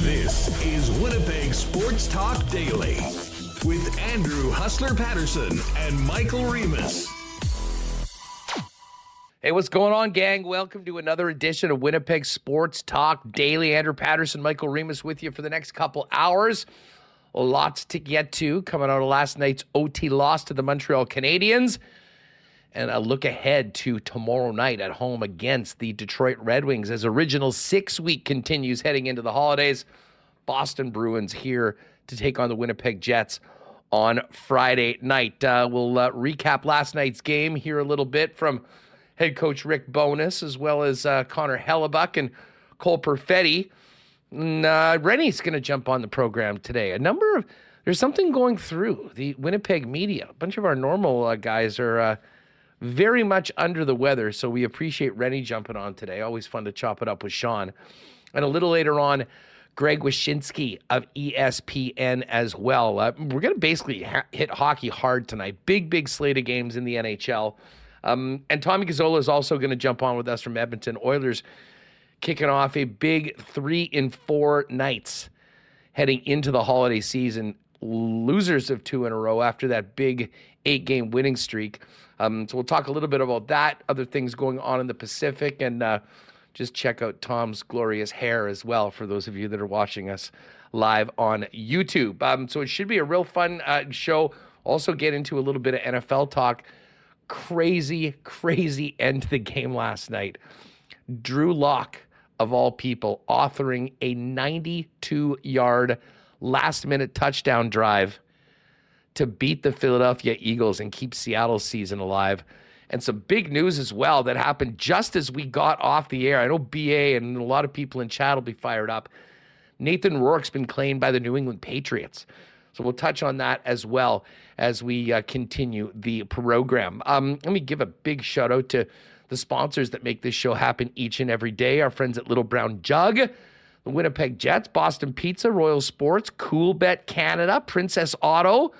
This is Winnipeg Sports Talk Daily with Andrew Hustler Patterson and Michael Remus. Hey, what's going on, gang? Welcome to another edition of Winnipeg Sports Talk Daily. Andrew Patterson, Michael Remus with you for the next couple hours. Lots to get to coming out of last night's OT loss to the Montreal Canadiens. And a look ahead to tomorrow night at home against the Detroit Red Wings as original 6-week continues heading into the holidays. Boston Bruins here to take on the Winnipeg Jets on Friday night. We'll recap last night's game, hear a little bit from head coach Rick Bonus, as well as Connor Hellebuyck and Cole Perfetti. And Rennie's going to jump on the program today. There's something going through the Winnipeg media. A bunch of our normal guys are very much under the weather, so we appreciate Rennie jumping on today. Always fun to chop it up with Sean. And a little later on, Greg Wyshynski of ESPN as well. We're going to basically hit hockey hard tonight. Big slate of games in the NHL. And Tommy Gazzola is also going to jump on with us from Edmonton Oilers, kicking off a big 3 in 4 nights heading into the holiday season. Losers of 2 in a row after that big 8-game winning streak. So we'll talk a little bit about that, other things going on in the Pacific, and just check out Tom's glorious hair as well for those of you that are watching us live on YouTube. So it should be a real fun show. Also get into a little bit of NFL talk. Crazy end to the game last night. Drew Lock, of all people, authoring a 92-yard last-minute touchdown drive to beat the Philadelphia Eagles and keep Seattle's season alive. And some big news as well that happened just as we got off the air. I know BA and a lot of people in chat will be fired up. Nathan Rourke's been claimed by the New England Patriots. So we'll touch on that as well as we continue the program. Let me give a big shout-out to the sponsors that make this show happen each and every day. Our friends at Little Brown Jug, the Winnipeg Jets, Boston Pizza, Royal Sports, Cool Bet Canada, Princess Auto,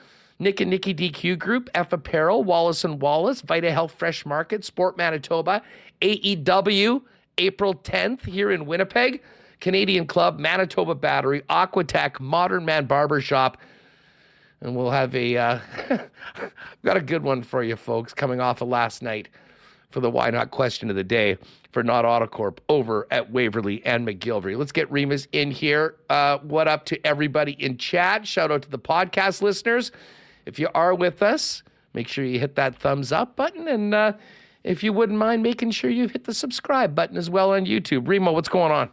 Nick and Nikki DQ Group, F Apparel, Wallace & Wallace, Vita Health Fresh Market, Sport Manitoba, AEW, April 10th here in Winnipeg, Canadian Club, Manitoba Battery, Aquatech, Modern Man Barbershop. And we'll have got a good one for you folks coming off of last night for the why not question of the day for Not Autocorp over at Waverly and McGillivray. Let's get Remus in here. What up to everybody in chat? Shout out to the podcast listeners. If you are with us, make sure you hit that thumbs up button. And if you wouldn't mind making sure you hit the subscribe button as well on YouTube. Remo, what's going on?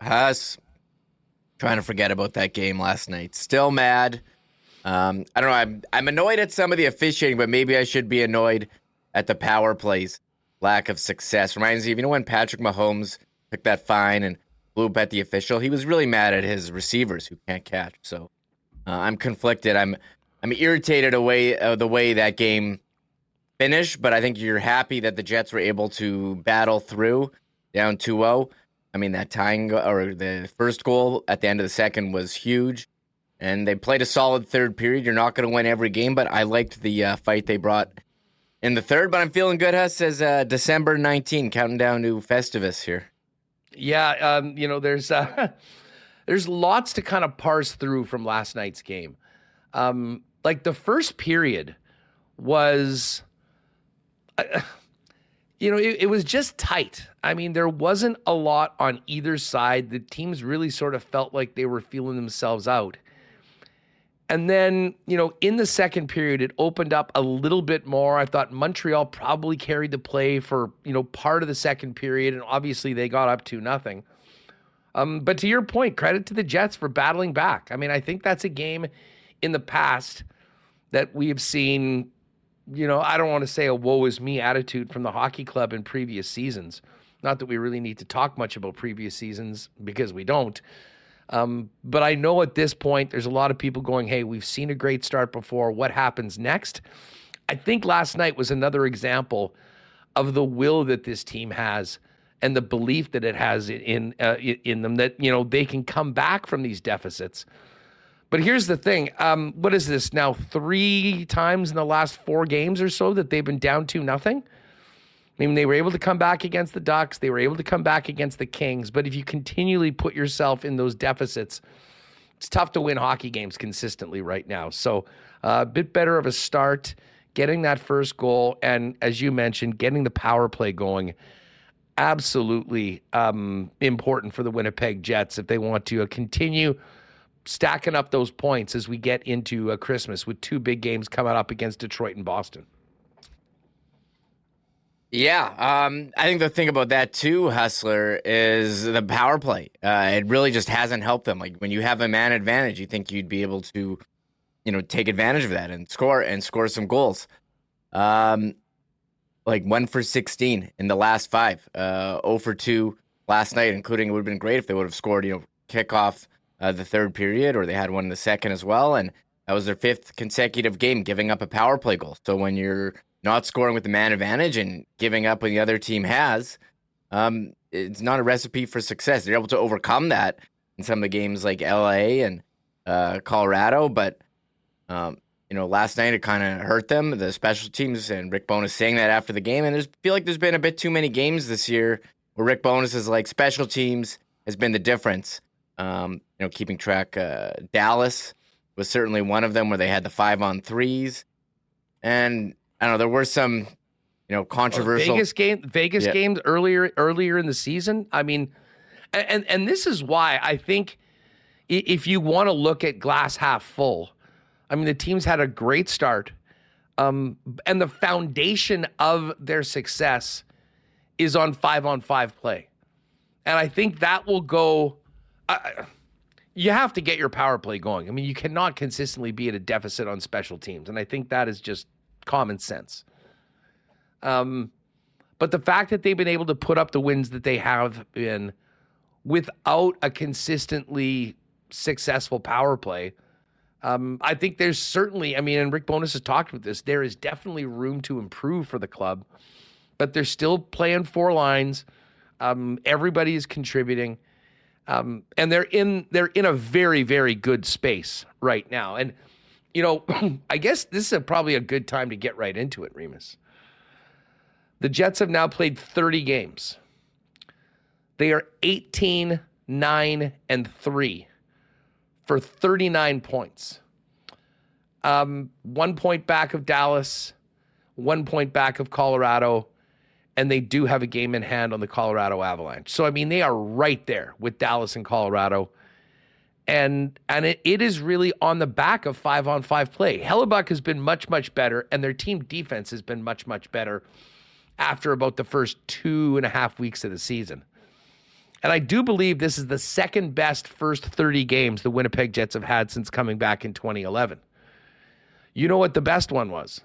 Huss, trying to forget about that game last night. Still mad. I don't know. I'm annoyed at some of the officiating, but maybe I should be annoyed at the power plays. Lack of success. Reminds me of, when Patrick Mahomes took that fine and blew up at the official, he was really mad at his receivers who can't catch. So I'm conflicted. I'm irritated the way that game finished, but I think you're happy that the Jets were able to battle through down 2-0. I mean, that tying or the first goal at the end of the second was huge. And they played a solid third period. You're not going to win every game, but I liked the fight they brought in the third. But I'm feeling good, Huss, as December 19, counting down to Festivus here. Yeah, there's there's lots to kind of parse through from last night's game. Like the first period was, it was just tight. I mean, there wasn't a lot on either side. The teams really sort of felt like they were feeling themselves out. And then, in the second period, it opened up a little bit more. I thought Montreal probably carried the play for, part of the second period, and obviously they got up 2-0. But to your point, credit to the Jets for battling back. I mean, I think that's a game in the past that we have seen, I don't want to say a woe is me attitude from the hockey club in previous seasons. Not that we really need to talk much about previous seasons because we don't. But I know at this point, there's a lot of people going, hey, we've seen a great start before. What happens next? I think last night was another example of the will that this team has and the belief that it has in them that, they can come back from these deficits. But here's the thing. What is this now? 3 times in the last 4 games or so that they've been down 2-0. I mean, they were able to come back against the Ducks. They were able to come back against the Kings. But if you continually put yourself in those deficits, it's tough to win hockey games consistently right now. So a bit better of a start, getting that first goal. And as you mentioned, getting the power play going, absolutely important for the Winnipeg Jets if they want to continue stacking up those points as we get into Christmas with two big games coming up against Detroit and Boston. Yeah, I think the thing about that too, Hustler, is the power play. It really just hasn't helped them. Like when you have a man advantage, you think you'd be able to, you know, take advantage of that and score some goals. Like 1 for 16 in the last 5, 0 for 2 last night, including it would have been great if they would have scored, you know, kickoff the third period, or they had one in the second as well. And that was their 5th consecutive game giving up a power play goal. So when you're not scoring with the man advantage and giving up when the other team has, it's not a recipe for success. They're able to overcome that in some of the games like LA and Colorado, but you know, last night it kind of hurt them, the special teams, and Rick Bonus saying that after the game. And feel like there's been a bit too many games this year where Rick Bonus is like, special teams has been the difference. You know, keeping track, Dallas was certainly one of them where they had the 5-on-3s, and I don't know. There were some, you know, controversial Vegas games earlier in the season. I mean, and this is why I think if you want to look at glass half full, I mean, the teams had a great start, and the foundation of their success is on 5-on-5 play, and I think that will go. You have to get your power play going. I mean, you cannot consistently be at a deficit on special teams, and I think that is just common sense. But the fact that they've been able to put up the wins that they have been without a consistently successful power play, I think there's certainly, I mean, and Rick Bonus has talked about this, there is definitely room to improve for the club, but they're still playing 4 lines. Everybody is contributing. And they're in a very, very good space right now. And, you know, I guess this is probably a good time to get right into it, Remus. The Jets have now played 30 games. They are 18-9-3 for 39 points. 1 point back of Dallas, 1 point back of Colorado, and they do have a game in hand on the Colorado Avalanche. So, I mean, they are right there with Dallas and Colorado. And it is really on the back of 5-on-5 play. Hellebuyck has been much, much better, and their team defense has been much, much better after about the first 2.5 weeks of the season. And I do believe this is the second best first 30 games the Winnipeg Jets have had since coming back in 2011. You know what the best one was?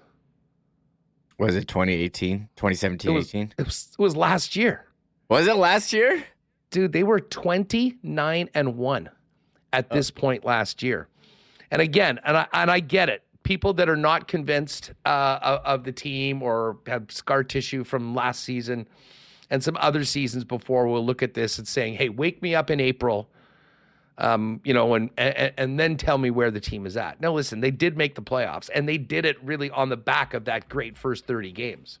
Was it 2018, 2017, 18? It was last year. Was it last year? Dude, they were 29-1. At this point last year. And again, and I get it. People that are not convinced of the team or have scar tissue from last season and some other seasons before will look at this and saying, hey, wake me up in April, you know, and then tell me where the team is at. Now, listen, they did make the playoffs, and they did it really on the back of that great first 30 games.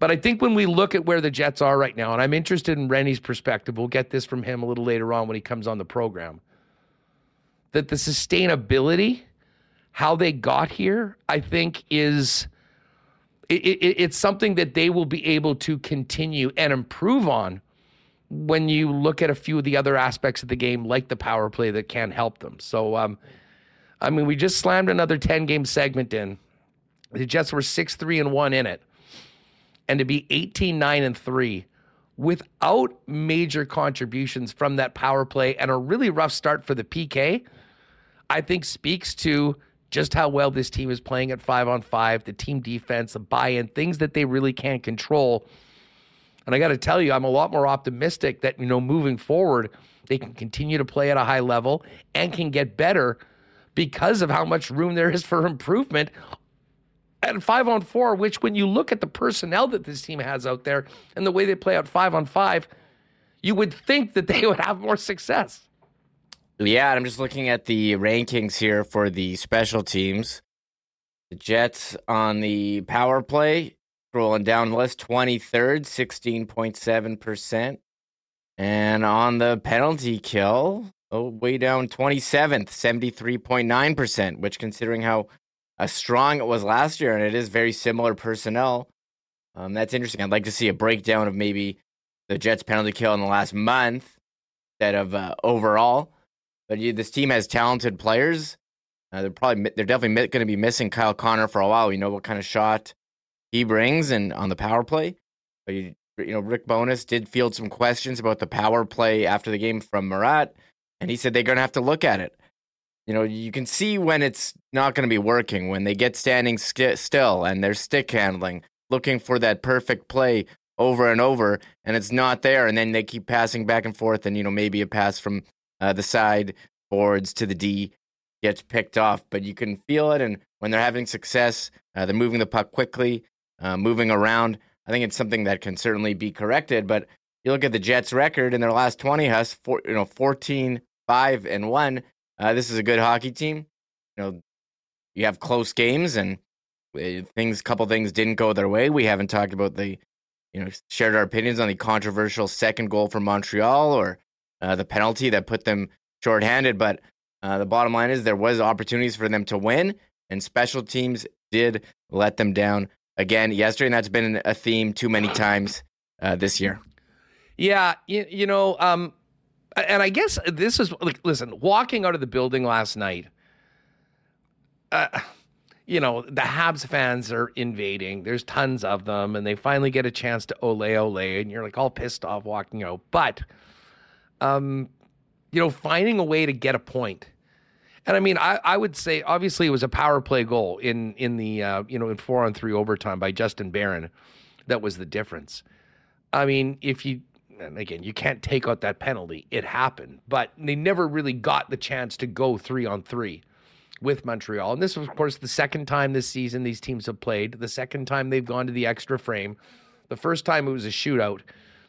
But I think when we look at where the Jets are right now, and I'm interested in Rennie's perspective, we'll get this from him a little later on when he comes on the program, that the sustainability, how they got here, I think is it's something that they will be able to continue and improve on when you look at a few of the other aspects of the game, like the power play that can help them. So, I mean, we just slammed another 10-game segment in. The Jets were 6-3-1 in it. And to be 18-9-3 without major contributions from that power play and a really rough start for the PK, I think speaks to just how well this team is playing at 5-on-5, the team defense, the buy-in, things that they really can't control. And I got to tell you, I'm a lot more optimistic that, you know, moving forward, they can continue to play at a high level and can get better because of how much room there is for improvement. And 5-on-4, which when you look at the personnel that this team has out there and the way they play out 5-on-5, you would think that they would have more success. Yeah, and I'm just looking at the rankings here for the special teams. The Jets on the power play scrolling down the list, 23rd, 16.7%. And on the penalty kill, way down, 27th, 73.9%, which, considering how strong it was last year, and it is very similar personnel, that's interesting. I'd like to see a breakdown of maybe the Jets' penalty kill in the last month instead of overall. But this team has talented players. They're definitely going to be missing Kyle Connor for a while. We know what kind of shot he brings, and on the power play. But you know, Rick Bonus did field some questions about the power play after the game from Murat, and he said they're going to have to look at it. You know, you can see when it's not going to be working, when they get standing still and they're stick handling, looking for that perfect play over and over, and it's not there, and then they keep passing back and forth, and, you know, maybe a pass from the side boards to the D gets picked off, but you can feel it. And when they're having success, they're moving the puck quickly, moving around. I think it's something that can certainly be corrected. But you look at the Jets' record in their last 20, 14-5-1. This is a good hockey team. You know, you have close games, and a couple things didn't go their way. We haven't talked about shared our opinions on the controversial second goal for Montreal, or the penalty that put them shorthanded. But the bottom line is there was opportunities for them to win, and special teams did let them down again yesterday, and that's been a theme too many times this year. Yeah, and I guess this is, like, listen, walking out of the building last night, the Habs fans are invading. There's tons of them, and they finally get a chance to ole, and you're, like, all pissed off walking out. But finding a way to get a point. And I mean, I would say, obviously, it was a power play goal in 4-on-3 overtime by Justin Barron. That was the difference. I mean, you can't take out that penalty. It happened, but they never really got the chance to go 3-on-3 with Montreal. And this was, of course, the second time this season these teams have played, the second time they've gone to the extra frame. The first time it was a shootout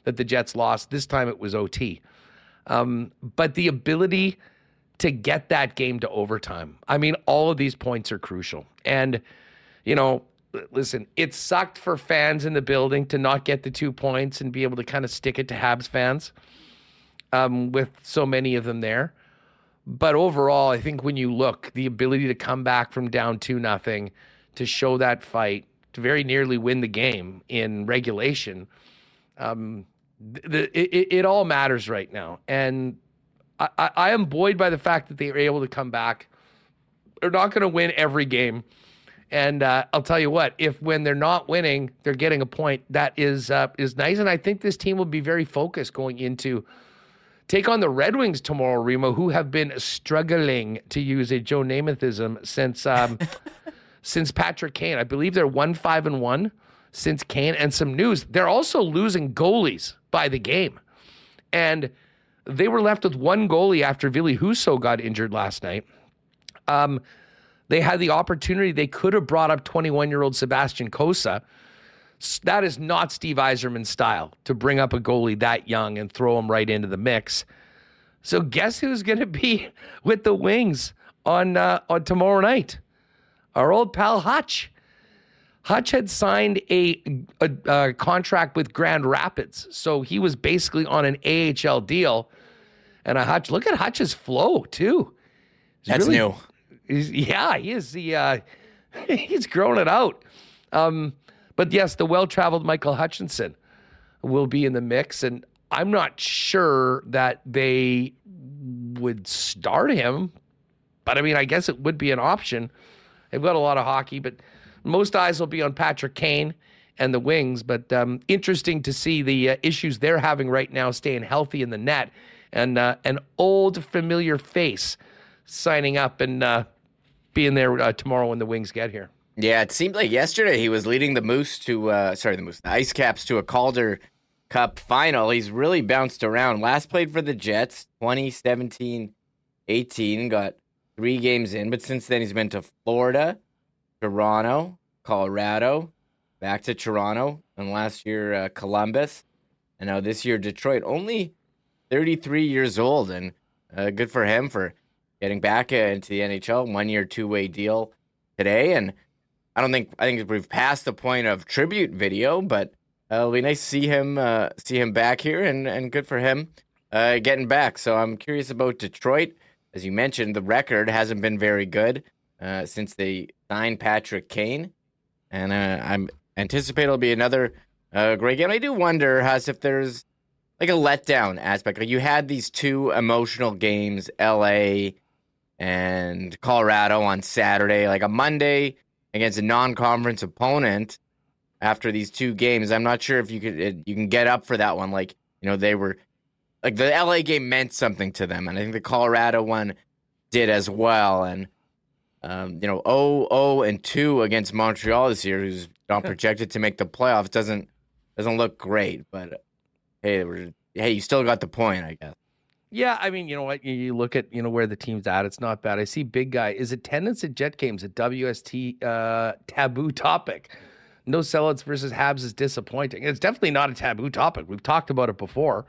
that the Jets lost. This time it was OT. But the ability to get that game to overtime. I mean, all of these points are crucial. And, listen, it sucked for fans in the building to not get the 2 points and be able to kind of stick it to Habs fans with so many of them there. But overall, I think when you look, the ability to come back from down 2-0, to show that fight, to very nearly win the game in regulation, it all matters right now. And I am buoyed by the fact that they are able to come back. They're not going to win every game. And I'll tell you what, if when they're not winning, they're getting a point, that is nice. And I think this team will be very focused going into take on the Red Wings tomorrow, Remo, who have been struggling, to use a Joe Namathism, since Patrick Kane. I believe they're 1-5-1. Since Kane. And some news, they're also losing goalies by the game. And they were left with one goalie after Ville Husso got injured last night. They had the opportunity. They could have brought up 21-year-old Sebastian Kosa. That is not Steve Yzerman's style, to bring up a goalie that young and throw him right into the mix. So guess who's going to be with the Wings on tomorrow night? Our old pal Hutch. Hutch had signed a contract with Grand Rapids, so he was basically on an AHL deal. And look at Hutch's flow too. That's really new. He is the he's grown it out. But yes, the well-traveled Michael Hutchinson will be in the mix, and I'm not sure that they would start him, but I mean, I guess it would be an option. They've got a lot of hockey, but most eyes will be on Patrick Kane and the Wings, but interesting to see the issues they're having right now, staying healthy in the net, and an old familiar face signing up and being there tomorrow when the Wings get here. Yeah, it seemed like yesterday he was leading the Ice Caps to a Calder Cup final. He's really bounced around. Last played for the Jets, 2017-18, got 3 games in, but since then he's been to Florida, Toronto, Colorado, back to Toronto, and last year Columbus, and now this year Detroit. Only 33 years old, and good for him for getting back into the NHL. 1-year, 2-way deal today, and I think we've passed the point of tribute video, but it'll be nice to see him back here, and good for him getting back. So I'm curious about Detroit. As you mentioned, the record hasn't been very good since they signed Patrick Kane, and I'm anticipate it'll be another great game. I do wonder, Huss, if there's like a letdown aspect. Like, you had these two emotional games, LA and Colorado on Saturday, like a Monday against a non-conference opponent. After these two games, I'm not sure if you can get up for that one. Like, you know, they were like, the LA game meant something to them, and I think the Colorado one did as well. And 0-2 against Montreal this year, who's not projected to make the playoffs, doesn't look great. But hey, you still got the point, I guess. Yeah, I mean, you know what? You look at, you know, where the team's at. It's not bad. I see big guy. Is attendance at Jet games a WST taboo topic? No sellouts versus Habs is disappointing. It's definitely not a taboo topic. We've talked about it before.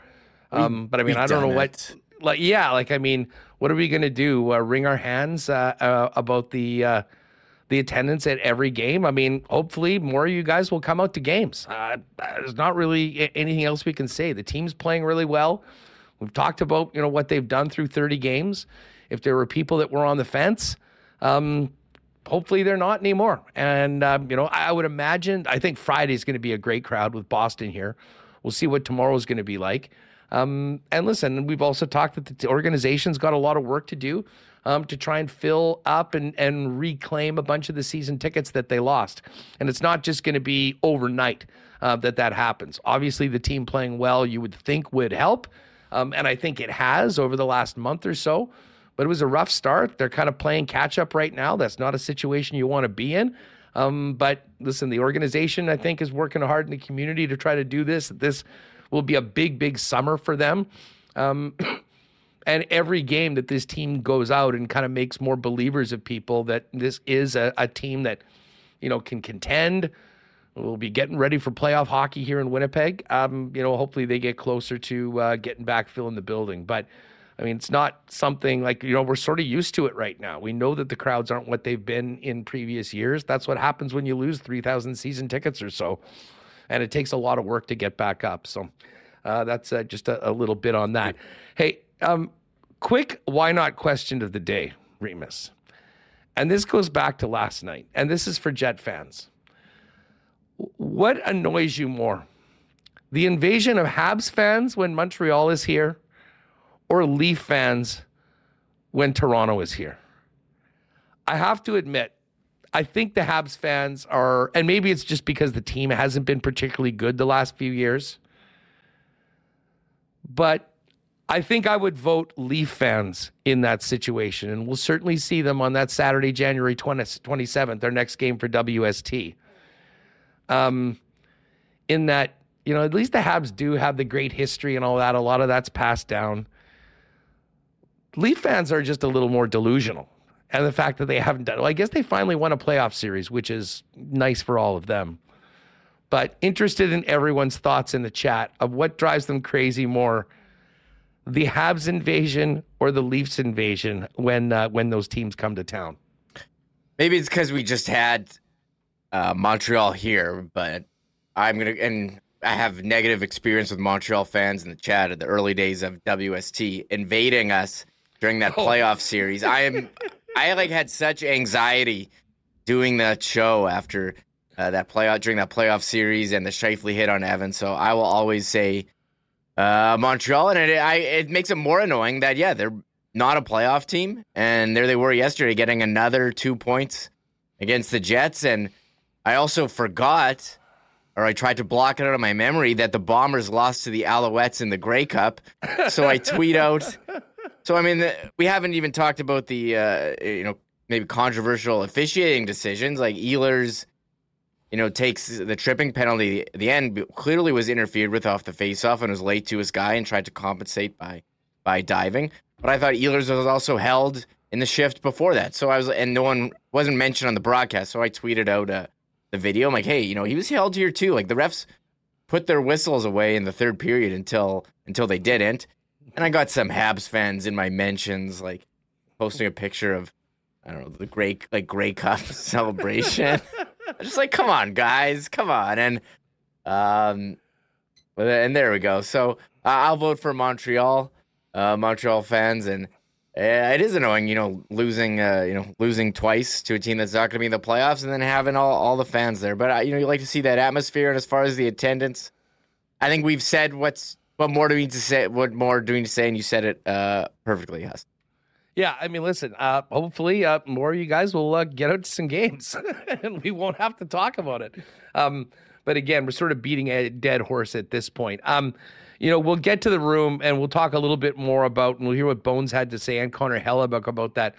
But I mean, I don't know what, like, yeah, like, I mean, what are we going to do? Wring our hands about the attendance at every game? I mean, hopefully more of you guys will come out to games. There's not really anything else we can say. The team's playing really well. We've talked about, you know, what they've done through 30 games. If there were people that were on the fence, hopefully they're not anymore. And, you know, I would imagine, I think Friday's going to be a great crowd with Boston here. We'll see what tomorrow's going to be like. And listen, we've also talked that the organization's got a lot of work to do to try and fill up and reclaim a bunch of the season tickets that they lost. And it's not just going to be overnight that happens. Obviously, the team playing well, you would think, would help. And I think it has over the last month or so. But it was a rough start. They're kind of playing catch-up right now. That's not a situation you want to be in. But listen, the organization, I think, is working hard in the community to try to do this. This will be a big, big summer for them. And every game that this team goes out and kind of makes more believers of people that this is a team that, you know, can contend. We'll be getting ready for playoff hockey here in Winnipeg. You know, hopefully they get closer to getting back, filling the building. But I mean, it's not something like, you know, we're sort of used to it right now. We know that the crowds aren't what they've been in previous years. That's what happens when you lose 3,000 season tickets or so. And it takes a lot of work to get back up. So that's just a little bit on that. Hey, quick why not question of the day, Remus. And this goes back to last night. And this is for Jet fans. What annoys you more? The invasion of Habs fans when Montreal is here, or Leaf fans when Toronto is here? I have to admit, I think the Habs fans are, and maybe it's just because the team hasn't been particularly good the last few years, but I think I would vote Leaf fans in that situation, and we'll certainly see them on that Saturday, January 27th, their next game for WST. In that, you know, at least the Habs do have the great history and all that. A lot of that's passed down. Leaf fans are just a little more delusional. And the fact that they haven't done it. Well, I guess they finally won a playoff series, which is nice for all of them. But interested in everyone's thoughts in the chat of what drives them crazy more, the Habs invasion or the Leafs invasion when those teams come to town. Maybe it's because we just had Montreal here, but I have negative experience with Montreal fans in the chat at the early days of WST invading us during that playoff series. I had such anxiety doing that show after that playoff series and the Scheifele hit on Evan. So I will always say Montreal, and it makes it more annoying that they're not a playoff team, and there they were yesterday getting another 2 points against the Jets. And I also forgot, or I tried to block it out of my memory, that the Bombers lost to the Alouettes in the Grey Cup. So I tweet out. So, I mean, we haven't even talked about the, maybe controversial officiating decisions. Like Ehlers, you know, takes the tripping penalty at the end, but clearly was interfered with off the faceoff and was late to his guy and tried to compensate by diving. But I thought Ehlers was also held in the shift before that. So I was, and no one wasn't mentioned on the broadcast. So I tweeted out the video. I'm like, hey, you know, he was held here too. Like, the refs put their whistles away in the third period until they didn't. And I got some Habs fans in my mentions, like, posting a picture of I don't know, the Grey Cup celebration. Just like, come on, guys, come on. And there we go. So I'll vote for Montreal, Montreal fans. And it is annoying, losing twice to a team that's not going to be in the playoffs and then having all the fans there. But, you like to see that atmosphere. And as far as the attendance, I think we've said what more do we need to say? And you said it perfectly, Hus. Yeah, I mean, listen, hopefully more of you guys will get out to some games and we won't have to talk about it. But again, we're sort of beating a dead horse at this point. We'll get to the room and we'll talk a little bit more about, and we'll hear what Bones had to say and Connor Hellebuyck about that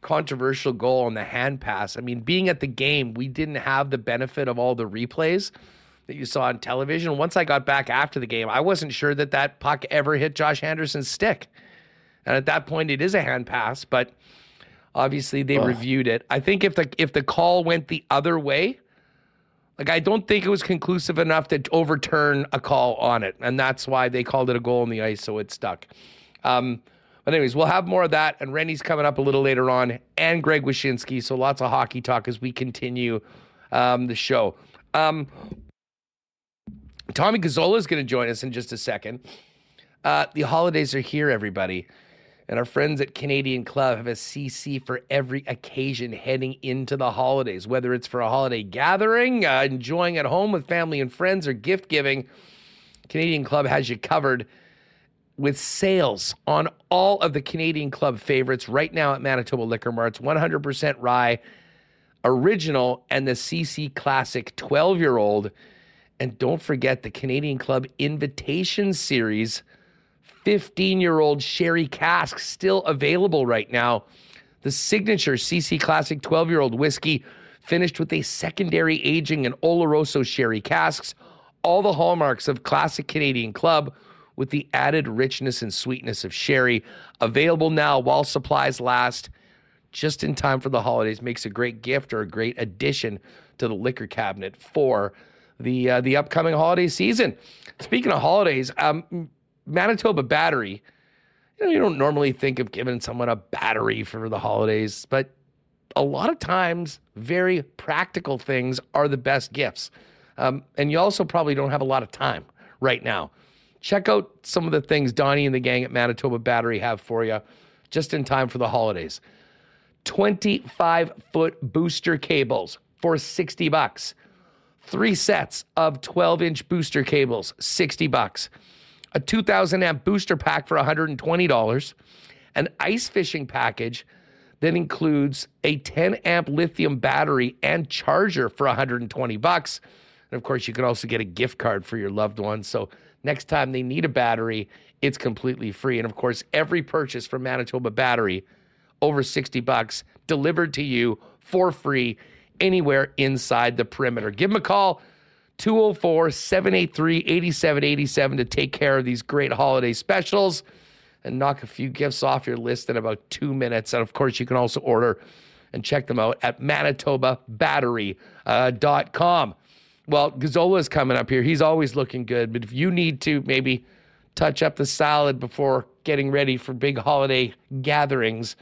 controversial goal on the hand pass. I mean, being at the game, we didn't have the benefit of all the replays that you saw on television. Once I got back after the game, I wasn't sure that puck ever hit Josh Anderson's stick. And at that point, it is a hand pass, but obviously they reviewed it. I think if the call went the other way, I don't think it was conclusive enough to overturn a call on it, and that's why they called it a goal on the ice, so it stuck. But anyways, we'll have more of that, and Rennie's coming up a little later on, and Greg Wyshynski, so lots of hockey talk as we continue the show. Tommy Gazzola is going to join us in just a second. The holidays are here, everybody. And our friends at Canadian Club have a CC for every occasion heading into the holidays, whether it's for a holiday gathering, enjoying at home with family and friends, or gift giving. Canadian Club has you covered with sales on all of the Canadian Club favorites right now at Manitoba Liquor Mart's 100% Rye Original and the CC Classic 12-year-old. And don't forget the Canadian Club Invitation Series 15-year-old sherry cask still available right now. The signature CC Classic 12-year-old whiskey finished with a secondary aging in Oloroso sherry casks. All the hallmarks of classic Canadian Club with the added richness and sweetness of sherry. Available now while supplies last. Just in time for the holidays. Makes a great gift or a great addition to the liquor cabinet for the upcoming holiday season. Speaking of holidays, Manitoba Battery, you don't normally think of giving someone a battery for the holidays, but a lot of times very practical things are the best gifts. And you also probably don't have a lot of time right now. Check out some of the things Donnie and the gang at Manitoba Battery have for you just in time for the holidays. 25-foot booster cables for $60. 3 sets of 12-inch booster cables, $60. A 2,000-amp booster pack for $120, an ice fishing package that includes a 10-amp lithium battery and charger for $120. And, of course, you can also get a gift card for your loved one. So next time they need a battery, it's completely free. And, of course, every purchase from Manitoba Battery, over $60, delivered to you for free anywhere inside the perimeter. Give them a call. 204-783-8787 to take care of these great holiday specials and knock a few gifts off your list in about 2 minutes. And, of course, you can also order and check them out at manitobabattery.com. Well, Gazzola's coming up here. He's always looking good. But if you need to maybe touch up the salad before getting ready for big holiday gatherings,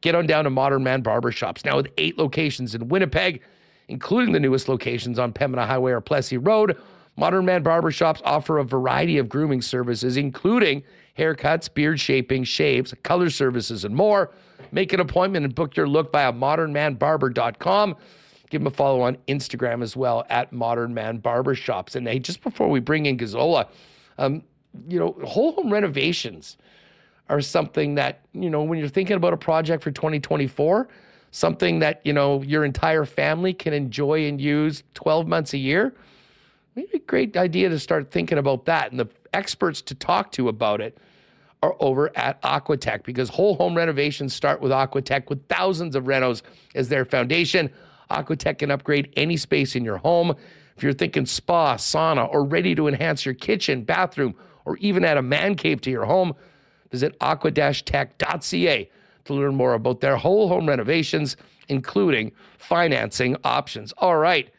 get on down to Modern Man Barbershops. Now with 8 locations in Winnipeg, including the newest locations on Pembina Highway or Plessy Road. Modern Man Barbershops offer a variety of grooming services, including haircuts, beard shaping, shaves, color services, and more. Make an appointment and book your look via modernmanbarber.com. Give them a follow on Instagram as well at Modern Man Barbershops. And hey, just before we bring in Gazzola, whole home renovations are something that, when you're thinking about a project for 2024, something that, your entire family can enjoy and use 12 months a year. Maybe a great idea to start thinking about that. And the experts to talk to about it are over at Aquatech, because whole home renovations start with Aquatech, with thousands of renos as their foundation. Aquatech can upgrade any space in your home. If you're thinking spa, sauna, or ready to enhance your kitchen, bathroom, or even add a man cave to your home, visit aqua-tech.ca. to learn more about their whole home renovations, including financing options. All right,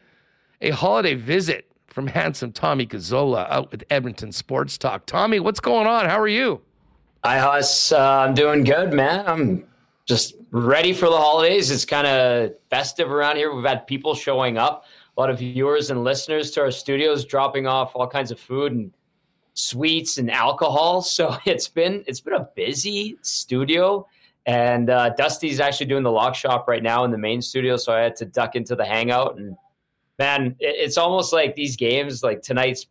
a holiday visit from handsome Tommy Gazzola out with Edmonton Sports Talk. Tommy, what's going on? How are you? Hi, Hus. I'm doing good, man. I'm just ready for the holidays. It's kind of festive around here. We've had people showing up, a lot of viewers and listeners to our studios dropping off all kinds of food and sweets and alcohol. So it's been a busy studio. And Dusty's actually doing the lock shop right now in the main studio, so I had to duck into the hangout. And, man, it's almost like these games, like tonight's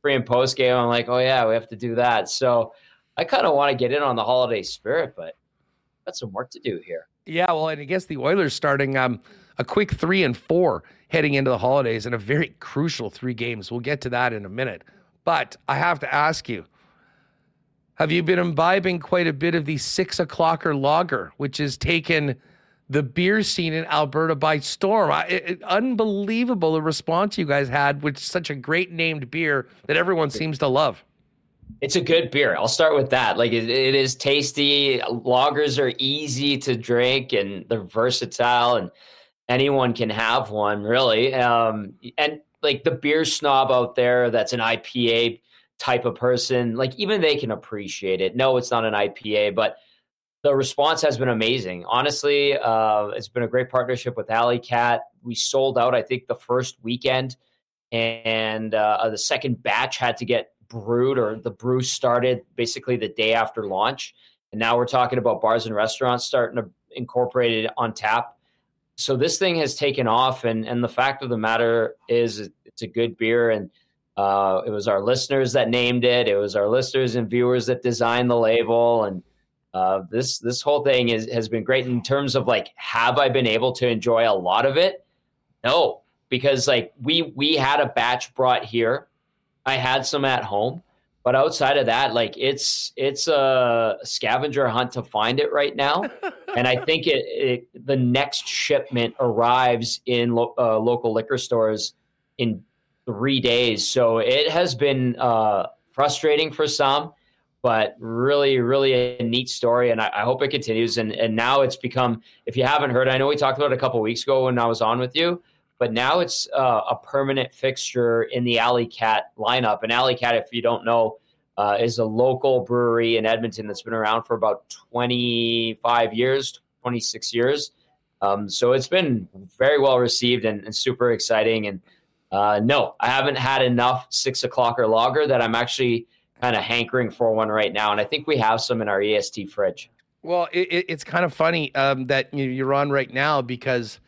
pre- and post-game, I'm like, oh, yeah, we have to do that. So I kind of want to get in on the holiday spirit, but got some work to do here. Yeah, well, and I guess the Oilers starting a quick 3-4 heading into the holidays and a very crucial 3 games. We'll get to that in a minute. But I have to ask you, have you been imbibing quite a bit of the 6 o'clocker lager, which has taken the beer scene in Alberta by storm? Unbelievable the response you guys had with such a great named beer that everyone seems to love. It's a good beer. I'll start with that. Like it is tasty. Lagers are easy to drink and they're versatile and anyone can have one really. And like the beer snob out there, that's an IPA type of person, like even they can appreciate it. No, it's not an IPA, but the response has been amazing. Honestly, it's been a great partnership with Alley Cat. We sold out, I think, the first weekend, and the second batch had to get brewed, or the brew started basically the day after launch. And now we're talking about bars and restaurants starting to incorporate it on tap. So this thing has taken off, and the fact of the matter is it's a good beer, and it was our listeners that named it. It was our listeners and viewers that designed the label. And this whole thing has been great in terms of like, have I been able to enjoy a lot of it? No, because like we had a batch brought here. I had some at home, but outside of that, like it's a scavenger hunt to find it right now. And I think the next shipment arrives in local liquor stores in 3 days. So it has been frustrating for some, but really, really a neat story. And I hope it continues. And now it's become, if you haven't heard, I know we talked about it a couple of weeks ago when I was on with you, but now it's a permanent fixture in the Alley Cat lineup. And Alley Cat, if you don't know, is a local brewery in Edmonton that's been around for about 25 years, 26 years. So it's been very well received and super exciting. And no, I haven't had enough 6 o'clocker lager that I'm actually kind of hankering for one right now. And I think we have some in our EST fridge. Well, it's kind of funny that you're on right now because,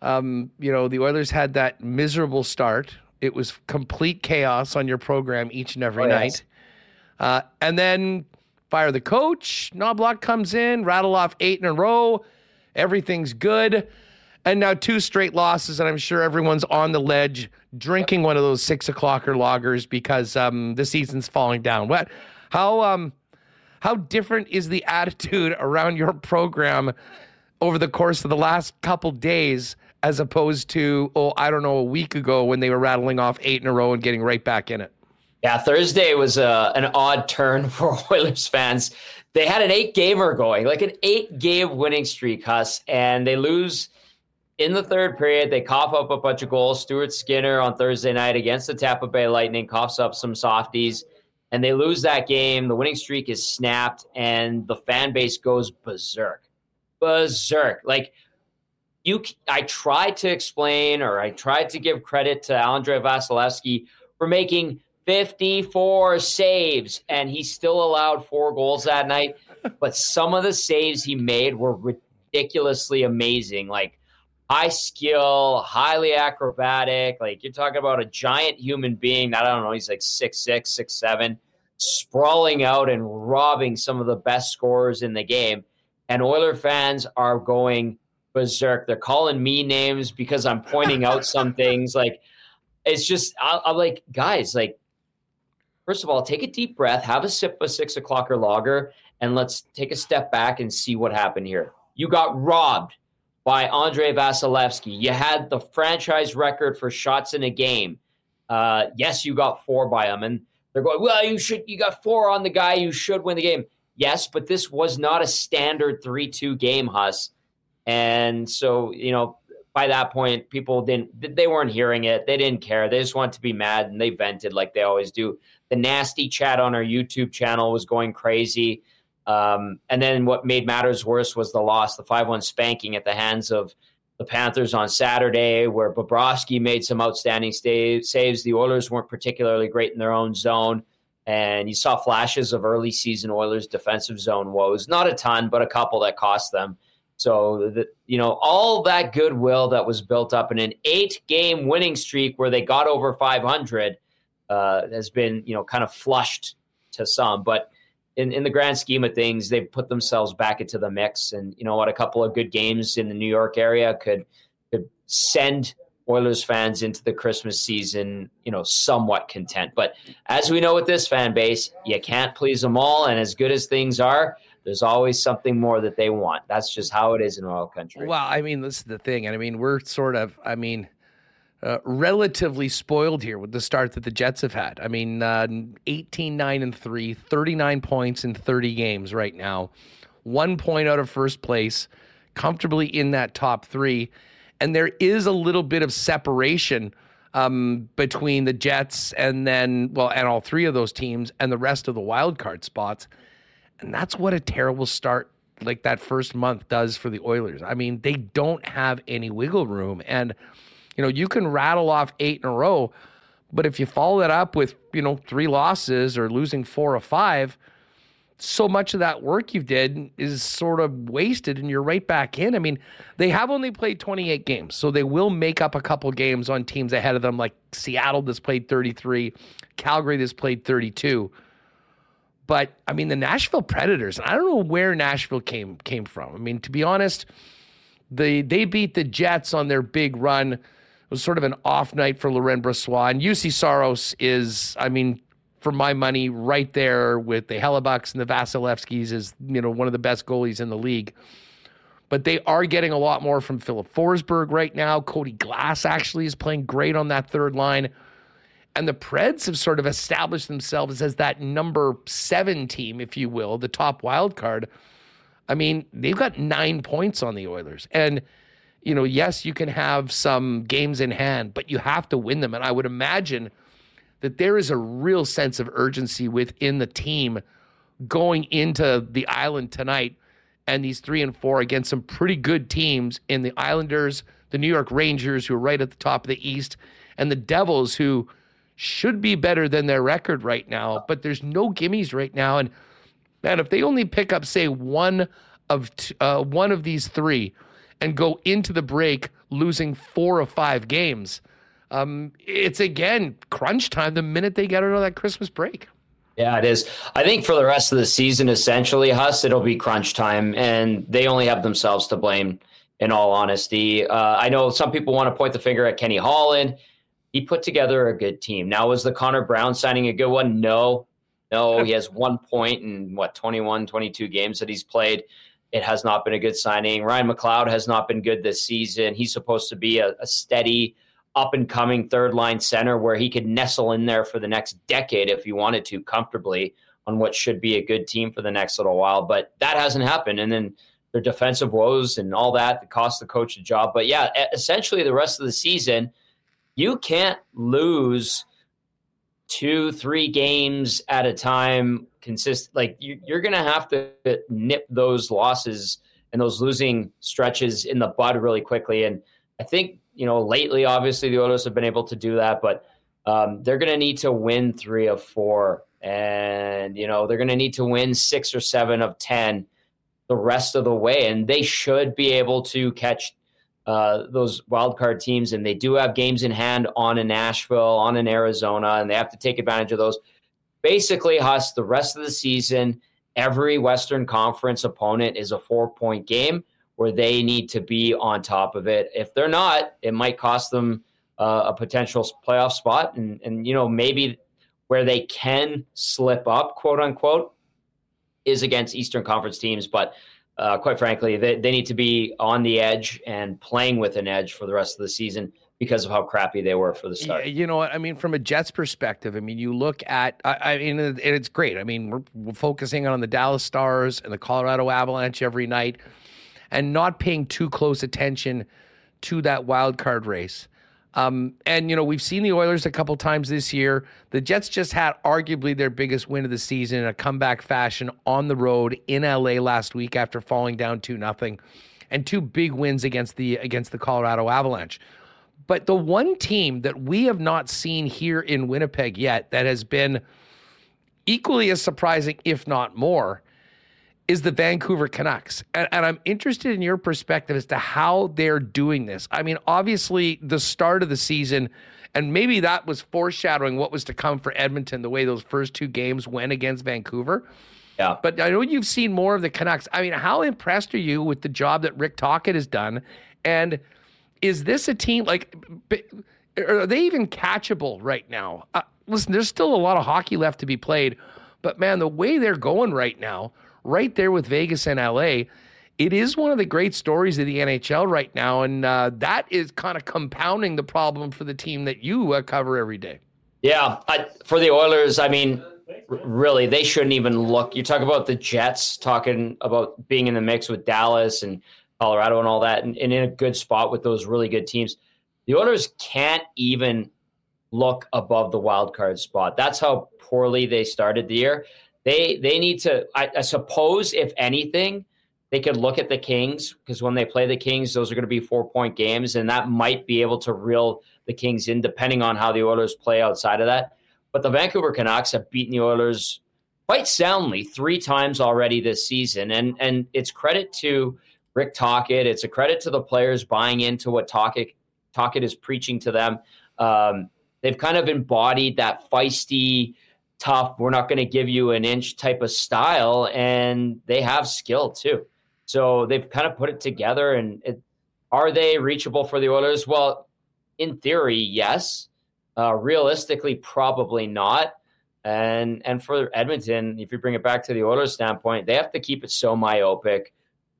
the Oilers had that miserable start. It was complete chaos on your program each and every night. And then fire the coach. Knobloch comes in, rattle off 8 in a row. Everything's good. And now 2 straight losses, and I'm sure everyone's on the ledge drinking one of those 6 o'clocker lagers because the season's falling down. How different is the attitude around your program over the course of the last couple days as opposed to, a week ago when they were rattling off 8 in a row and getting right back in it? Yeah, Thursday was an odd turn for Oilers fans. They had an 8-gamer going, like an 8-game winning streak, Huss, and they lose. In the third period, they cough up a bunch of goals. Stuart Skinner on Thursday night against the Tampa Bay Lightning coughs up some softies, and they lose that game. The winning streak is snapped, and the fan base goes berserk. Berserk. Like, I tried to explain, or I tried to give credit to Andre Vasilevsky for making 54 saves, and he still allowed 4 goals that night. But some of the saves he made were ridiculously amazing, like, high skill, highly acrobatic. Like you're talking about a giant human being that, I don't know, he's like 6'6", 6'7", sprawling out and robbing some of the best scorers in the game. And Oiler fans are going berserk. They're calling me names because I'm pointing out some things. Like it's just, I'm like, guys, like, first of all, take a deep breath, have a sip of 6 o'clocker lager, and let's take a step back and see what happened here. You got robbed by Andre Vasilevsky. You had the franchise record for shots in a game. Yes, you got 4 by him. And they're going, well, you got 4 on the guy. You should win the game. Yes, but this was not a standard 3-2 game, Huss. And so, by that point, people they weren't hearing it. They didn't care. They just wanted to be mad, and they vented like they always do. The nasty chat on our YouTube channel was going crazy. And then what made matters worse was the loss, the 5-1 spanking at the hands of the Panthers on Saturday, where Bobrovsky made some outstanding saves. The Oilers weren't particularly great in their own zone. And you saw flashes of early season Oilers defensive zone woes. Not a ton, but a couple that cost them. So, all that goodwill that was built up in an 8-game winning streak where they got over 500 has been, kind of flushed to some. But in the grand scheme of things, they've put themselves back into the mix. And, a couple of good games in the New York area could send Oilers fans into the Christmas season, somewhat content. But as we know with this fan base, you can't please them all. And as good as things are, there's always something more that they want. That's just how it is in oil country. Well, this is the thing. And we're sort of, relatively spoiled here with the start that the Jets have had. 18, 9-3, 39 points in 30 games right now, 1 point out of first place, comfortably in that top three. And there is a little bit of separation between the Jets and and all three of those teams and the rest of the wild card spots. And that's what a terrible start like that first month does for the Oilers. They don't have any wiggle room. And, you can rattle off 8 in a row, but if you follow that up with, 3 losses or losing 4 of 5, so much of that work you did is sort of wasted and you're right back in. They have only played 28 games, so they will make up a couple games on teams ahead of them, like Seattle that's played 33, Calgary that's played 32. But, the Nashville Predators, I don't know where Nashville came from. To be honest, they beat the Jets on their big run. It was sort of an off night for Laurent Brossoit. And UC Saros is, for my money, right there with the Hellebucks and the Vasilevskis is, one of the best goalies in the league. But they are getting a lot more from Philip Forsberg right now. Cody Glass actually is playing great on that third line. And the Preds have sort of established themselves as that number 7 team, if you will, the top wild card. They've got 9 points on the Oilers. And, yes, you can have some games in hand, but you have to win them. And I would imagine that there is a real sense of urgency within the team going into the island tonight and these 3 and 4 against some pretty good teams in the Islanders, the New York Rangers, who are right at the top of the East, and the Devils, who should be better than their record right now, but there's no gimmies right now. And man, if they only pick up, say, one of these 3 and go into the break losing 4 of 5 games, it's again crunch time the minute they get out of that Christmas break. Yeah, it is. I think for the rest of the season, essentially, Huss, it'll be crunch time, and they only have themselves to blame. In all honesty, I know some people want to point the finger at Kenny Holland. He put together a good team. Now, was the Connor Brown signing a good one? No, he has 1 point in, 22 games that he's played. It has not been a good signing. Ryan McLeod has not been good this season. He's supposed to be a steady, up-and-coming third-line center where he could nestle in there for the next decade if he wanted to comfortably on what should be a good team for the next little while. But that hasn't happened. And then their defensive woes and all that cost the coach a job. But, yeah, essentially the rest of the season – you can't lose 2-3 games at a time. You're going to have to nip those losses and those losing stretches in the bud really quickly. And I think, lately, obviously, the Oilers have been able to do that, but they're going to need to win 3 of 4. And, they're going to need to win 6 or 7 of 10 the rest of the way. And they should be able to catch those wildcard teams, and they do have games in hand on in Nashville, on in Arizona, and they have to take advantage of those. Basically, Huss, the rest of the season, every Western Conference opponent is a 4-point game where they need to be on top of it. If they're not, it might cost them a potential playoff spot, and maybe where they can slip up, quote unquote, is against Eastern Conference teams, but quite frankly, they need to be on the edge and playing with an edge for the rest of the season because of how crappy they were for the start. You know what? From a Jets perspective, you look at, and it's great. We're focusing on the Dallas Stars and the Colorado Avalanche every night and not paying too close attention to that wild card race. And, you know, we've seen the Oilers a couple times this year. The Jets just had arguably their biggest win of the season in a comeback fashion on the road in LA last week after falling down 2-0, and two big wins against the Colorado Avalanche. But the one team that we have not seen here in Winnipeg yet that has been equally as surprising, if not more, is the Vancouver Canucks. And I'm interested in your perspective as to how they're doing this. I mean, obviously, the start of the season, and maybe that was foreshadowing what was to come for Edmonton, the way those first two games went against Vancouver. Yeah. But I know you've seen more of the Canucks. I mean, how impressed are you with the job that Rick Tocchet has done? And is this a team, like, are they even catchable right now? Listen, there's still a lot of hockey left to be played. But, man, the way they're going right now, right there with Vegas and LA, it is one of the great stories of the NHL right now, and that is kind of compounding the problem for the team that you cover every day. Yeah, for the Oilers, I mean, really, they shouldn't even look. You talk about the Jets, talking about being in the mix with Dallas and Colorado and all that, and in a good spot with those really good teams. The Oilers can't even look above the wild card spot. That's how poorly they started the year. They need to, I suppose, if anything, they could look at the Kings, because when they play the Kings, those are going to be 4-point games, and that might be able to reel the Kings in, depending on how the Oilers play outside of that. But the Vancouver Canucks have beaten the Oilers quite soundly 3 times already this season, and it's credit to Rick Tocchet. It's a credit to the players buying into what Tocchet is preaching to them. They've kind of embodied that feisty, tough, we're not going to give you an inch type of style, and they have skill too. So they've kind of put it together. And are they reachable for the Oilers? Well, in theory, yes. Realistically, probably not. And for Edmonton, if you bring it back to the Oilers standpoint, they have to keep it so myopic.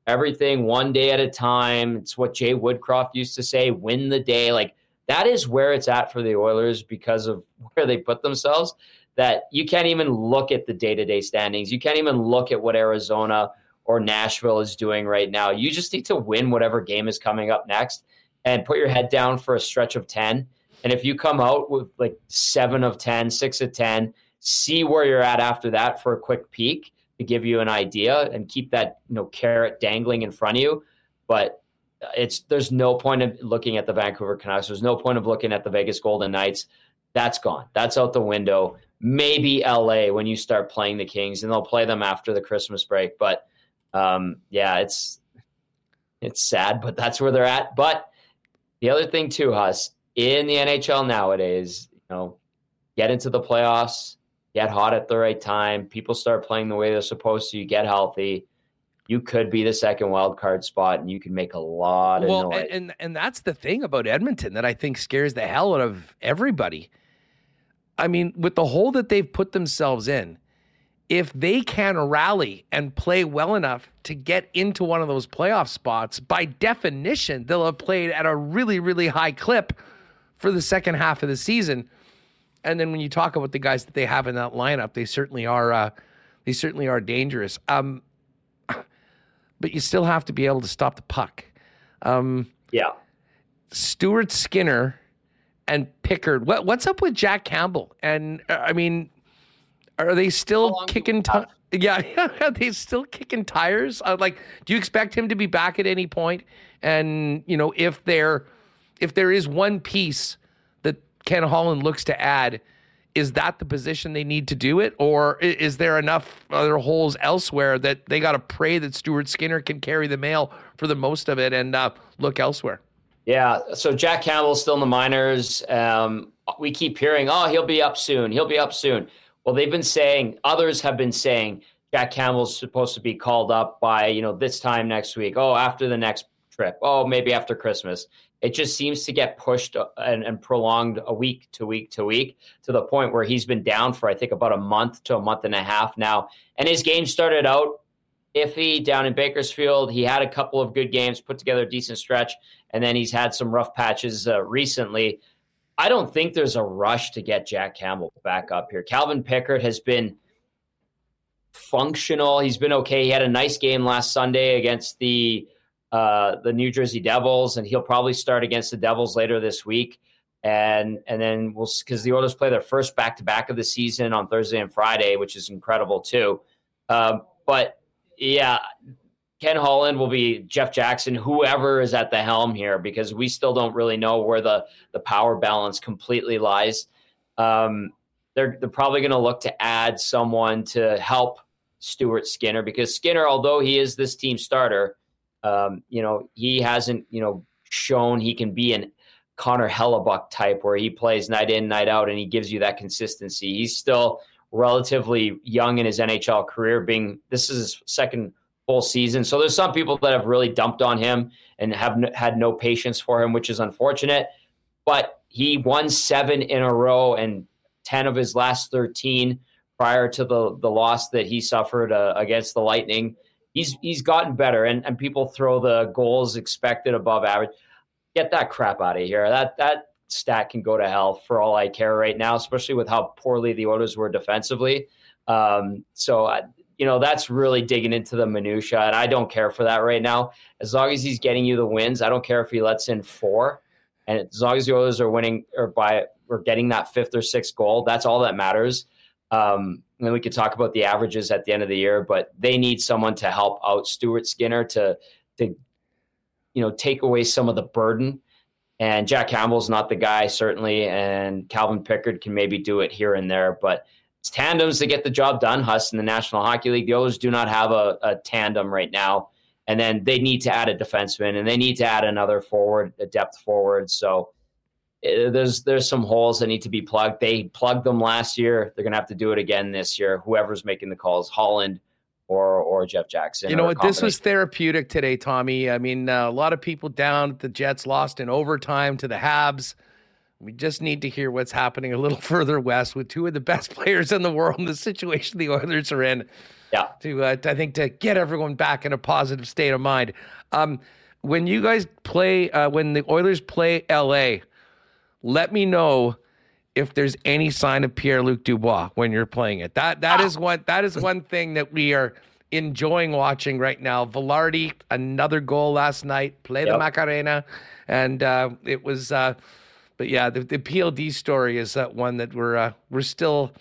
Everything one day at a time. It's what Jay Woodcroft used to say, win the day. Like, that is where it's at for the Oilers because of where they put themselves, that you can't even look at the day-to-day standings. You can't even look at what Arizona or Nashville is doing right now. You just need to win whatever game is coming up next and put your head down for a stretch of 10. And if you come out with like 7 of 10, 6 of 10, see where you're at after that for a quick peek to give you an idea and keep that, you know, carrot dangling in front of you. But there's no point of looking at the Vancouver Canucks. There's no point of looking at the Vegas Golden Knights. That's gone. That's out the window. Maybe LA when you start playing the Kings, and they'll play them after the Christmas break. But yeah, it's sad, but that's where they're at. But the other thing too, Huss, in the NHL nowadays, you know, get into the playoffs, get hot at the right time. People start playing the way they're supposed to. You get healthy. You could be the second wild card spot, and you can make a lot of noise. And that's the thing about Edmonton that I think scares the hell out of everybody. I mean, with the hole that they've put themselves in, if they can rally and play well enough to get into one of those playoff spots, by definition, they'll have played at a really, really high clip for the second half of the season. And then when you talk about the guys that they have in that lineup, they certainly are dangerous. But you still have to be able to stop the puck. Yeah. Stuart Skinner and Pickard. What's up with Jack Campbell? And I mean, are they still kicking? Yeah, are they still kicking tires? Like, do you expect him to be back at any point? And you know, if there is one piece that Ken Holland looks to add, is that the position they need to do it, or is there enough other holes elsewhere that they got to pray that Stuart Skinner can carry the mail for the most of it and look elsewhere? Yeah, so Jack Campbell's still in the minors. We keep hearing, he'll be up soon. He'll be up soon. Well, others have been saying Jack Campbell's supposed to be called up by, you know, this time next week. After the next trip. Maybe after Christmas. It just seems to get pushed and prolonged a week to week to week, to the point where he's been down for, I think, about a month to a month and a half now. And his game started out iffy down in Bakersfield. He had a couple of good games, put together a decent stretch, and then he's had some rough patches recently. I don't think there's a rush to get Jack Campbell back up here. Calvin Pickard has been functional. He's been okay. He had a nice game last Sunday against the New Jersey Devils, and he'll probably start against the Devils later this week. And then we'll, because the Oilers play their first back-to-back of the season on Thursday and Friday, which is incredible too. But yeah, Ken Holland will be Jeff Jackson, whoever is at the helm here, because we still don't really know where the power balance completely lies. They're probably going to look to add someone to help Stuart Skinner, because Skinner, although he is this team starter, he hasn't, shown he can be an Connor Hellebuyck type where he plays night in, night out, and he gives you that consistency. He's still relatively young in his NHL career, this is his second full season. So there's some people that have really dumped on him and have had no patience for him, which is unfortunate. But he won 7 in a row and 10 of his last 13 prior to the loss that he suffered against the Lightning. He's gotten better, and people throw the goals expected above average. Get that crap out of here. That stat can go to hell for all I care right now, especially with how poorly the Oilers were defensively. So that's really digging into the minutia, and I don't care for that right now. As long as he's getting you the wins, I don't care if he lets in 4. And as long as the Oilers are winning or getting that 5th or 6th goal, that's all that matters. And then we could talk about the averages at the end of the year, but they need someone to help out Stuart Skinner to take away some of the burden. And Jack Campbell's not the guy, certainly, and Calvin Pickard can maybe do it here and there. But it's tandems that get the job done, Huss, in the National Hockey League. The Oilers do not have a tandem right now. And then they need to add a defenseman, and they need to add another forward, a depth forward. So there's some holes that need to be plugged. They plugged them last year. They're going to have to do it again this year, whoever's making the calls, Holland or Jeff Jackson. You know what? This was therapeutic today, Tommy. I mean, a lot of people down. The Jets lost in overtime to the Habs. We just need to hear what's happening a little further west with two of the best players in the world in the situation the Oilers are in. Yeah. To get everyone back in a positive state of mind. When you guys play, when the Oilers play LA, let me know if there's any sign of Pierre-Luc Dubois when you're playing it. That is one thing that we are enjoying watching right now. Vilardi, another goal last night, the Macarena. And it was, but yeah, the PLD story is that one that we're still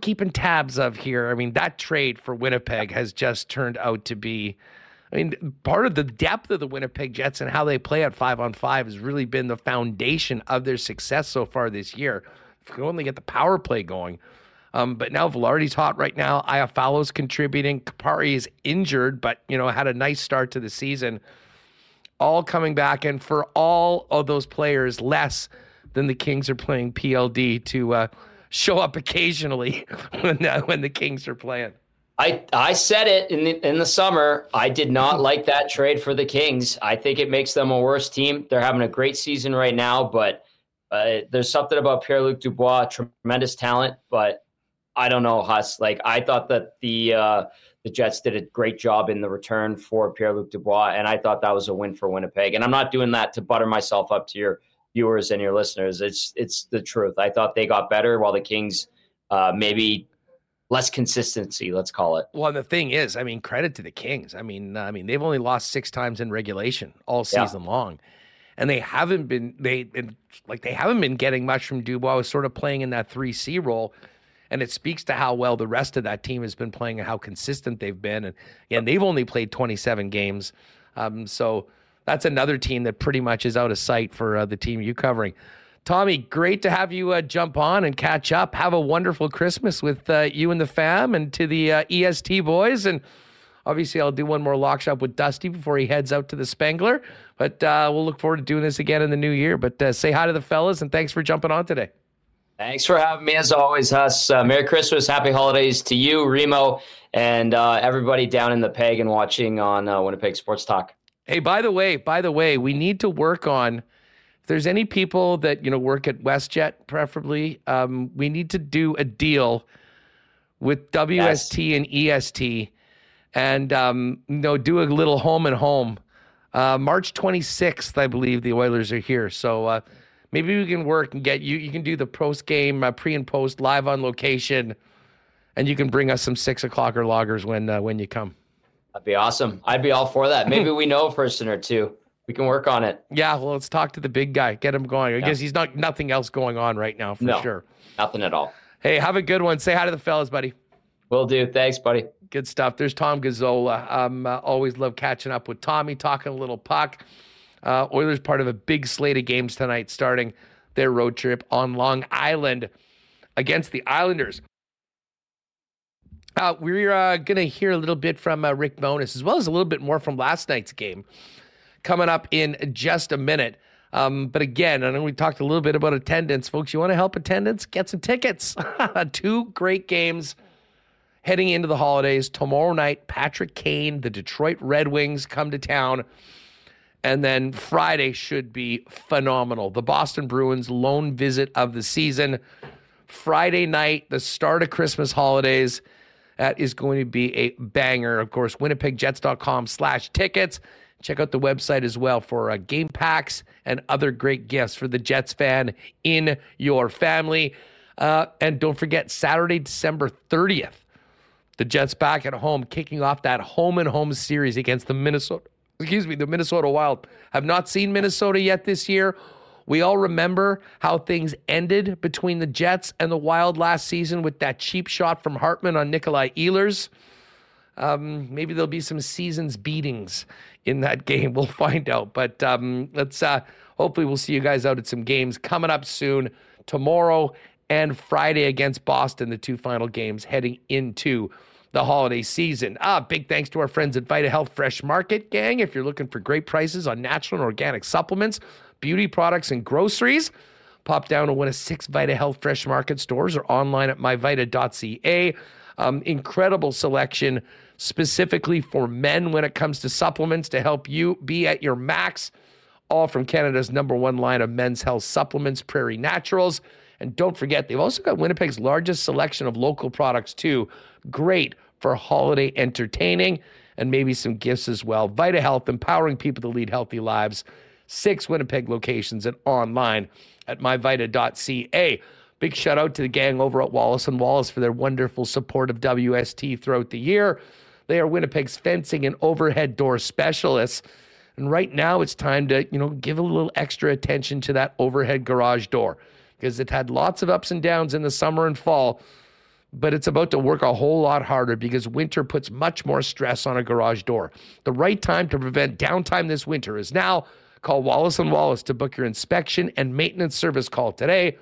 keeping tabs of here. I mean, that trade for Winnipeg has just turned out to be, I mean, part of the depth of the Winnipeg Jets and how they play at 5-on-5 has really been the foundation of their success so far this year. If you only get the power play going. But now Velarde's hot right now. Iafalo's contributing. Kupari is injured, but, had a nice start to the season. All coming back. And for all of those players, less than the Kings are playing PLD to show up occasionally when the Kings are playing. I said it in the summer. I did not like that trade for the Kings. I think it makes them a worse team. They're having a great season right now, but there's something about Pierre-Luc Dubois, tremendous talent, but I don't know, Huss. Like, I thought that the Jets did a great job in the return for Pierre-Luc Dubois, and I thought that was a win for Winnipeg. And I'm not doing that to butter myself up to your viewers and your listeners. It's the truth. I thought they got better while the Kings maybe – less consistency, let's call it. Well, the thing is, I mean, credit to the Kings. I mean, they've only lost 6 times in regulation all season long, and they haven't been getting much from Dubois. Was sort of playing in that 3C role, and it speaks to how well the rest of that team has been playing and how consistent they've been. And again, they've only played 27 games, so that's another team that pretty much is out of sight for the team you're covering. Tommy, great to have you jump on and catch up. Have a wonderful Christmas with you and the fam, and to the EST boys. And obviously I'll do one more lock shop with Dusty before he heads out to the Spengler. But we'll look forward to doing this again in the new year. But say hi to the fellas, and thanks for jumping on today. Thanks for having me, as always, Huss. Merry Christmas, happy holidays to you, Remo, and everybody down in the Peg and watching on Winnipeg Sports Talk. Hey, by the way, we need to work on... If there's any people that, work at WestJet, preferably, we need to do a deal with WST and EST and, do a little home and home. March 26th, I believe the Oilers are here. So maybe we can work and get you. You can do the post game, pre and post live on location, and you can bring us some 6 o'clock or loggers when you come. That'd be awesome. I'd be all for that. Maybe we know a person or two. We can work on it. Yeah, well, let's talk to the big guy. Get him going. I guess he's nothing else going on right now for sure. Nothing at all. Hey, have a good one. Say hi to the fellas, buddy. Will do. Thanks, buddy. Good stuff. There's Tom Gazzola. Always love catching up with Tommy, talking a little puck. Oilers part of a big slate of games tonight, starting their road trip on Long Island against the Islanders. We're going to hear a little bit from Rick Bonus, as well as a little bit more from last night's game, coming up in just a minute. But again, I know we talked a little bit about attendance. Folks, you want to help attendance? Get some tickets. 2 great games heading into the holidays. Tomorrow night, Patrick Kane, the Detroit Red Wings come to town. And then Friday should be phenomenal. The Boston Bruins lone visit of the season. Friday night, the start of Christmas holidays. That is going to be a banger. Of course, winnipegjets.com/tickets. Check out the website as well for game packs and other great gifts for the Jets fan in your family. And don't forget, Saturday, December 30th, the Jets back at home, kicking off that home-and-home series against the Minnesota Wild. Have not seen Minnesota yet this year. We all remember how things ended between the Jets and the Wild last season with that cheap shot from Hartman on Nikolaj Ehlers. Maybe there'll be some season's beatings in that game. We'll find out. But let's hopefully we'll see you guys out at some games coming up soon. Tomorrow and Friday against Boston, the 2 final games heading into the holiday season. Big thanks to our friends at Vita Health Fresh Market, gang. If you're looking for great prices on natural and organic supplements, beauty products, and groceries, pop down to one of 6 Vita Health Fresh Market stores or online at myvita.ca. Incredible selection specifically for men when it comes to supplements to help you be at your max. All from Canada's #1 line of men's health supplements, Prairie Naturals. And don't forget, they've also got Winnipeg's largest selection of local products too. Great for holiday entertaining and maybe some gifts as well. Vita Health, empowering people to lead healthy lives. 6 Winnipeg locations and online at myvita.ca. Big shout out to the gang over at Wallace & Wallace for their wonderful support of WST throughout the year. They are Winnipeg's fencing and overhead door specialists. And right now it's time to, give a little extra attention to that overhead garage door because it had lots of ups and downs in the summer and fall, but it's about to work a whole lot harder because winter puts much more stress on a garage door. The right time to prevent downtime this winter is now. Call Wallace & Wallace to book your inspection and maintenance service call today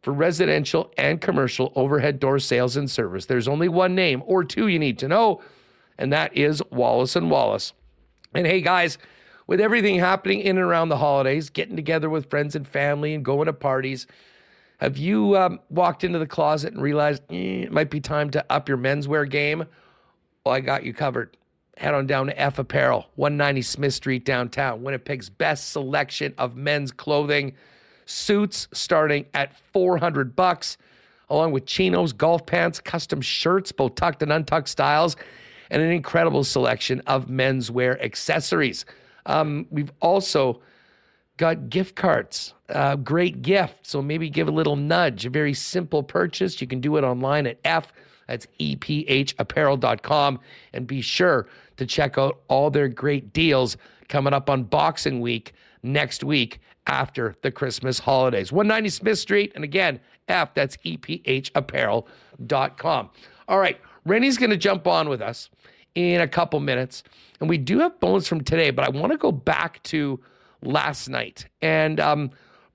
for residential and commercial overhead door sales and service. There's only one name or 2 you need to know, and that is Wallace & Wallace. And hey, guys, with everything happening in and around the holidays, getting together with friends and family and going to parties, have you walked into the closet and realized it might be time to up your menswear game? Well, I got you covered. Head on down to F Apparel, 190 Smith Street downtown. Winnipeg's best selection of men's clothing. Suits starting at $400, along with chinos, golf pants, custom shirts, both tucked and untucked styles, and an incredible selection of menswear accessories. We've also got gift cards. Great gift. So maybe give a little nudge. A very simple purchase. You can do it online at F. That's ephapparel.com. And be sure to check out all their great deals coming up on Boxing Week next week after the Christmas holidays. 190 Smith Street. And again, F, that's ephapparel.com. All right. Rennie's going to jump on with us in a couple minutes. And we do have bones from today, but I want to go back to last night. And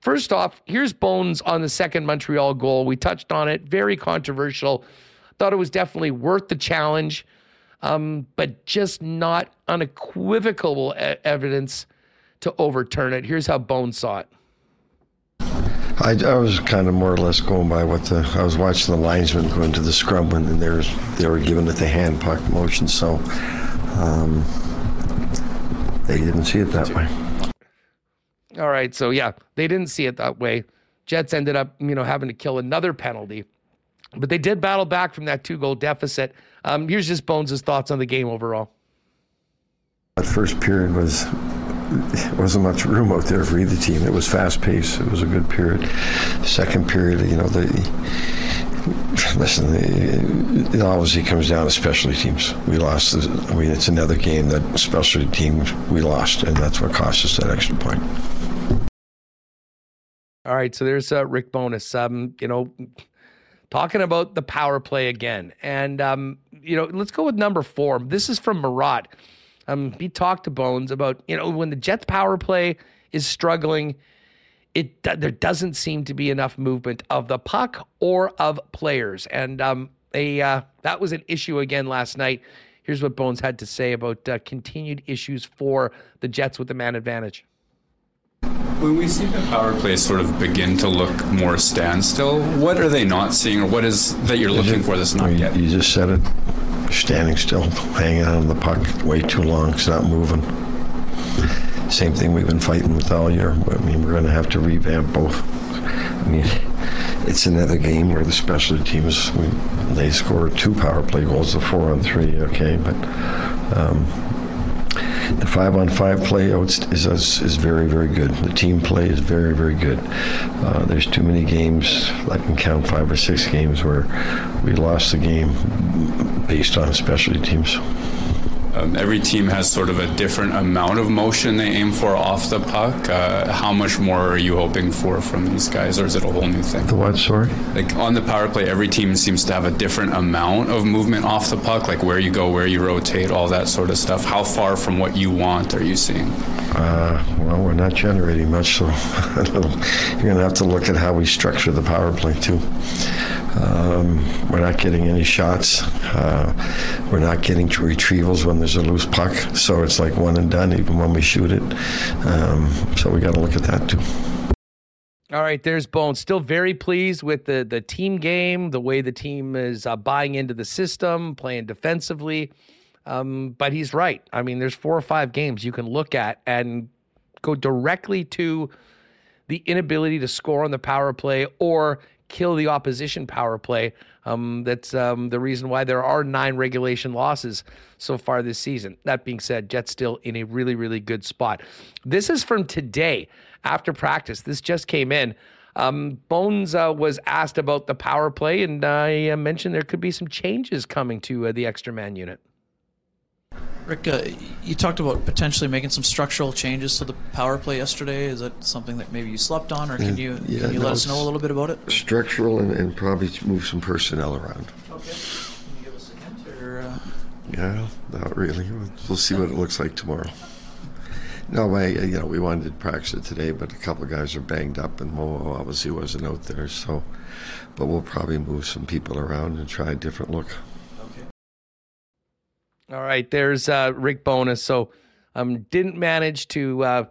first off, here's bones on the second Montreal goal. We touched on it. Very controversial. Thought it was definitely worth the challenge, but just not unequivocal evidence to overturn it. Here's how Bones saw it. I was kind of more or less going by I was watching the linesmen go into the scrum and they were giving it the hand puck motion, so they didn't see it that way. All right, so yeah, they didn't see it that way. Jets ended up, having to kill another penalty. But they did battle back from that 2-goal deficit. Here's just Bones' thoughts on the game overall. That first period wasn't much room out there for either team. It was fast-paced. It was a good period. Second period, Listen, it obviously comes down to specialty teams. We lost. I mean, it's another game that specialty teams we lost, and that's what cost us that extra point. All right, so there's Rick Bonus. Talking about the power play again, and let's go with number 4. This is from Marat. He talked to Bones about when the Jets power play is struggling. There doesn't seem to be enough movement of the puck or of players. And that was an issue again last night. Here's what Bones had to say about continued issues for the Jets with the man advantage. When we see the power play sort of begin to look more standstill, what are they not seeing, or what is that you're looking for that's not yet? You just said it. Standing still, hanging on the puck way too long. It's not moving. Same thing we've been fighting with all year. I mean, we're going to have to revamp both. I mean, it's another game where the specialty teams, they scored 2 power play goals, the 4-on-3, okay, but the 5-on-5 play is very, very good. The team play is very, very good. There's too many games, I can count 5 or 6 games where we lost the game based on specialty teams. Every team has sort of a different amount of motion they aim for off the puck. How much more are you hoping for from these guys, or is it a whole new thing? The what, sorry? Like on the power play, every team seems to have a different amount of movement off the puck, like where you go, where you rotate, all that sort of stuff. How far from what you want are you seeing? Well, we're not generating much, so you're going to have to look at how we structure the power play too. We're not getting any shots. We're not getting retrievals when there's a loose puck. So it's like one and done, even when we shoot it. So we got to look at that too. All right, there's Bones. Still very pleased with the team game, the way the team is buying into the system, playing defensively. But he's right. I mean, there's 4 or 5 games you can look at and go directly to the inability to score on the power play or kill the opposition power play. That's the reason why there are 9 regulation losses so far this season. That being said, Jets still in a really, really good spot. This is from today after practice. This just came in. Bones was asked about the power play, and I mentioned there could be some changes coming to the extra man unit. Rick, you talked about potentially making some structural changes to the power play yesterday. Is that something that maybe you slept on, or can you let us know a little bit about it? Structural and probably move some personnel around. Okay. Can you give us a hint? Yeah, not really. We'll see what it looks like tomorrow. No, we wanted to practice it today, but a couple of guys are banged up, and Mo obviously wasn't out there. But we'll probably move some people around and try a different look. All right, there's Rick Bonus. So didn't manage to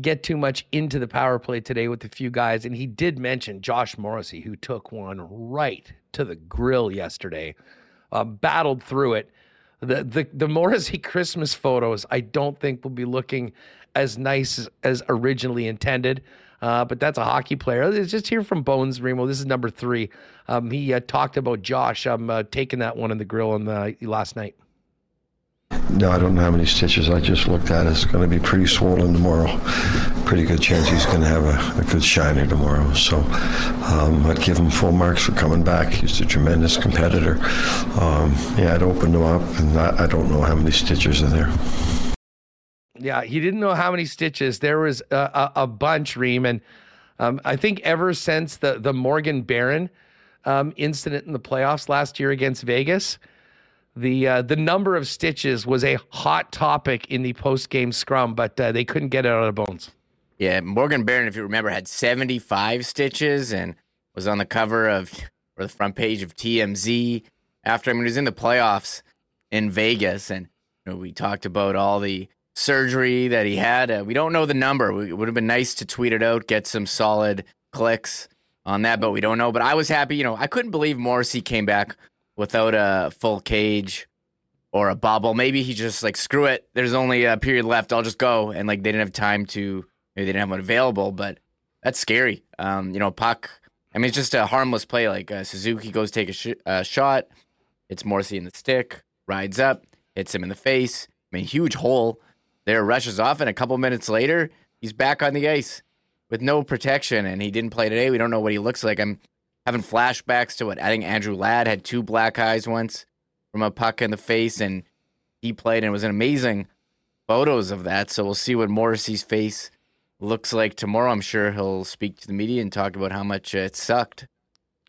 get too much into the power play today with a few guys, and he did mention Josh Morrissey, who took one right to the grill yesterday, battled through it. The Morrissey Christmas photos I don't think will be looking as nice as originally intended, but that's a hockey player. Let's just hear from Bones, Remo. This is number 3. He talked about Josh taking that one in the grill on last night. No, I don't know how many stitches I just looked at. It's going to be pretty swollen tomorrow. Pretty good chance he's going to have a good shiner tomorrow. So I'd give him full marks for coming back. He's a tremendous competitor. I'd open him up, and I don't know how many stitches are there. Yeah, he didn't know how many stitches. There was a bunch, Reem, and I think ever since the Morgan Barron incident in the playoffs last year against Vegas, the number of stitches was a hot topic in the post-game scrum, but they couldn't get it out of Bones. Yeah, Morgan Barron, if you remember, had 75 stitches and was on the cover or the front page of TMZ after he was in the playoffs in Vegas. And we talked about all the surgery that he had. We don't know the number. It would have been nice to tweet it out, get some solid clicks on that, but we don't know. But I was happy. I couldn't believe Morrissey came back without a full cage or a bobble. Maybe he just screw it. There's only a period left. I'll just go. And they didn't have time to, maybe they didn't have one available, but that's scary. Puck. I mean, it's just a harmless play. Suzuki goes take a shot. It's Morrissey in the stick, rides up, hits him in the face. I mean, huge hole there, rushes off. And a couple minutes later, he's back on the ice with no protection. And he didn't play today. We don't know what he looks like. I'm having flashbacks to it. I think Andrew Ladd had two black eyes once from a puck in the face, and he played, and it was an amazing photos of that. So we'll see what Morrissey's face looks like tomorrow. I'm sure he'll speak to the media and talk about how much it sucked.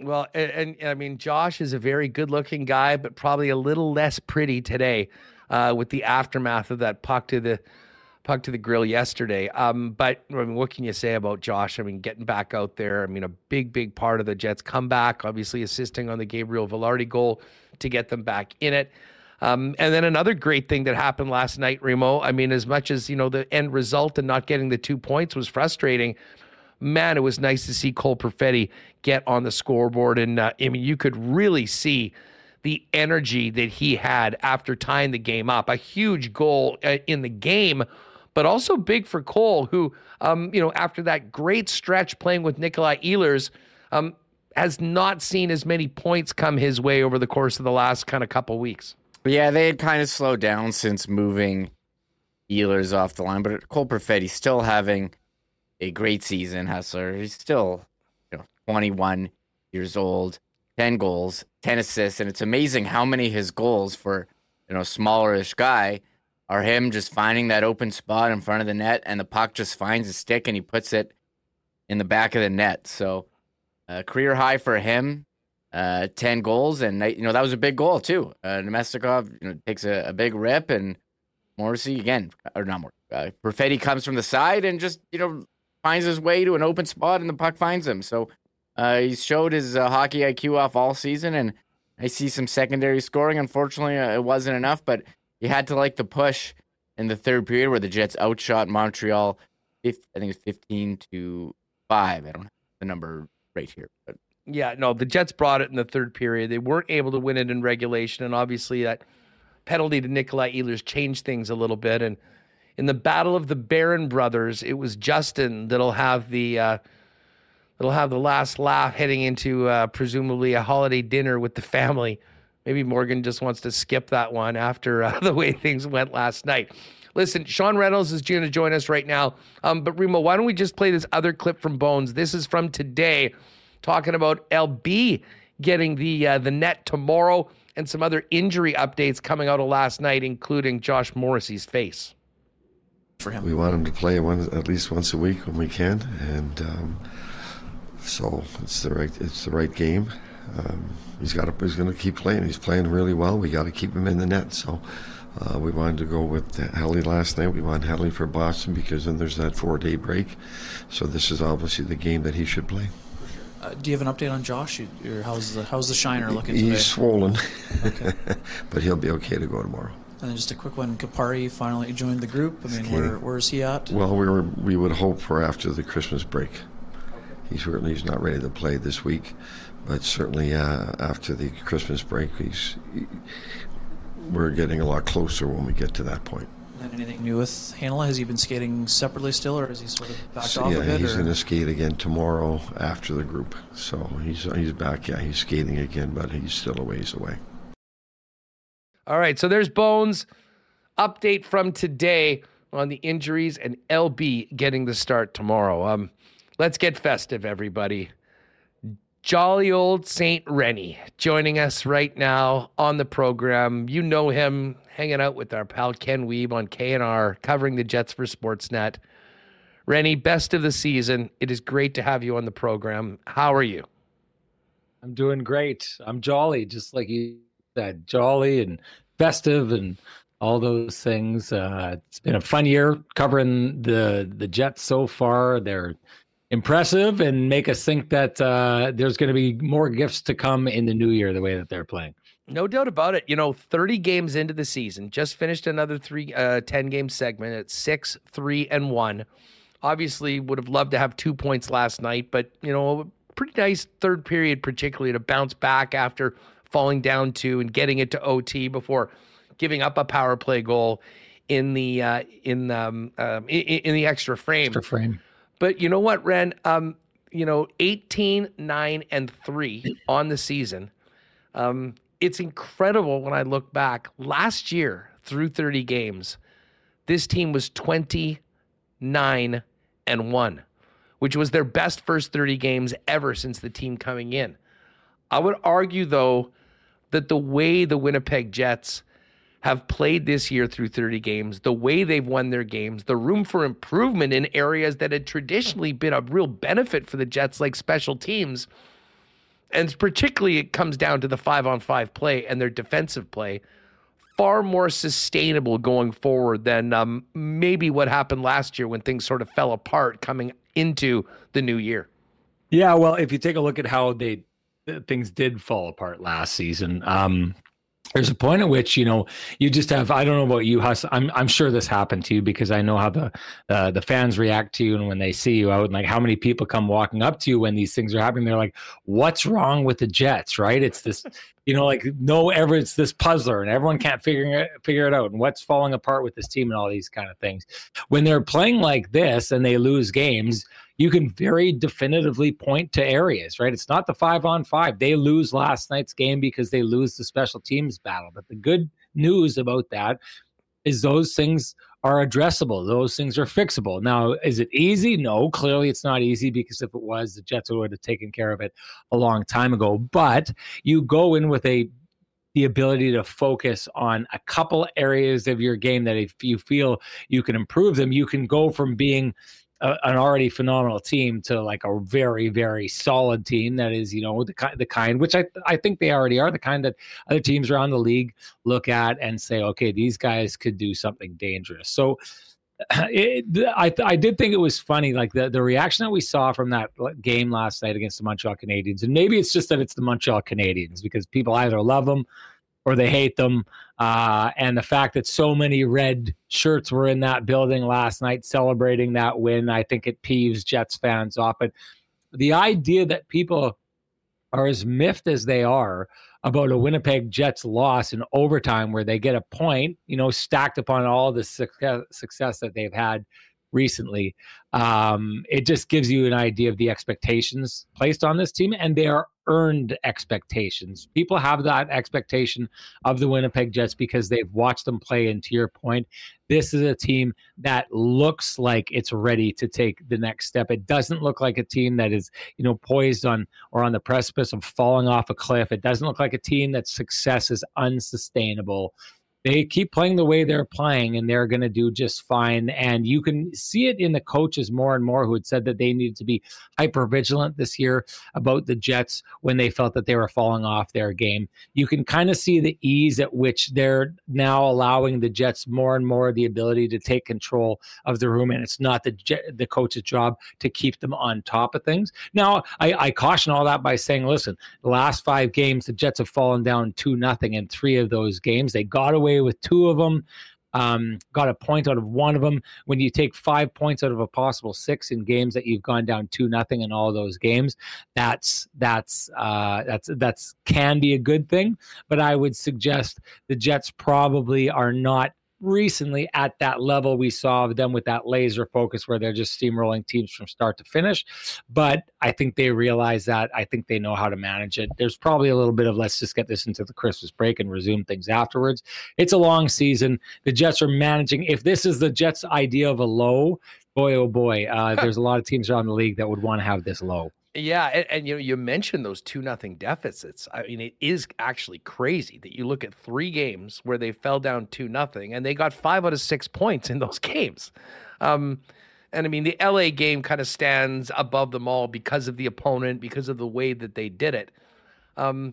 Well, and I mean, Josh is a very good-looking guy, but probably a little less pretty today with the aftermath of that puck to the grill yesterday. But I mean, what can you say about Josh? I mean, getting back out there. I mean, a big part of the Jets' comeback, obviously assisting on the Gabriel Vilardi goal to get them back in it. And then another great thing that happened last night, Remo. I mean, as much as, you know, the end result and not getting the 2 points was frustrating, man, it was nice to see Cole Perfetti get on the scoreboard. And, I mean, you could really see the energy that he had after tying the game up. A huge goal in the game, but also big for Cole, who, you know, after that great stretch playing with Nikolaj Ehlers, has not seen as many points come his way over the course of the last kind of couple weeks. Yeah, they had kind of slowed down since moving Ehlers off the line, but Cole Perfetti still having a great season, Hustler. He's still, you know, 21 years old, 10 goals, 10 assists, and it's amazing how many of his goals for, you know, smallerish guy are him just finding that open spot in front of the net, and the puck just finds a stick and he puts it in the back of the net. So a career high for him. 10 goals, and, you know, that was a big goal, too. Namestnikov, you know, takes a big rip, and Morrissey, again, or not Morrissey, Perfetti comes from the side and just, you know, finds his way to an open spot, and the puck finds him. So he showed his hockey IQ off all season, and I see some secondary scoring. Unfortunately, it wasn't enough, but you had to like the push in the third period where the Jets outshot Montreal, I think it was 15-5. I don't have the number right here, but. Yeah, no, the Jets brought it in the third period. They weren't able to win it in regulation, and obviously that penalty to Nikolaj Ehlers changed things a little bit. And in the battle of the Barron brothers, it was Justin that'll have the last laugh heading into presumably a holiday dinner with the family. Maybe Morgan just wants to skip that one after the way things went last night. Listen, Sean Reynolds is going to join us right now. But Remo, why don't we just play this other clip from Bones? This is from today, talking about LB getting the net tomorrow and some other injury updates coming out of last night, including Josh Morrissey's face. For him, we want him to play at least once a week when we can, and so it's the right game. He's going to keep playing. He's playing really well. We got to keep him in the net. So we wanted to go with Hellebuyck last night. We want Hellebuyck for Boston because then there's that 4-day break. So this is obviously the game that he should play. Do you have an update on Josh? Or how's the Shiner looking today? He's swollen, okay. But he'll be okay to go tomorrow. And then just a quick one, Kupari finally joined the group. I mean, where is he at? Well, we would hope for after the Christmas break. Okay. He's not ready to play this week, but certainly after the Christmas break, we're getting a lot closer when we get to that point. And anything new with Hanela? Has he been skating separately still, or is he sort of backed off a bit? Yeah, he's going to skate again tomorrow after the group. So he's back. Yeah, he's skating again, but he's still a ways away. All right, so there's Bones' update from today on the injuries and LB getting the start tomorrow. Let's get festive, everybody. Jolly old St. Rennie joining us right now on the program. You know him, hanging out with our pal Ken Weeb on KNR, covering the Jets for Sportsnet. Rennie, best of the season. It is great to have you on the program. How are you? I'm doing great. I'm jolly, just like you said, jolly and festive and all those things. It's been a fun year covering the Jets so far. They're impressive and make us think that there's going to be more gifts to come in the new year the way that they're playing. No doubt about it. You know, 30 games into the season, just finished another 10-game segment at 6-3-1. Obviously would have loved to have 2 points last night, but, you know, pretty nice third period particularly to bounce back after falling down 2 and getting it to OT before giving up a power play goal in the extra frame. But you know what, Ren? You know, 18, 9, and 3 on the season. It's incredible when I look back. Last year, through 30 games, this team was 29-1, which was their best first 30 games ever since the team coming in. I would argue, though, that the way the Winnipeg Jets have played this year through 30 games, the way they've won their games, the room for improvement in areas that had traditionally been a real benefit for the Jets, like special teams, and particularly it comes down to the 5-on-5 play and their defensive play, far more sustainable going forward than maybe what happened last year when things sort of fell apart coming into the new year. Yeah, well, if you take a look at how things did fall apart last season, there's a point at which, you just have, I don't know about you, Hus. I'm sure this happened to you because I know how the fans react to you. And when they see you out, and like how many people come walking up to you when these things are happening, they're like, what's wrong with the Jets, right? It's this, it's this puzzler and everyone can't figure it out. And what's falling apart with this team and all these kind of things. When they're playing like this and they lose games, you can very definitively point to areas, right? It's not the 5-on-5. They lose last night's game because they lose the special teams battle. But the good news about that is those things are addressable. Those things are fixable. Now, is it easy? No, clearly it's not easy, because if it was, the Jets would have taken care of it a long time ago. But you go in with the ability to focus on a couple areas of your game that if you feel you can improve them, you can go from being an already phenomenal team to like a very, very solid team that is, the kind which I think they already are, the kind that other teams around the league look at and say, okay, these guys could do something dangerous. So I did think it was funny, like the reaction that we saw from that game last night against the Montreal Canadiens, and maybe it's just that it's the Montreal Canadiens because people either love them or they hate them. And the fact that so many red shirts were in that building last night celebrating that win, I think it peeves Jets fans off. But the idea that people are as miffed as they are about a Winnipeg Jets loss in overtime where they get a point, stacked upon all the success that they've had recently, it just gives you an idea of the expectations placed on this team, and they are earned expectations. People have that expectation of the Winnipeg Jets because they've watched them play, and to your point, this is a team that looks like it's ready to take the next step. It doesn't look like a team that is, poised on or on the precipice of falling off a cliff. It doesn't look like a team that success is unsustainable. They keep playing the way they're playing, and they're going to do just fine. And you can see it in the coaches more and more who had said that they needed to be hyper-vigilant this year about the Jets when they felt that they were falling off their game. You can kind of see the ease at which they're now allowing the Jets more and more the ability to take control of the room, and it's not the coach's job to keep them on top of things. Now, I caution all that by saying, listen, the last 5 games, the Jets have fallen down 2-0 in 3 of those games. They got away with 2 of them, got a point out of 1 of them. When you take 5 points out of a possible 6 in games that you've gone down 2-0 in all those games, that's can be a good thing. But I would suggest the Jets probably are not recently at that level we saw of them with that laser focus where they're just steamrolling teams from start to finish. But I think they realize that. I think they know how to manage it. There's probably a little bit of let's just get this into the Christmas break and resume things afterwards. It's a long season. The Jets are managing. If this is the Jets' idea of a low, boy, oh boy, there's a lot of teams around the league that would want to have this low. Yeah, and you mentioned those 2-0 deficits. I mean, it is actually crazy that you look at 3 games where they fell down 2-0, and they got 5 out of 6 points in those games. And I mean, the LA game kind of stands above them all because of the opponent, because of the way that they did it. But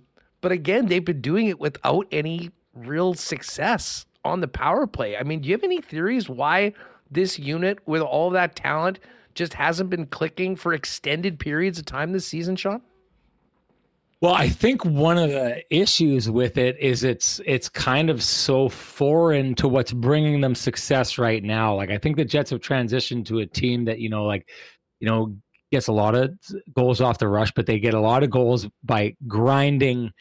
again, they've been doing it without any real success on the power play. I mean, do you have any theories why this unit, with all that talent, just hasn't been clicking for extended periods of time this season, Sean? Well, I think one of the issues with it is it's kind of so foreign to what's bringing them success right now. Like, I think the Jets have transitioned to a team that, gets a lot of goals off the rush, but they get a lot of goals by grinding,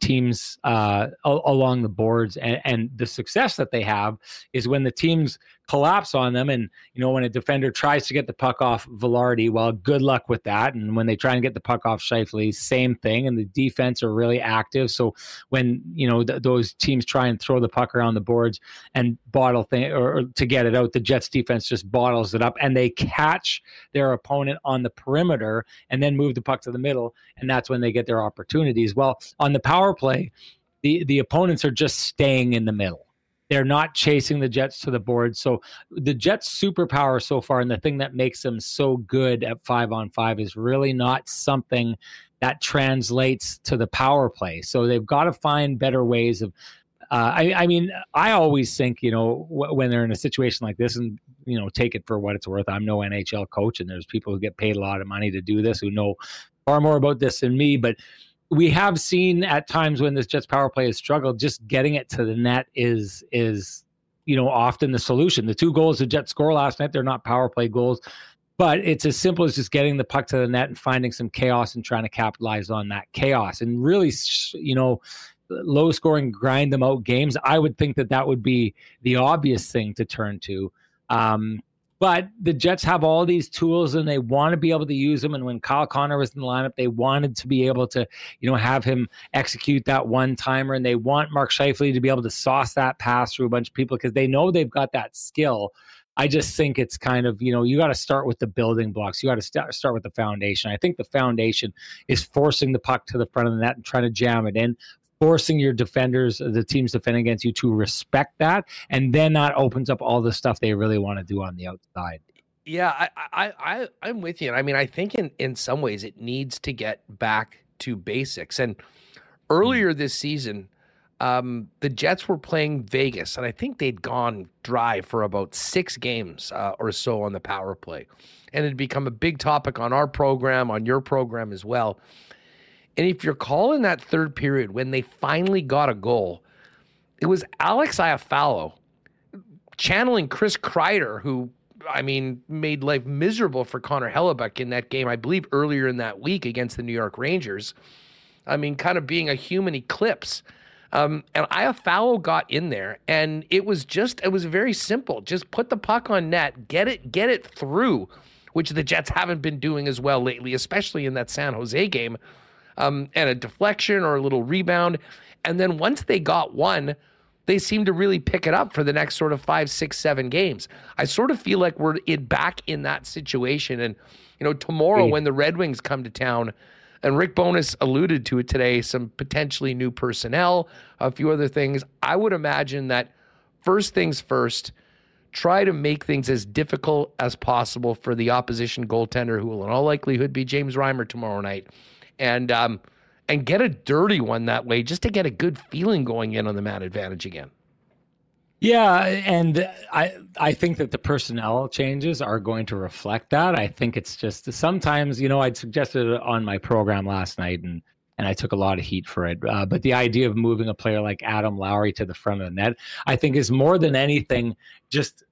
teams along the boards. And the success that they have is when the teams collapse on them. And, you know, when a defender tries to get the puck off Vilardi, well, good luck with that. And when they try and get the puck off Scheifele, same thing. And the defense are really active. So when, you know, those teams try and throw the puck around the boards and bottle thing or to get it out, the Jets defense just bottles it up and they catch their opponent on the perimeter and then move the puck to the middle. And that's when they get their opportunities. Well, on the power play, the opponents are just staying in the middle. They're not chasing the Jets to the board. So the Jets' superpower so far, and the thing that makes them so good at 5-on-5, is really not something that translates to the power play. So they've got to find better ways of I always think, you know, when they're in a situation like this, and, you know, take it for what it's worth, I'm no NHL coach, and there's people who get paid a lot of money to do this who know far more about this than me, but we have seen at times when this Jets power play has struggled, just getting it to the net is, you know, often the solution. The two goals the Jets score last night, they're not power play goals, but it's as simple as just getting the puck to the net and finding some chaos and trying to capitalize on that chaos and really, you know, low scoring, grind them out games. I would think that would be the obvious thing to turn to. But the Jets have all these tools and they want to be able to use them. And when Kyle Connor was in the lineup, they wanted to be able to, you know, have him execute that one-timer. And they want Mark Scheifele to be able to sauce that pass through a bunch of people because they know they've got that skill. I just think it's kind of, you know, you got to start with the building blocks. You got to start with the foundation. I think the foundation is forcing the puck to the front of the net and trying to jam it in, forcing your defenders, the teams defending against you, to respect that. And then that opens up all the stuff they really want to do on the outside. Yeah, I'm with you. And I mean, I think in some ways it needs to get back to basics. And earlier this season, the Jets were playing Vegas, and I think they'd gone dry for about 6 games or so on the power play. And it'd become a big topic on our program, on your program as well. And if you're calling that third period when they finally got a goal, it was Alex Iafallo channeling Chris Kreider, who, I mean, made life miserable for Connor Hellebuyck in that game, I believe earlier in that week against the New York Rangers. I mean, kind of being a human eclipse. And Iafallo got in there, and it was very simple. Just put the puck on net, get it through, which the Jets haven't been doing as well lately, especially in that San Jose game. And a deflection or a little rebound. And then once they got one, they seemed to really pick it up for the next sort of 5, 6, 7 games. I sort of feel like we're back in that situation. And, you know, tomorrow when the Red Wings come to town, and Rick Bonus alluded to it today, some potentially new personnel, a few other things, I would imagine that first things first, try to make things as difficult as possible for the opposition goaltender, who will in all likelihood be James Reimer tomorrow night. And get a dirty one that way, just to get a good feeling going in on the man advantage again. Yeah, and I think that the personnel changes are going to reflect that. I think it's just sometimes, you know, I'd suggested it on my program last night, and I took a lot of heat for it. But the idea of moving a player like Adam Lowry to the front of the net, I think, is more than anything just...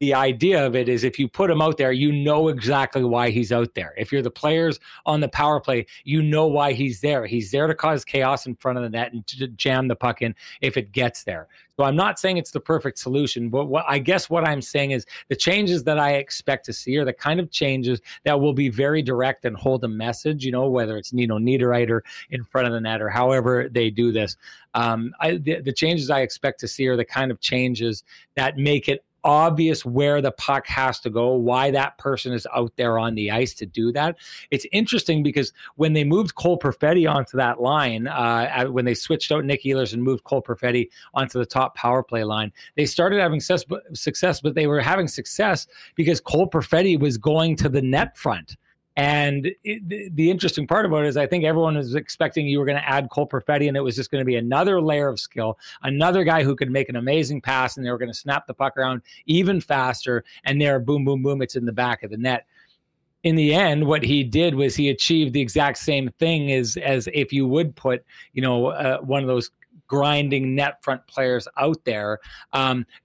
the idea of it is if you put him out there, you know exactly why he's out there. If you're the players on the power play, you know why he's there. He's there to cause chaos in front of the net and to jam the puck in if it gets there. So I'm not saying it's the perfect solution, but what I'm saying is the changes that I expect to see are the kind of changes that will be very direct and hold a message, you know, whether it's Nino Niederreiter in front of the net or however they do this. The changes I expect to see are the kind of changes that make it obvious where the puck has to go, why that person is out there on the ice to do that. It's interesting because when they moved Cole Perfetti onto that line, when they switched out Nick Ehlers and moved Cole Perfetti onto the top power play line, they started having success, but they were having success because Cole Perfetti was going to the net front. And the interesting part about it is I think everyone was expecting you were going to add Cole Perfetti and it was just going to be another layer of skill, another guy who could make an amazing pass, and they were going to snap the puck around even faster, and there, boom, boom, boom, it's in the back of the net. In the end, what he did was he achieved the exact same thing as if you would put, you know, one of those grinding net front players out there,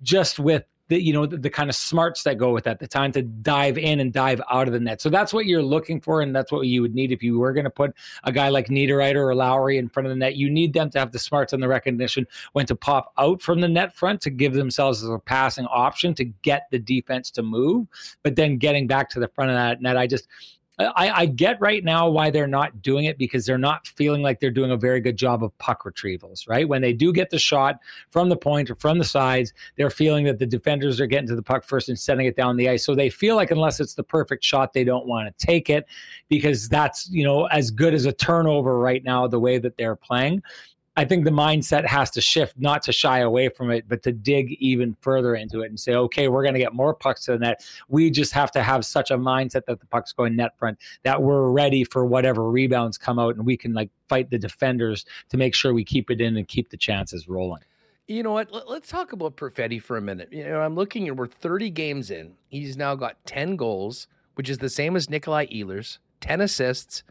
just with the kind of smarts that go with that, the time to dive in and dive out of the net. So that's what you're looking for, and that's what you would need if you were going to put a guy like Niederreiter or Lowry in front of the net. You need them to have the smarts and the recognition when to pop out from the net front to give themselves a passing option to get the defense to move, but then getting back to the front of that net. I get right now why they're not doing it, because they're not feeling like they're doing a very good job of puck retrievals, right? When they do get the shot from the point or from the sides, they're feeling that the defenders are getting to the puck first and sending it down the ice. So they feel like unless it's the perfect shot, they don't want to take it, because that's, as good as a turnover right now, the way that they're playing. I think the mindset has to shift, not to shy away from it, but to dig even further into it and say, okay, we're going to get more pucks to the net. We just have to have such a mindset that the puck's going net front, that we're ready for whatever rebounds come out, and we can fight the defenders to make sure we keep it in and keep the chances rolling. You know what? Let's talk about Perfetti for a minute. I'm looking and we're 30 games in. He's now got 10 goals, which is the same as Nikolaj Ehlers, 10 assists.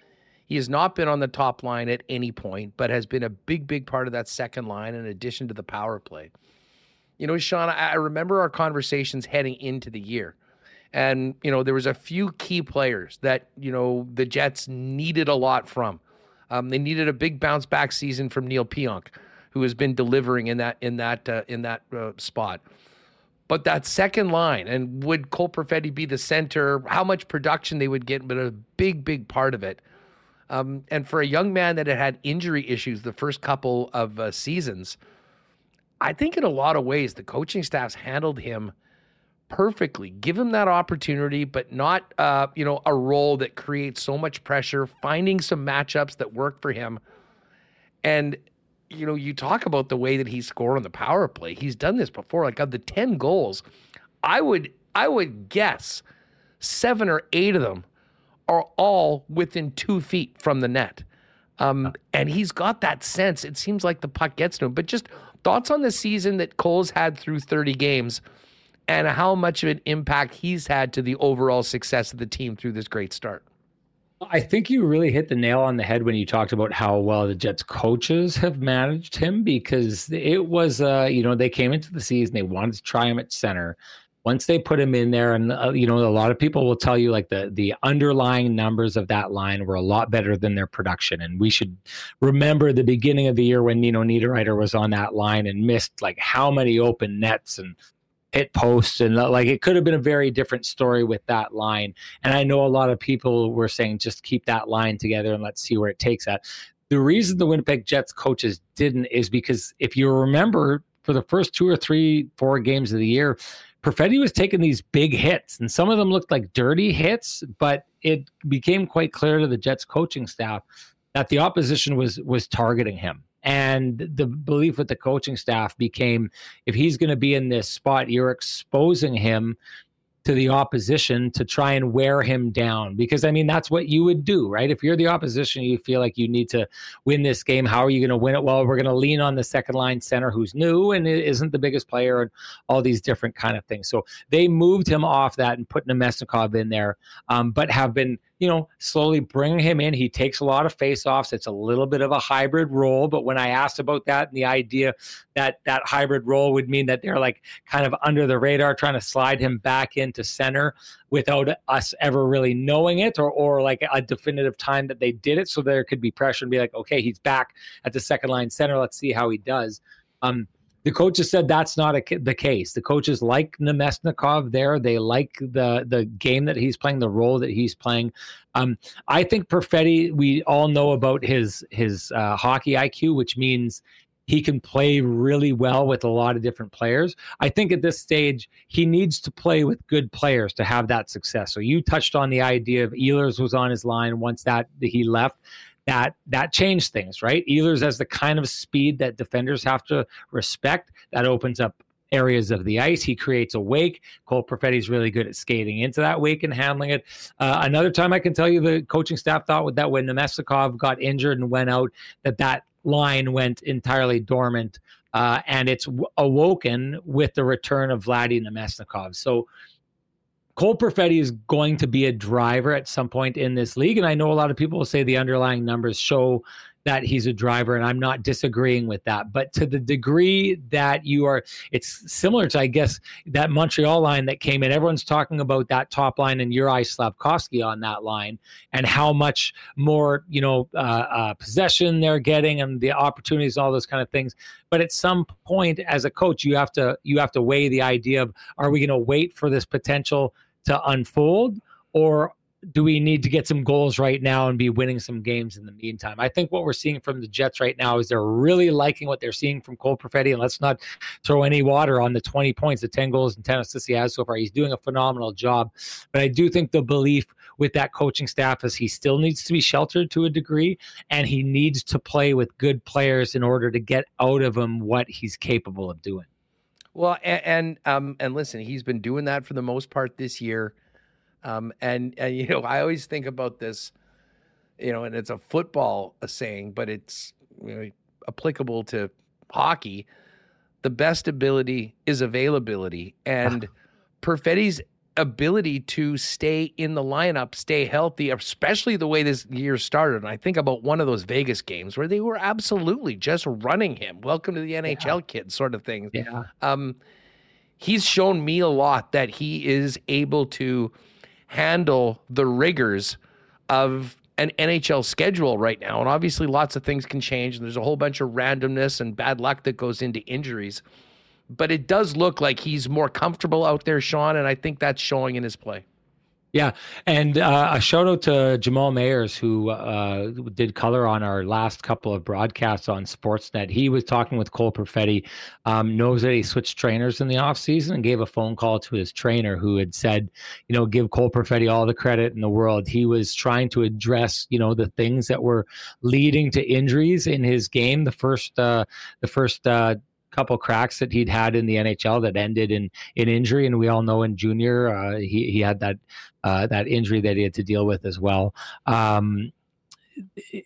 He has not been on the top line at any point, but has been a big, big part of that second line in addition to the power play. Sean, I remember our conversations heading into the year. And, there was a few key players that, the Jets needed a lot from. They needed a big bounce back season from Neil Pionk, who has been delivering in that spot. But that second line, and would Cole Perfetti be the center, how much production they would get, but a big, big part of it. And for a young man that had injury issues the first couple of seasons, I think in a lot of ways the coaching staffs handled him perfectly. Give him that opportunity, but not a role that creates so much pressure, finding some matchups that work for him. And, you talk about the way that he scored on the power play. He's done this before. Of the 10 goals, I would guess 7 or 8 of them are all within 2 feet from the net. And he's got that sense. It seems like the puck gets to him. But just thoughts on the season that Cole's had through 30 games and how much of an impact he's had to the overall success of the team through this great start. I think you really hit the nail on the head when you talked about how well the Jets coaches have managed him, because it was, they came into the season, they wanted to try him at center. Once they put him in there, and a lot of people will tell you the underlying numbers of that line were a lot better than their production. And we should remember the beginning of the year when Nino Niederreiter was on that line and missed how many open nets and hit posts, and it could have been a very different story with that line. And I know a lot of people were saying just keep that line together and let's see where it takes that. The reason the Winnipeg Jets coaches didn't is because, if you remember, for the first 2 or 3, 4 games of the year, Perfetti was taking these big hits, and some of them looked like dirty hits, but it became quite clear to the Jets coaching staff that the opposition was targeting him. And the belief with the coaching staff became, if he's going to be in this spot, you're exposing him to the opposition to try and wear him down. Because, that's what you would do, right? If you're the opposition, you feel like you need to win this game. How are you going to win it? Well, we're going to lean on the second line center who's new and isn't the biggest player and all these different kind of things. So they moved him off that and put Namestnikov in there, but have been slowly bring him in. He takes a lot of faceoffs. It's a little bit of a hybrid role. But when I asked about that and the idea that that hybrid role would mean that they're kind of under the radar, trying to slide him back into center without us ever really knowing it or a definitive time that they did it. So there could be pressure and be okay, he's back at the second line center. Let's see how he does. The coaches said that's not the case. The coaches like Namestnikov there. They like the game that he's playing, the role that he's playing. I think Perfetti, we all know about his hockey IQ, which means he can play really well with a lot of different players. I think at this stage, he needs to play with good players to have that success. So you touched on the idea of Ehlers was on his line once that he left. That changed things, right? Ehlers has the kind of speed that defenders have to respect. That opens up areas of the ice. He creates a wake. Cole Perfetti's really good at skating into that wake and handling it. Another time I can tell you the coaching staff thought with that when Namestnikov got injured and went out, that line went entirely dormant, and it's awoken with the return of Vladi Namestnikov. So Cole Perfetti is going to be a driver at some point in this league. And I know a lot of people will say the underlying numbers show that he's a driver, and I'm not disagreeing with that. But to the degree that you are, it's similar to, I guess, that Montreal line that came in. Everyone's talking about that top line and Uri Slavkovsky on that line and how much more, you know, possession they're getting and the opportunities, all those kind of things. But at some point as a coach, you have to weigh the idea of, are we going to wait for this potential to unfold, or do we need to get some goals right now and be winning some games in the meantime? I think what we're seeing from the Jets right now is they're really liking what they're seeing from Cole Perfetti, and let's not throw any water on the 20 points, the 10 goals and 10 assists he has so far. He's doing a phenomenal job. But I do think the belief with that coaching staff is he still needs to be sheltered to a degree, and he needs to play with good players in order to get out of him what he's capable of doing. Well, and listen, he's been doing that for the most part this year. And you know, I always think about this, you know, and it's a football saying, but it's, you know, applicable to hockey. The best ability is availability, and Perfetti's ability to stay in the lineup, stay healthy, especially the way this year started. And I think about one of those Vegas games where they were absolutely just running him. Welcome to the NHL, yeah, kid, sort of thing. Yeah. He's shown me a lot that he is able to handle the rigors of an NHL schedule right now. And obviously lots of things can change, and there's a whole bunch of randomness and bad luck that goes into injuries. But it does look like he's more comfortable out there, Sean, and I think that's showing in his play. Yeah, and a shout-out to Jamal Mayers, who did color on our last couple of broadcasts on Sportsnet. He was talking with Cole Perfetti, knows that he switched trainers in the offseason, and gave a phone call to his trainer who had said, you know, give Cole Perfetti all the credit in the world. He was trying to address, you know, the things that were leading to injuries in his game, the first couple cracks that he'd had in the NHL that ended in injury. And we all know in junior, he had that injury that he had to deal with as well.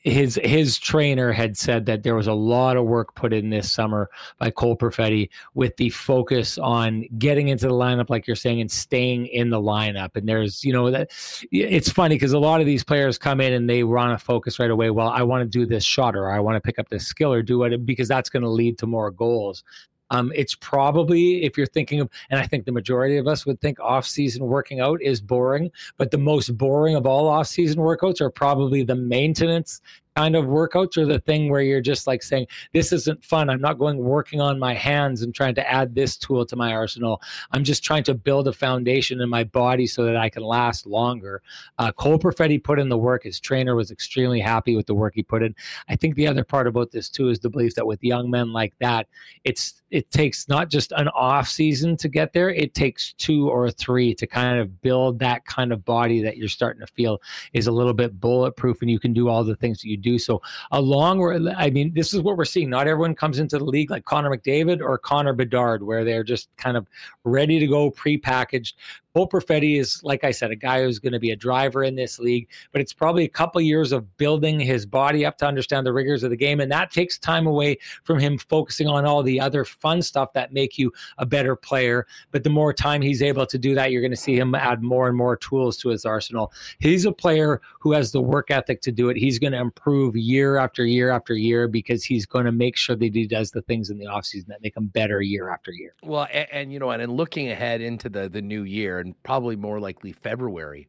His trainer had said that there was a lot of work put in this summer by Cole Perfetti with the focus on getting into the lineup, like you're saying, and staying in the lineup. And there's, you know, that it's funny because a lot of these players come in and they want to focus right away. Well, I want to do this shot, or I want to pick up this skill, or do it, because that's going to lead to more goals. It's probably, if you're thinking of, and I think the majority of us would think off-season working out is boring, but the most boring of all off-season workouts are probably the maintenance kind of workouts, or the thing where you're just like saying, this isn't fun. I'm not going working on my hands and trying to add this tool to my arsenal. I'm just trying to build a foundation in my body so that I can last longer. Cole Perfetti put in the work. His trainer was extremely happy with the work he put in. I think the other part about this too is the belief that with young men like that, it takes not just an off season to get there. It takes 2 or 3 to kind of build that kind of body that you're starting to feel is a little bit bulletproof, and you can do all the things that you do. So I mean, this is what we're seeing. Not everyone comes into the league like Connor McDavid or Connor Bedard, where they're just kind of ready to go, prepackaged. Cole Perfetti is, like I said, a guy who's going to be a driver in this league, but it's probably a couple years of building his body up to understand the rigors of the game, and that takes time away from him focusing on all the other fun stuff that make you a better player. But the more time he's able to do that, you're going to see him add more and more tools to his arsenal. He's a player who has the work ethic to do it. He's going to improve year after year after year, because he's going to make sure that he does the things in the offseason that make him better year after year. Well, and you know, and in looking ahead into the new year, and probably more likely February,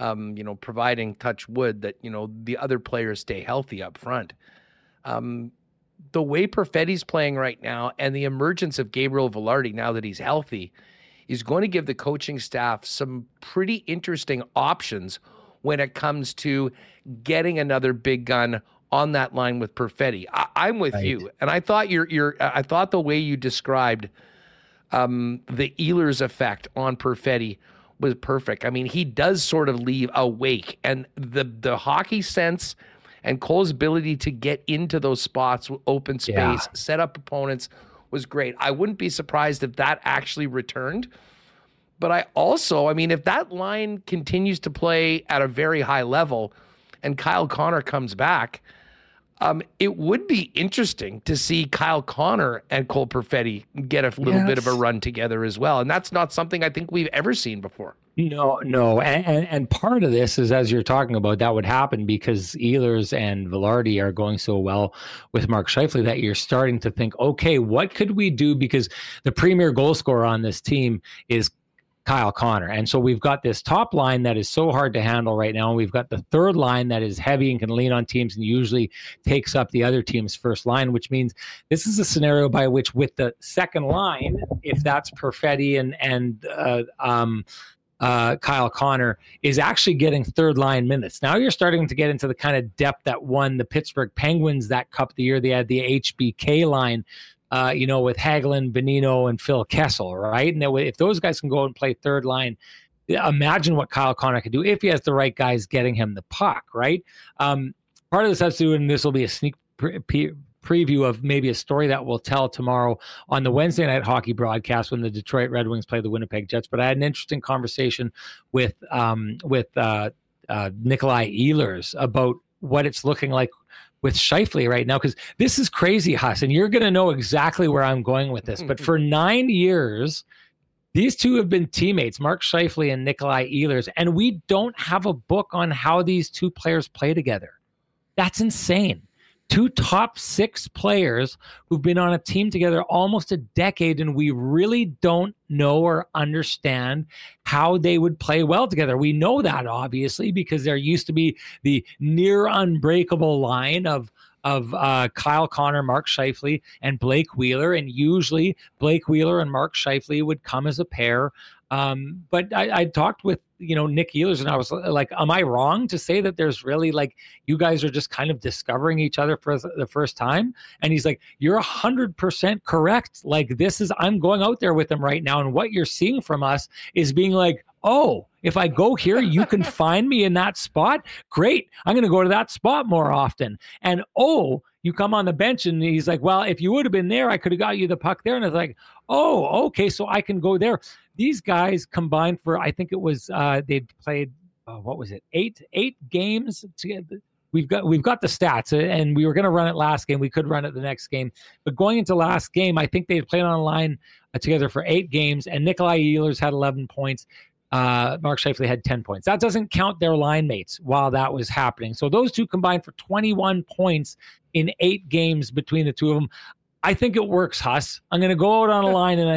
you know, providing, touch wood, that, you know, the other players stay healthy up front. The way Perfetti's playing right now, and the emergence of Gabriel Vilardi now that he's healthy, is going to give the coaching staff some pretty interesting options when it comes to getting another big gun on that line with Perfetti. I'm with right. you, and I thought I thought the way you described the Ehlers effect on Perfetti was perfect. I mean, he does sort of leave a wake, and the hockey sense and Cole's ability to get into those spots, open space, yeah. set up opponents was great. I wouldn't be surprised if that actually returned. But I mean, if that line continues to play at a very high level and Kyle Connor comes back, It would be interesting to see Kyle Connor and Cole Perfetti get a little bit of a run together as well. And that's not something I think we've ever seen before. No. And part of this is, as you're talking about, that would happen because Ehlers and Vilardi are going so well with Mark Scheifele that you're starting to think, okay, what could we do? Because the premier goal scorer on this team is Kyle Connor. And so we've got this top line that is so hard to handle right now. And we've got the third line that is heavy and can lean on teams and usually takes up the other team's first line, which means this is a scenario by which with the second line, if that's Perfetti and Kyle Connor, is actually getting third line minutes. Now you're starting to get into the kind of depth that won the Pittsburgh Penguins that cup the year they had the HBK line, with Hagelin, Bonino, and Phil Kessel, right? And if those guys can go and play third line, imagine what Kyle Connor could do if he has the right guys getting him the puck, right? Part of this has to do, and this will be a sneak preview of maybe a story that we'll tell tomorrow on the Wednesday night hockey broadcast when the Detroit Red Wings play the Winnipeg Jets. But I had an interesting conversation with Nikolaj Ehlers about what it's looking like with Scheifele right now, because this is crazy, Huss, and you're going to know exactly where I'm going with this. But for 9 years, these two have been teammates, Mark Scheifele and Nikolaj Ehlers, and we don't have a book on how these two players play together. That's insane. Two top six players who've been on a team together almost a decade, and we really don't know or understand how they would play well together. We know that, obviously, because there used to be the near unbreakable line of Kyle Connor, Mark Scheifele, and Blake Wheeler, and usually Blake Wheeler and Mark Scheifele would come as a pair. But I talked with Nick Ehlers, and I was like, am I wrong to say that there's really like you guys are just kind of discovering each other for the first time? And he's like, you're 100% correct. Like I'm going out there with them right now, and what you're seeing from us is being like, oh, if I go here, you can find me in that spot. Great. I'm going to go to that spot more often. And you come on the bench, and he's like, well, if you would have been there, I could have got you the puck there. And it's like, oh, okay, so I can go there. These guys combined for, I think it was, they'd played, eight games together. We've got the stats, and we were going to run it last game. We could run it the next game. But going into last game, I think they had played online together for 8 games, and Nikolaj Ehlers had 11 points. Mark Scheifele had 10 points. That doesn't count their line mates while that was happening. So those two combined for 21 points in 8 games between the two of them. I think it works, Huss. I'm going to go out on a line, and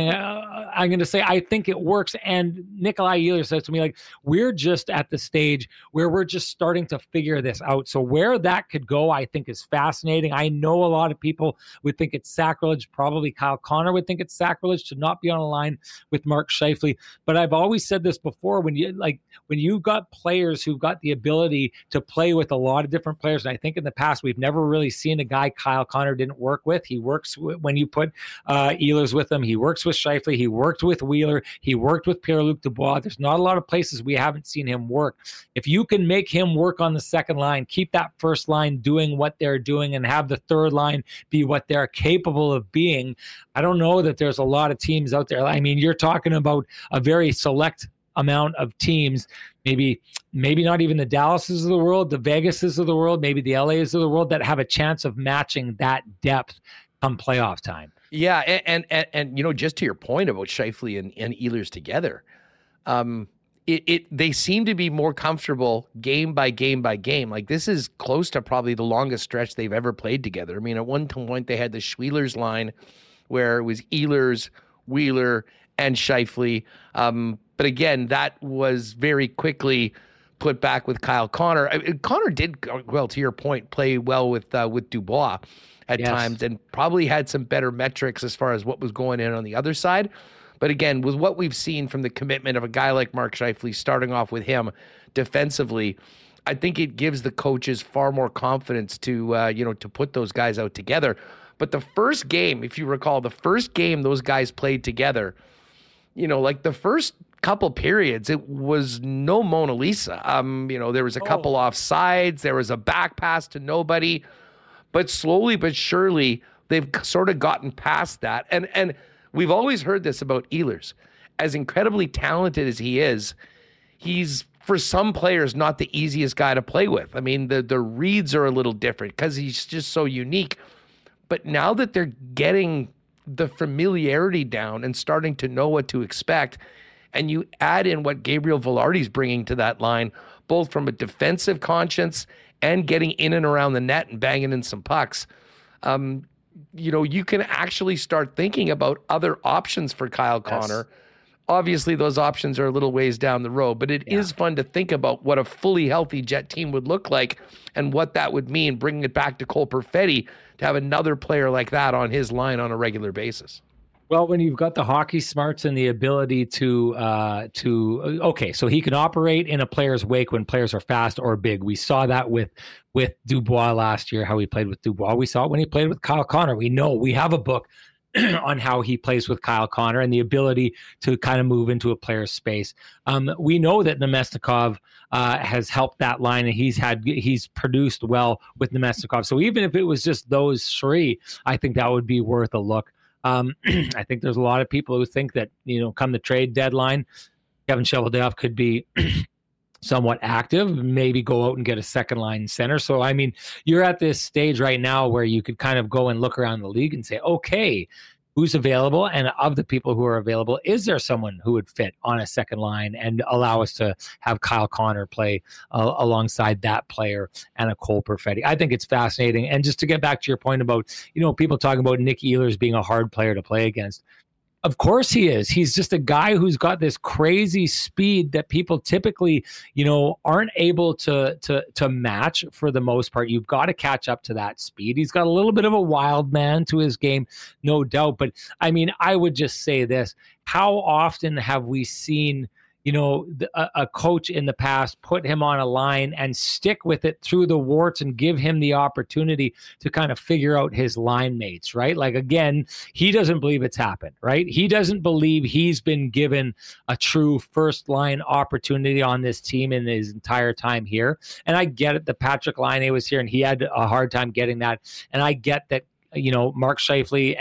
I'm going to say I think it works. And Nikolaj Ehlers says to me, like, we're just at the stage where we're just starting to figure this out. So where that could go, I think, is fascinating. I know a lot of people would think it's sacrilege. Probably Kyle Connor would think it's sacrilege to not be on a line with Mark Scheifele. But I've always said this before, when you've got players who've got the ability to play with a lot of different players, and I think in the past we've never really seen a guy Kyle Connor didn't work with. He works when you put Ehlers with him. He works with Scheifele. He worked with Wheeler. He worked with Pierre-Luc Dubois. There's not a lot of places we haven't seen him work. If you can make him work on the second line, keep that first line doing what they're doing and have the third line be what they're capable of being, I don't know that there's a lot of teams out there. I mean, you're talking about a very select amount of teams, maybe not even the Dallases of the world, the Vegases of the world, maybe the LAs of the world that have a chance of matching that depth come playoff time. Yeah, and just to your point about Scheifele and Ehlers together, they seem to be more comfortable game by game by game. Like, this is close to probably the longest stretch they've ever played together. I mean, at one point they had the Schwielers line where it was Ehlers, Wheeler, and Scheifele. But again, that was very quickly put back with Kyle Connor. Connor did, well, to your point, play well with Dubois at times, and probably had some better metrics as far as what was going in on the other side. But again, with what we've seen from the commitment of a guy like Mark Scheifele, starting off with him defensively, I think it gives the coaches far more confidence to put those guys out together. But the first game, if you recall, those guys played together, like the first couple periods, it was no Mona Lisa. There was a couple offsides, there was a back pass to nobody. But slowly but surely, they've sort of gotten past that. And we've always heard this about Ehlers. As incredibly talented as he is, he's for some players, not the easiest guy to play with. I mean, the reads are a little different because he's just so unique. But now that they're getting the familiarity down and starting to know what to expect, and you add in what Gabriel Vilardi's bringing to that line, both from a defensive conscience and getting in and around the net and banging in some pucks, you know, you can actually start thinking about other options for Kyle Connor. Yes. Obviously, those options are a little ways down the road, but it is fun to think about what a fully healthy Jet team would look like and what that would mean, bringing it back to Cole Perfetti to have another player like that on his line on a regular basis. Well, when you've got the hockey smarts and the ability so he can operate in a player's wake when players are fast or big. We saw that with Dubois last year, how he played with Dubois. We saw it when he played with Kyle Connor. We know we have a book on how he plays with Kyle Connor and the ability to kind of move into a player's space. We know that Namestnikov has helped that line, and he's produced well with Namestnikov. So even if it was just those three, I think that would be worth a look. I think there's a lot of people who think that, you know, come the trade deadline, Kevin Cheveldayoff could be somewhat active, maybe go out and get a second line center. So, I mean, you're at this stage right now where you could kind of go and look around the league and say, okay, who's available? And of the people who are available, is there someone who would fit on a second line and allow us to have Kyle Connor play alongside that player and a Cole Perfetti? I think it's fascinating. And just to get back to your point about, you know, people talking about Nick Ehlers being a hard player to play against. Of course he is. He's just a guy who's got this crazy speed that people typically, you know, aren't able to match for the most part. You've got to catch up to that speed. He's got a little bit of a wild man to his game, no doubt. But, I mean, I would just say this. How often have we seen, you know, a coach in the past put him on a line and stick with it through the warts and give him the opportunity to kind of figure out his line mates, right? Like, again, he doesn't believe it's happened, right? He doesn't believe he's been given a true first line opportunity on this team in his entire time here. And I get it that Patrick Laine was here and he had a hard time getting that. And I get that, you know, Mark Scheifele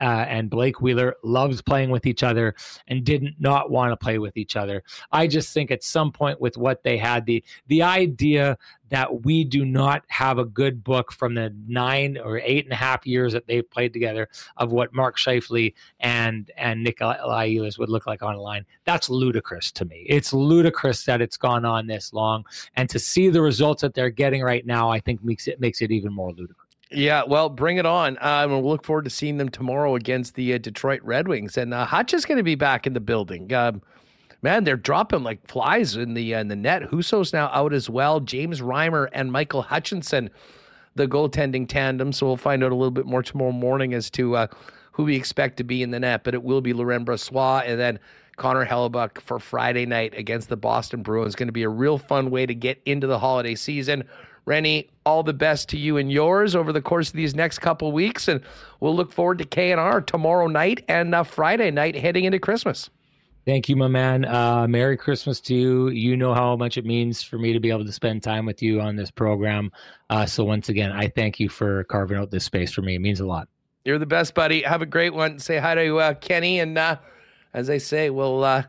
and Blake Wheeler loves playing with each other and did not want to play with each other. I just think at some point with what they had, the idea that we do not have a good book from the 9 or 8.5 years that they've played together of what Mark Scheifele and Nikolaj Ehlers would look like on a line. That's ludicrous to me. It's ludicrous that it's gone on this long. And to see the results that they're getting right now, I think makes it even more ludicrous. Yeah, well, bring it on. We'll look forward to seeing them tomorrow against the Detroit Red Wings. And Hutch is going to be back in the building. Man, they're dropping like flies in the net. Husso's now out as well. James Reimer and Michael Hutchinson, the goaltending tandem. So we'll find out a little bit more tomorrow morning as to who we expect to be in the net. But it will be Laurent Brossoit and then Connor Hellebuyck for Friday night against the Boston Bruins. Going to be a real fun way to get into the holiday season. Rennie, all the best to you and yours over the course of these next couple weeks, and we'll look forward to K&R tomorrow night and Friday night heading into Christmas. Thank you, my man. Merry Christmas to you. You know how much it means for me to be able to spend time with you on this program. So once again, I thank you for carving out this space for me. It means a lot. You're the best, buddy. Have a great one. Say hi to Kenny, and as I say, we'll and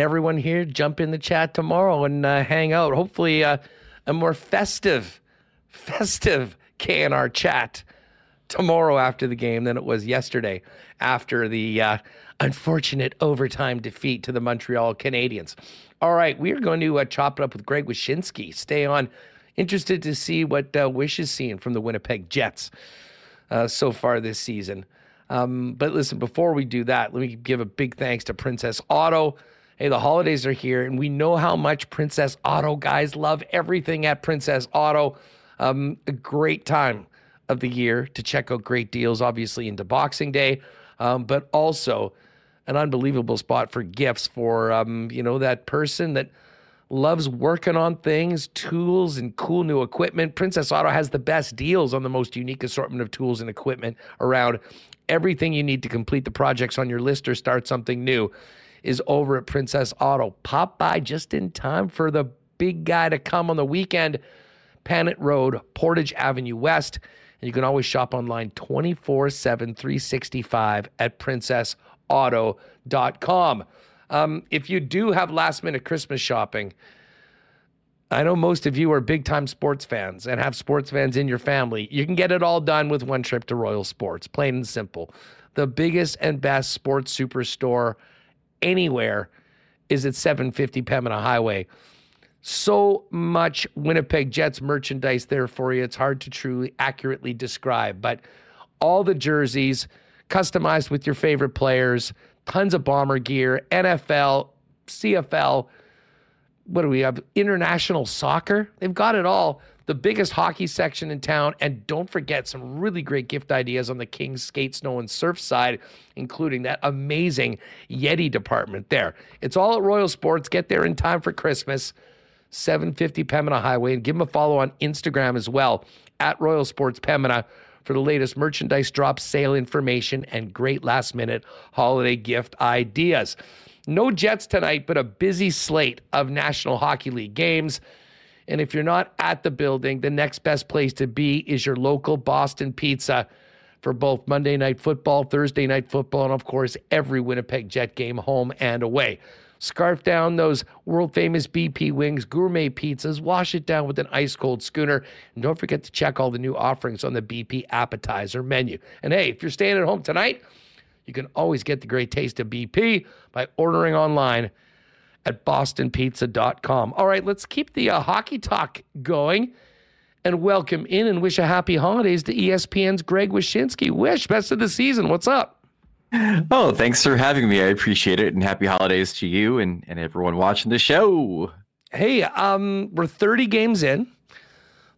everyone here jump in the chat tomorrow and hang out. Hopefully, a more festive K&R chat tomorrow after the game than it was yesterday after the unfortunate overtime defeat to the Montreal Canadiens. All right, we are going to chop it up with Greg Wyshynski. Stay on. Interested to see what Wysh is seeing from the Winnipeg Jets so far this season. But listen, before we do that, let me give a big thanks to Princess Auto. Hey, the holidays are here, and we know how much Princess Auto guys love everything at Princess Auto. A great time of the year to check out great deals, obviously into Boxing Day, but also an unbelievable spot for gifts for, you know, that person that loves working on things, tools, and cool new equipment. Princess Auto has the best deals on the most unique assortment of tools and equipment around. Everything you need to complete the projects on your list or start something new is over at Princess Auto. Pop by just in time for the big guy to come on the weekend, Panet Road, Portage Avenue West. And you can always shop online 24/7, 365 at princessauto.com. If you do have last-minute Christmas shopping, I know most of you are big-time sports fans and have sports fans in your family. You can get it all done with one trip to Royal Sports, plain and simple. The biggest and best sports superstore anywhere is at 750 Pembina Highway. So much Winnipeg Jets merchandise there for you. It's hard to truly accurately describe, but all the jerseys customized with your favorite players, tons of Bomber gear, NFL, CFL, what do we have? International soccer. They've got it all. The biggest hockey section in town. And don't forget some really great gift ideas on the Kings skate, snow, and surf side, including that amazing Yeti department there. It's all at Royal Sports. Get there in time for Christmas, 750 Pembina Highway. And give them a follow on Instagram as well, at Royal Sports Pembina, for the latest merchandise drop, sale information, and great last-minute holiday gift ideas. No Jets tonight, but a busy slate of National Hockey League games. And if you're not at the building, the next best place to be is your local Boston Pizza for both Monday Night Football, Thursday Night Football, and, of course, every Winnipeg Jet game home and away. Scarf down those world-famous BP wings, gourmet pizzas. Wash it down with an ice-cold schooner. And don't forget to check all the new offerings on the BP appetizer menu. And, hey, if you're staying at home tonight, you can always get the great taste of BP by ordering online at bostonpizza.com. All right, let's keep the hockey talk going and welcome in and wish a happy holidays to ESPN's Greg Wyshynski. Wish, best of the season. What's up? Oh, thanks for having me. I appreciate it. And happy holidays to you and everyone watching the show. Hey, we're 30 games in.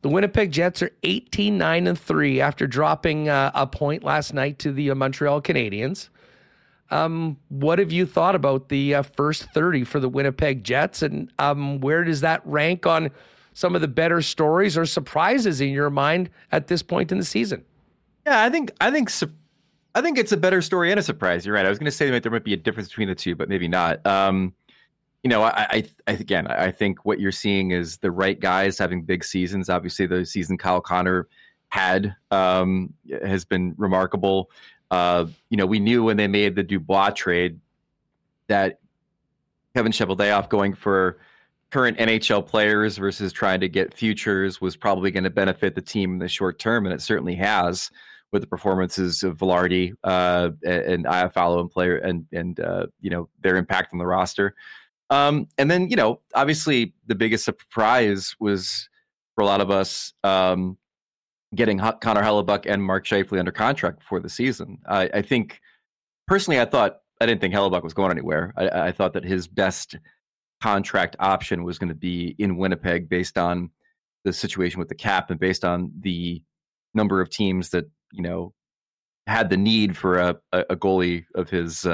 The Winnipeg Jets are 18-9-3 after dropping a point last night to the Montreal Canadiens. What have you thought about the first 30 for the Winnipeg Jets, and where does that rank on some of the better stories or surprises in your mind at this point in the season? Yeah, I think it's a better story and a surprise. You're right. I was going to say that there might be a difference between the two, but maybe not. I think what you're seeing is the right guys having big seasons. Obviously, the season Kyle Connor had has been remarkable. We knew when they made the Dubois trade that Kevin Cheveldayoff going for current NHL players versus trying to get futures was probably going to benefit the team in the short term, and it certainly has with the performances of Vilardi and Iafallo and player and their impact on the roster. And then obviously the biggest surprise was for a lot of us getting Connor Hellebuyck and Mark Scheifele under contract before the season. I think personally, I didn't think Hellebuyck was going anywhere. I thought that his best contract option was going to be in Winnipeg based on the situation with the cap and based on the number of teams that, had the need for a goalie of his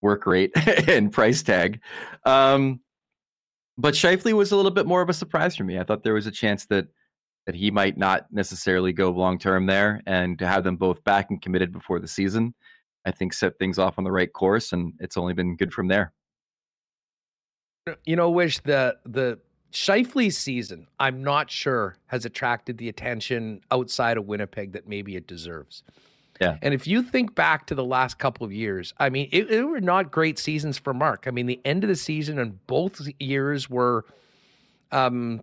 work rate and price tag. But Scheifele was a little bit more of a surprise for me. I thought there was a chance that he might not necessarily go long-term there, and to have them both back and committed before the season, I think set things off on the right course, and it's only been good from there. Wish, the Scheifele season, I'm not sure, has attracted the attention outside of Winnipeg that maybe it deserves. Yeah. And if you think back to the last couple of years, I mean, it were not great seasons for Mark. I mean, the end of the season in both years were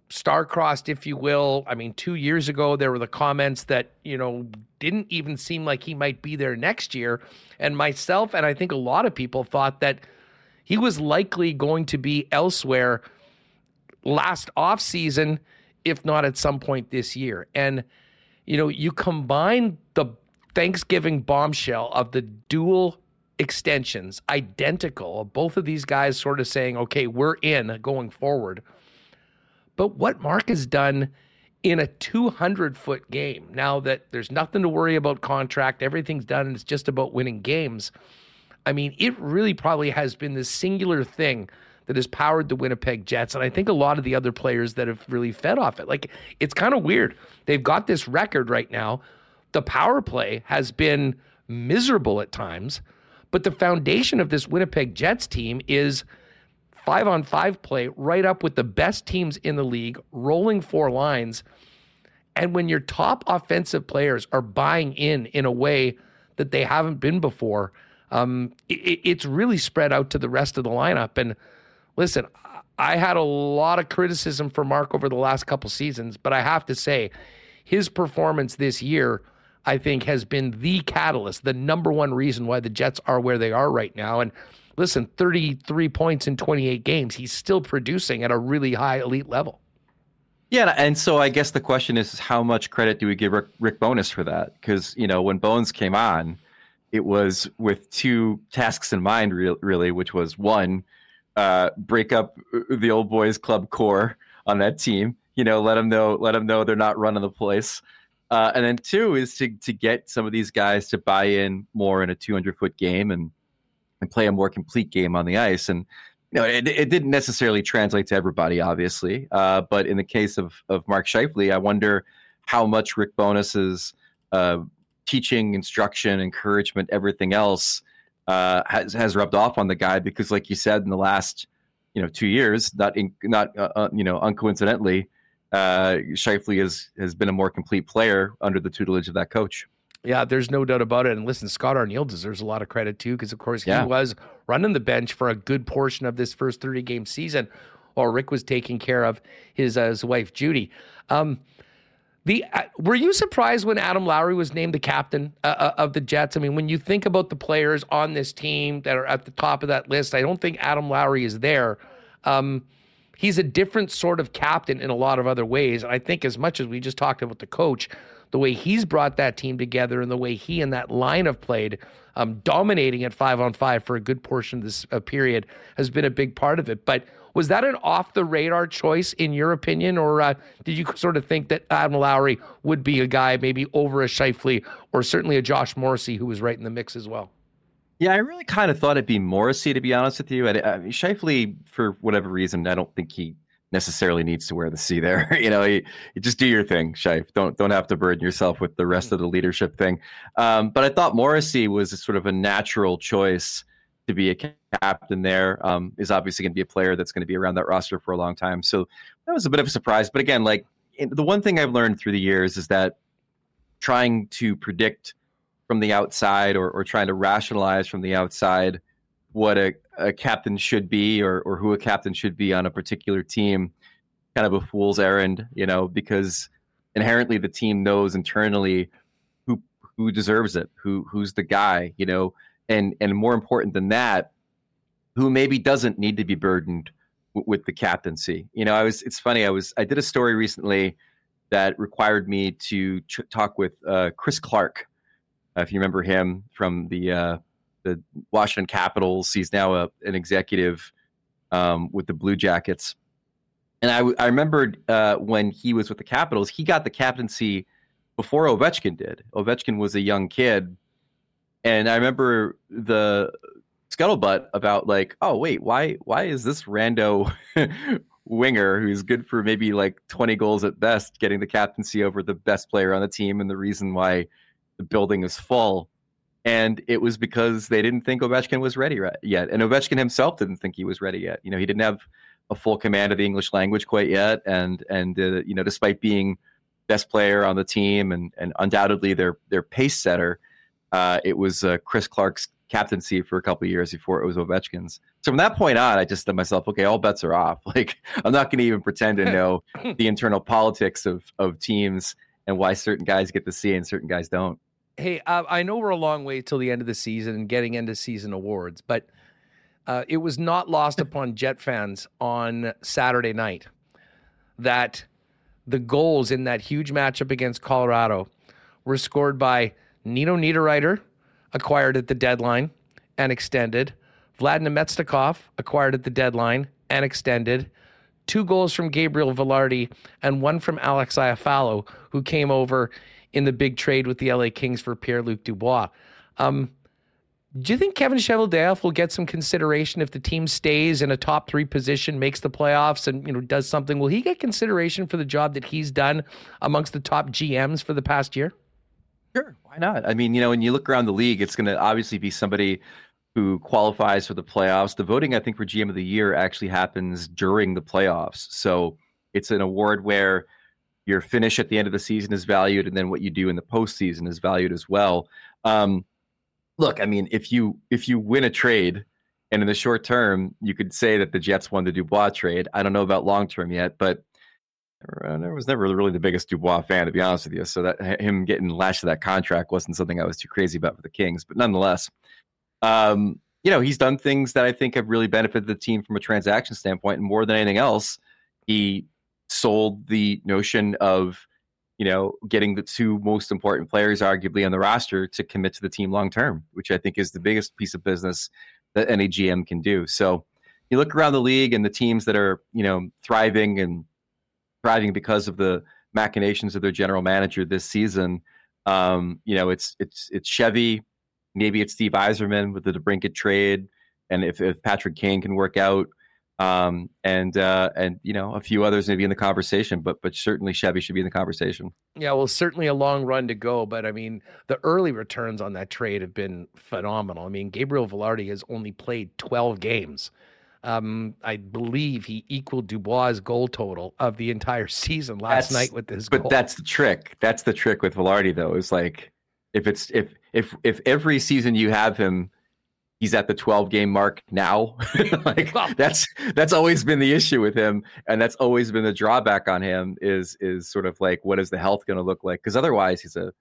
star-crossed, if you will. I mean, 2 years ago, there were the comments that, didn't even seem like he might be there next year. And myself, and I think a lot of people, thought that he was likely going to be elsewhere last offseason, if not at some point this year. And, you combine the Thanksgiving bombshell of the dual extensions, identical, both of these guys sort of saying, okay, we're in going forward. But what Mark has done in a 200-foot game, now that there's nothing to worry about contract, everything's done, and it's just about winning games. I mean, it really probably has been the singular thing that has powered the Winnipeg Jets, and I think a lot of the other players that have really fed off it. Like, it's kind of weird. They've got this record right now. The power play has been miserable at times, but the foundation of this Winnipeg Jets team is 5-on-5 play right up with the best teams in the league, rolling four lines. And when your top offensive players are buying in a way that they haven't been before, it's really spread out to the rest of the lineup. And listen, I had a lot of criticism for Mark over the last couple seasons, but I have to say his performance this year, I think, has been the catalyst, the number one reason why the Jets are where they are right now. And listen, 33 points in 28 games, he's still producing at a really high elite level. Yeah, and so I guess the question is, how much credit do we give Rick Bonus for that? Because, you know, when Bones came on, it was with two tasks in mind, really, which was one, break up the old boys club core on that team, you know, let them know they're not running the place. And then two is to get some of these guys to buy in more in a 200-foot game and play a more complete game on the ice. And, you know, it didn't necessarily translate to everybody, obviously. But in the case of Mark Scheifele, I wonder how much Rick Bonus's teaching, instruction, encouragement, everything else has rubbed off on the guy, because like you said, in the last, you know, 2 years, uncoincidentally, Scheifele has been a more complete player under the tutelage of that coach. Yeah, there's no doubt about it. And listen, Scott Arniel deserves a lot of credit too, because of course he was running the bench for a good portion of this first 30-game season while Rick was taking care of his wife, Judy. Were you surprised when Adam Lowry was named the captain of the Jets? I mean, when you think about the players on this team that are at the top of that list, I don't think Adam Lowry is there. He's a different sort of captain in a lot of other ways. And I think as much as we just talked about the coach, the way he's brought that team together and the way he and that line have played, dominating at 5-on-5 for a good portion of this period, has been a big part of it. But was that an off-the-radar choice, in your opinion, or did you sort of think that Adam Lowry would be a guy maybe over a Scheifele or certainly a Josh Morrissey, who was right in the mix as well? Yeah, I really kind of thought it'd be Morrissey, to be honest with you. I mean, Scheifele, for whatever reason, I don't think he necessarily needs to wear the C there. You know, you just do your thing, Scheif. Don't have to burden yourself with the rest of the leadership thing. But I thought Morrissey was a sort of a natural choice to be a captain there. Is obviously going to be a player that's going to be around that roster for a long time. So that was a bit of a surprise. But again, like, the one thing I've learned through the years is that trying to predict from the outside or trying to rationalize from the outside what a captain should be or who a captain should be on a particular team, kind of a fool's errand, you know, because inherently the team knows internally who deserves it, who's the guy, you know, and more important than that, who maybe doesn't need to be burdened with the captaincy. You know, it's funny. I did a story recently that required me to talk with Chris Clark. If you remember him from the Washington Capitals, he's now an executive with the Blue Jackets. And I remembered when he was with the Capitals, he got the captaincy before Ovechkin did. Ovechkin was a young kid. And I remember the scuttlebutt about, like, oh, wait, why is this rando winger who's good for maybe like 20 goals at best getting the captaincy over the best player on the team and the reason why the building is full? And it was because they didn't think Ovechkin was ready yet. And Ovechkin himself didn't think he was ready yet. You know, he didn't have a full command of the English language quite yet. And you know, despite being best player on the team and undoubtedly their pace setter, it was Chris Clark's captaincy for a couple of years before it was Ovechkin's. So from that point on, I just said to myself, okay, all bets are off. Like, I'm not going to even pretend to know the internal politics of teams and why certain guys get the C and certain guys don't. Hey, I know we're a long way till the end of the season and getting into season awards, but it was not lost upon Jet fans on Saturday night that the goals in that huge matchup against Colorado were scored by Nino Niederreiter, acquired at the deadline and extended. Vladislav Namestnikov, acquired at the deadline and extended. 2 goals from Gabriel Vilardi and 1 from Alex Iafallo, who came over in the big trade with the LA Kings for Pierre-Luc Dubois. Do you think Kevin Cheveldayoff will get some consideration if the team stays in a top 3 position, makes the playoffs, and, you know, does something? Will he get consideration for the job that he's done amongst the top GMs for the past year? Sure, why not? I mean, you know, when you look around the league, it's going to obviously be somebody who qualifies for the playoffs. The voting, I think, for GM of the year actually happens during the playoffs. So it's an award where your finish at the end of the season is valued, and then what you do in the postseason is valued as well. Look, I mean, if you win a trade And in the short term, you could say that the Jets won the Dubois trade. I don't know about long term yet, but I was never really the biggest Dubois fan, to be honest with you. So that him getting lashed to that contract wasn't something I was too crazy about for the Kings. But nonetheless, you know, he's done things that I think have really benefited the team from a transaction standpoint. And more than anything else, he sold the notion of, you know, getting the two most important players arguably on the roster to commit to the team long term, which I think is the biggest piece of business that any GM can do. So you look around the league and the teams that are, you know, thriving and thriving because of the machinations of their general manager this season. You know, it's Chevy, maybe it's Steve Yzerman with the DeBrincat trade, and if Patrick Kane can work out, and you know, a few others may be in the conversation, but certainly Chevy should be in the conversation. Yeah, well, certainly a long run to go, but I mean, the early returns on that trade have been phenomenal. I mean, Gabriel Vilardi has only played 12 games. I believe he equaled Dubois' goal total of the entire season last night with his goal. But that's the trick. That's the trick with Vilardi, though. Is like if every season you have him, he's at the 12-game mark now. Like that's always been the issue with him, and that's always been the drawback on him. Is sort of like, what is the health going to look like? Because otherwise, he's a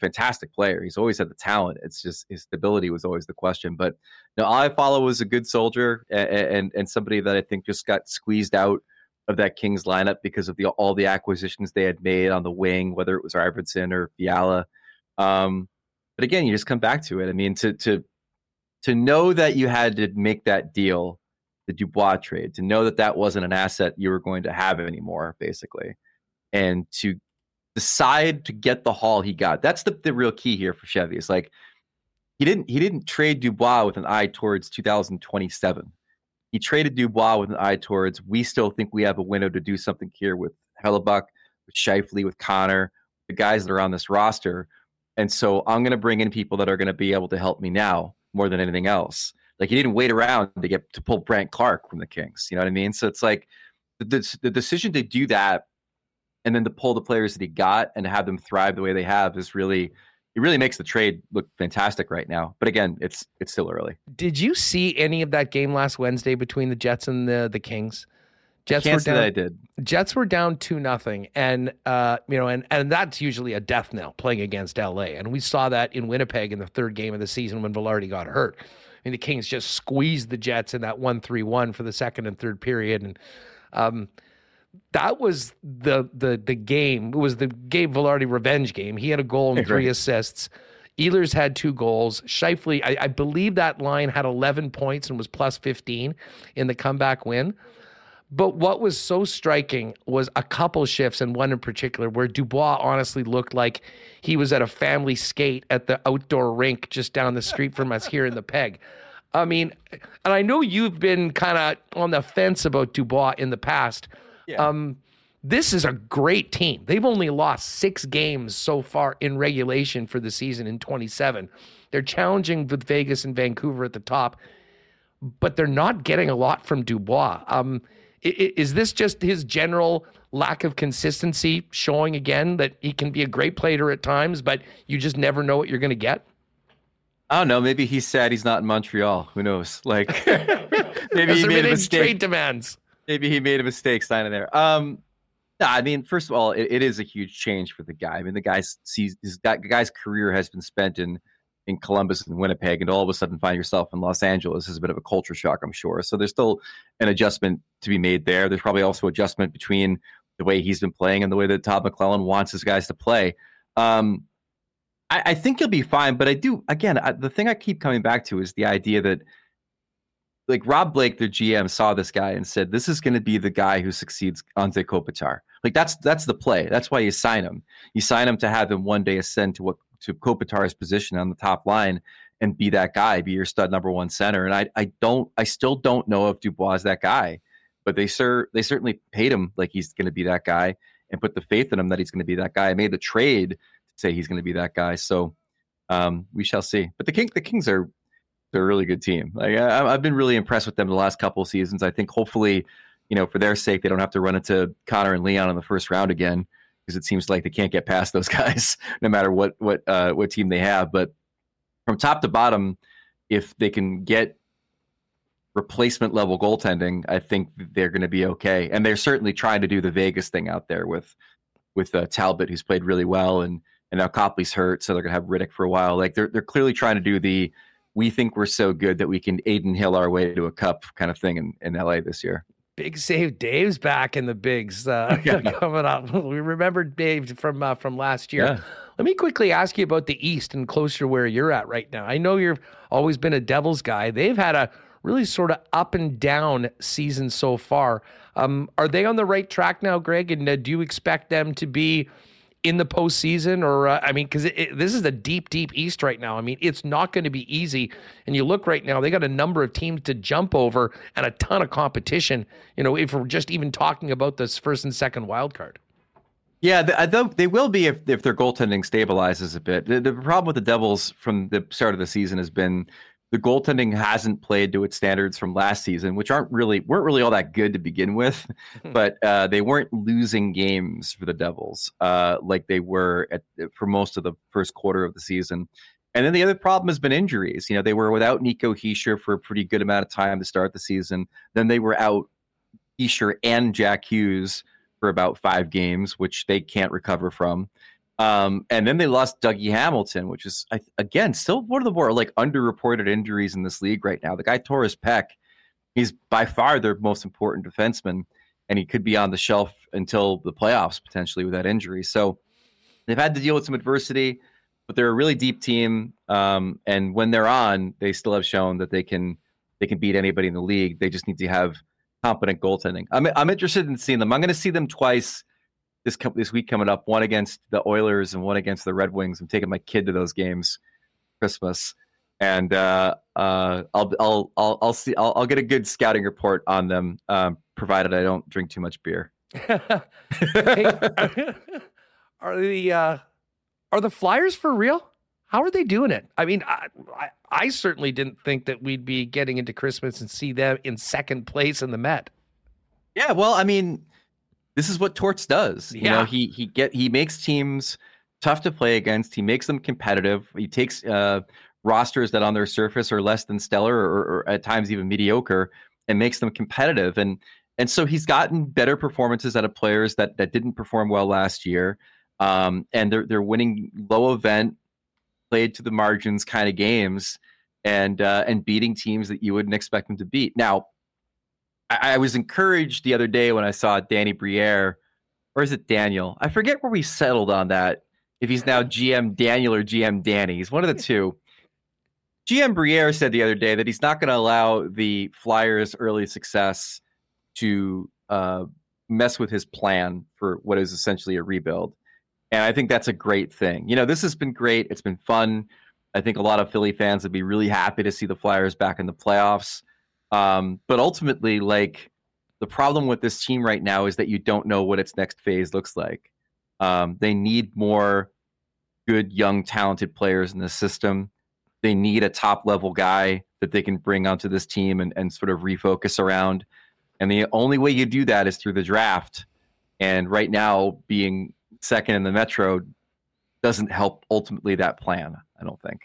fantastic player. He's always had the talent. It's just his stability was always the question. But no, I follow was a good soldier and somebody that I think just got squeezed out of that Kings lineup because of all the acquisitions they had made on the wing, whether it was Arvidsson or Fiala. But again, you just come back to it. I mean, to know that you had to make that deal, the Dubois trade, to know that that wasn't an asset you were going to have anymore, basically, and to decide to get the haul he got. That's the real key here for Chevy. It's like he didn't trade Dubois with an eye towards 2027. He traded Dubois with an eye towards, we still think we have a window to do something here with Hellebuyck, with Scheifele, with Connor, the guys that are on this roster. And so I'm going to bring in people that are going to be able to help me now more than anything else. Like, he didn't wait around to pull Brant Clark from the Kings. You know what I mean? So it's like the decision to do that, and then to pull the players that he got and have them thrive the way they have really makes the trade look fantastic right now. But again, it's still early. Did you see any of that game last Wednesday between the Jets and the Kings? Jets were down 2-0, and you know, and that's usually a death knell playing against LA. And we saw that in Winnipeg in the third game of the season when Vilardi got hurt. And the Kings just squeezed the Jets in that 1-3-1 for the second and third period, and that was the game. It was the Gabe Vilardi revenge game. He had a goal and three assists. Ehlers had 2 goals. Scheifele, I believe that line had 11 points and was plus 15 in the comeback win. But what was so striking was a couple shifts, and one in particular, where Dubois honestly looked like he was at a family skate at the outdoor rink just down the street from us here in the Peg. I mean, and I know you've been kind of on the fence about Dubois in the past. Yeah. This is a great team. They've only lost 6 games so far in regulation for the season in 27. They're challenging with Vegas and Vancouver at the top, but they're not getting a lot from Dubois. Is this just his general lack of consistency showing again, that he can be a great player at times, but you just never know what you're going to get? I don't know. Maybe he's sad he's not in Montreal. Who knows? Like, maybe he made a mistake. Trade demands. Maybe he made a mistake signing there. No, I mean, first of all, it is a huge change for the guy. I mean, the guy's career has been spent in Columbus and Winnipeg, and all of a sudden find yourself in Los Angeles is a bit of a culture shock, I'm sure. So there's still an adjustment to be made there. There's probably also adjustment between the way he's been playing and the way that Todd McClellan wants his guys to play. I think he'll be fine, but I do, again, the thing I keep coming back to is the idea that, like, Rob Blake, their GM, saw this guy and said, this is going to be the guy who succeeds Anze Kopitar. Like, that's the play. That's why you sign him. You sign him to have him one day ascend to Kopitar's position on the top line and be that guy, be your stud number 1 center. And I still don't know if Dubois is that guy, but they certainly paid him like he's going to be that guy and put the faith in him that he's going to be that guy. I made the trade to say he's going to be that guy. So we shall see. But the Kings are, they're a really good team. Like, I've been really impressed with them the last couple of seasons. I think hopefully, you know, for their sake, they don't have to run into Connor and Leon in the first round again, because it seems like they can't get past those guys no matter what team they have. But from top to bottom, if they can get replacement level goaltending, I think they're going to be okay. And they're certainly trying to do the Vegas thing out there with Talbot, who's played really well, and now Copley's hurt, so they're going to have Rittich for a while. Like they're clearly trying to do the we think we're so good that we can Adin Hill our way to a cup kind of thing in LA this year. Big save. Dave's back in the bigs coming up. We remembered Dave from last year. Yeah. Let me quickly ask you about the East and closer to where you're at right now. I know you've always been a Devils guy. They've had a really sort of up and down season so far. Are they on the right track now, Greg? And do you expect them to be in the postseason? Or, I mean, because this is a deep, deep East right now. I mean, it's not going to be easy. And you look right now, they got a number of teams to jump over and a ton of competition, you know, if we're just even talking about this first and second wild card. Yeah, I think they will be if their goaltending stabilizes a bit. The problem with the Devils from the start of the season has been the goaltending hasn't played to its standards from last season, which weren't really all that good to begin with, but they weren't losing games for the Devils like they were for most of the first quarter of the season. And then the other problem has been injuries. You know, they were without Nico Hischier for a pretty good amount of time to start the season. Then they were out Hischier and Jack Hughes for about 5 games, which they can't recover from. And then they lost Dougie Hamilton, which is, again, still one of the more like underreported injuries in this league right now. The guy tore his pec. He's by far their most important defenseman, and he could be on the shelf until the playoffs potentially with that injury. So they've had to deal with some adversity, but they're a really deep team. And when they're on, they still have shown that they can beat anybody in the league. They just need to have competent goaltending. I'm interested in seeing them. I'm going to see them twice. This week coming up, one against the Oilers and one against the Red Wings. I'm taking my kid to those games, Christmas, and I'll see. I'll get a good scouting report on them, provided I don't drink too much beer. Hey, are the Flyers for real? How are they doing it? I mean, I certainly didn't think that we'd be getting into Christmas and see them in second place in the Met. Yeah, well, I mean, this is what Torts does. You know, he makes teams tough to play against. He makes them competitive. He takes rosters that on their surface are less than stellar or at times even mediocre and makes them competitive. And so he's gotten better performances out of players that didn't perform well last year. And they're winning low event, played to the margins kind of games and beating teams that you wouldn't expect them to beat. Now, I was encouraged the other day when I saw Danny Briere, or is it Daniel? I forget where we settled on that, if he's now GM Daniel or GM Danny. He's one of the two. GM Briere said the other day that he's not going to allow the Flyers' early success to mess with his plan for what is essentially a rebuild. And I think that's a great thing. You know, this has been great. It's been fun. I think a lot of Philly fans would be really happy to see the Flyers back in the playoffs. But ultimately, like, the problem with this team right now is that you don't know what its next phase looks like. They need more good, young, talented players in the system. They need a top-level guy that they can bring onto this team and sort of refocus around. And the only way you do that is through the draft. And right now, being second in the Metro doesn't help ultimately that plan, I don't think.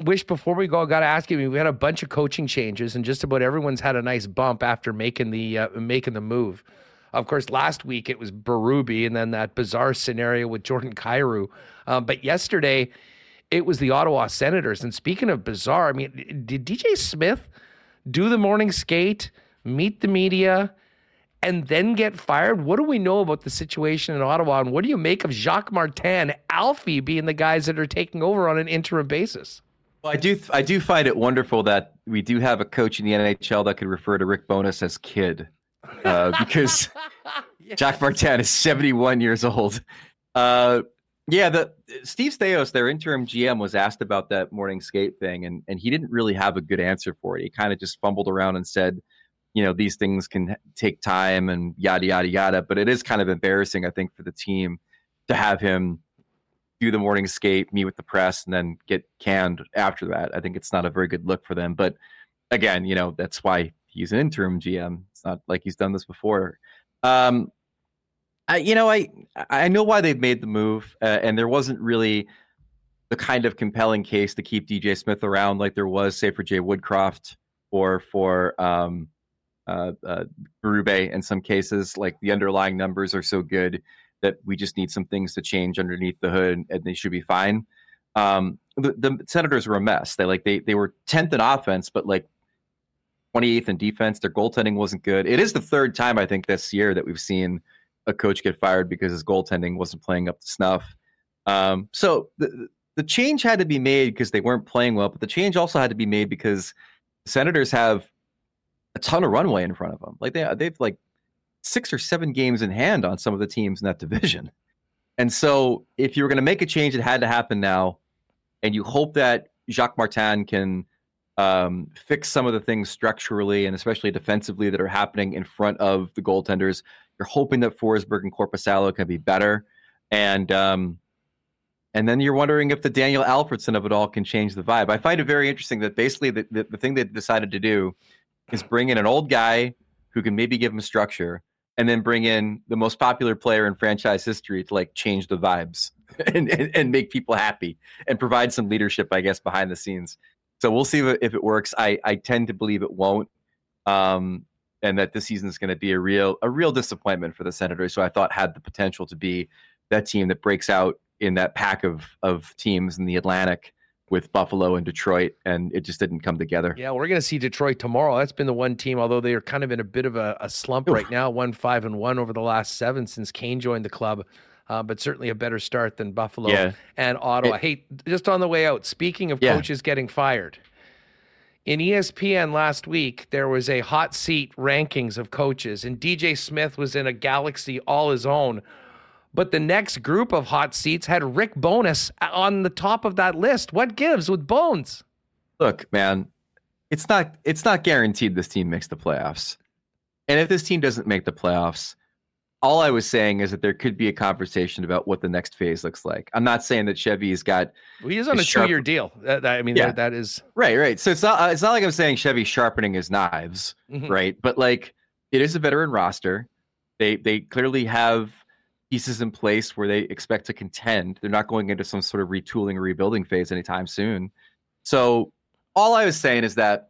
Wish, before we go, I got to ask you, we had a bunch of coaching changes and just about everyone's had a nice bump after making the move. Of course, last week it was Berube and then that bizarre scenario with Jordan Kyrou. But yesterday it was the Ottawa Senators. And speaking of bizarre, I mean, did DJ Smith do the morning skate, meet the media, and then get fired? What do we know about the situation in Ottawa, and what do you make of Jacques Martin, Alfie being the guys that are taking over on an interim basis? Well, I do find it wonderful that we do have a coach in the NHL that could refer to Rick Bonus as kid, because yes. Jacques Martin is 71 years old. The Steve Staios, their interim GM, was asked about that morning skate thing, and he didn't really have a good answer for it. He kind of just fumbled around and said, you know, these things can take time and yada, yada, yada. But it is kind of embarrassing, I think, for the team to have him do the morning skate, meet with the press, and then get canned after that. I think it's not a very good look for them. But again, you know, that's why he's an interim GM. It's not like he's done this before. I know why they've made the move, and there wasn't really the kind of compelling case to keep DJ Smith around like there was, say, for Jay Woodcroft or for Berube in some cases. Like, the underlying numbers are so good that we just need some things to change underneath the hood, and they should be fine. The Senators were a mess. They were 10th in offense, but like 28th in defense. Their goaltending wasn't good. It is the third time, I think, this year that we've seen a coach get fired because his goaltending wasn't playing up to snuff. So the change had to be made because they weren't playing well, but the change also had to be made because the Senators have a ton of runway in front of them. Like, they've like 6 or 7 games in hand on some of the teams in that division. And so if you were going to make a change, it had to happen now. And you hope that Jacques Martin can fix some of the things structurally and especially defensively that are happening in front of the goaltenders. You're hoping that Forsberg and Korpisalo can be better. And then you're wondering if the Daniel Alfredson of it all can change the vibe. I find it very interesting that basically the thing they decided to do is bring in an old guy who can maybe give him structure, and then bring in the most popular player in franchise history to like change the vibes and make people happy and provide some leadership, I guess, behind the scenes. So we'll see if it works. I tend to believe it won't, and that this season is going to be a real disappointment for the Senators, who I thought had the potential to be that team that breaks out in that pack of teams in the Atlantic with Buffalo and Detroit, and it just didn't come together. Yeah, we're going to see Detroit tomorrow. That's been the one team, although they are kind of in a bit of a slump right now, 1-5-1 over the last 7 since Kane joined the club, but certainly a better start than Buffalo and Ottawa. Hey, just on the way out, speaking of coaches getting fired, in ESPN last week, there was a hot seat rankings of coaches, and DJ Smith was in a galaxy all his own. But the next group of hot seats had Rick Bonus on the top of that list. What gives with Bones? Look, man, it's not guaranteed this team makes the playoffs. And if this team doesn't make the playoffs, all I was saying is that there could be a conversation about what the next phase looks like. I'm not saying that Chevy's got... Well, he is on a two-year deal. That is... Right. So it's not like I'm saying Chevy's sharpening his knives, right? But, like, it is a veteran roster. They clearly have pieces in place where they expect to contend. They're not going into some sort of retooling or rebuilding phase anytime soon. So all I was saying is that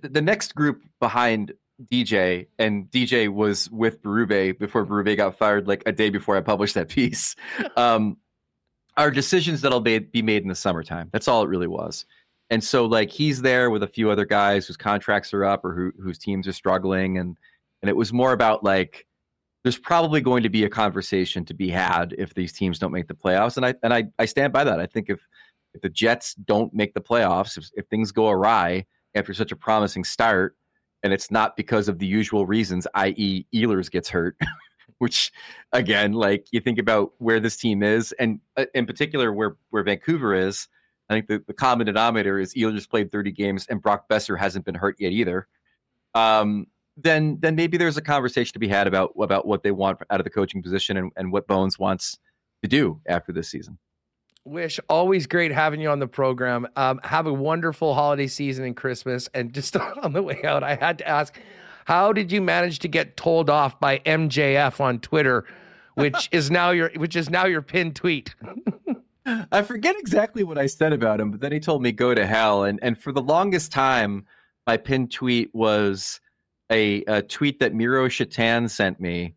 the next group behind DJ, and DJ was with Berube before Berube got fired, like a day before I published that piece, are decisions that'll be made in the summertime. That's all it really was. And so, like, he's there with a few other guys whose contracts are up or whose teams are struggling. And it was more about, like, there's probably going to be a conversation to be had if these teams don't make the playoffs. And I stand by that. I think if the Jets don't make the playoffs, if things go awry after such a promising start, and it's not because of the usual reasons, i.e. Ehlers gets hurt, which, again, like, you think about where this team is, and in particular where Vancouver is, I think the common denominator is Ehlers played 30 games and Brock Besser hasn't been hurt yet either. Then maybe there's a conversation to be had about what they want out of the coaching position and what Bones wants to do after this season. Wish, always great having you on the program. Have a wonderful holiday season and Christmas. And just on the way out, I had to ask, how did you manage to get told off by MJF on Twitter, which is now your pinned tweet? I forget exactly what I said about him, but then he told me go to hell. And for the longest time, my pinned tweet was a tweet that Miro Chetan sent me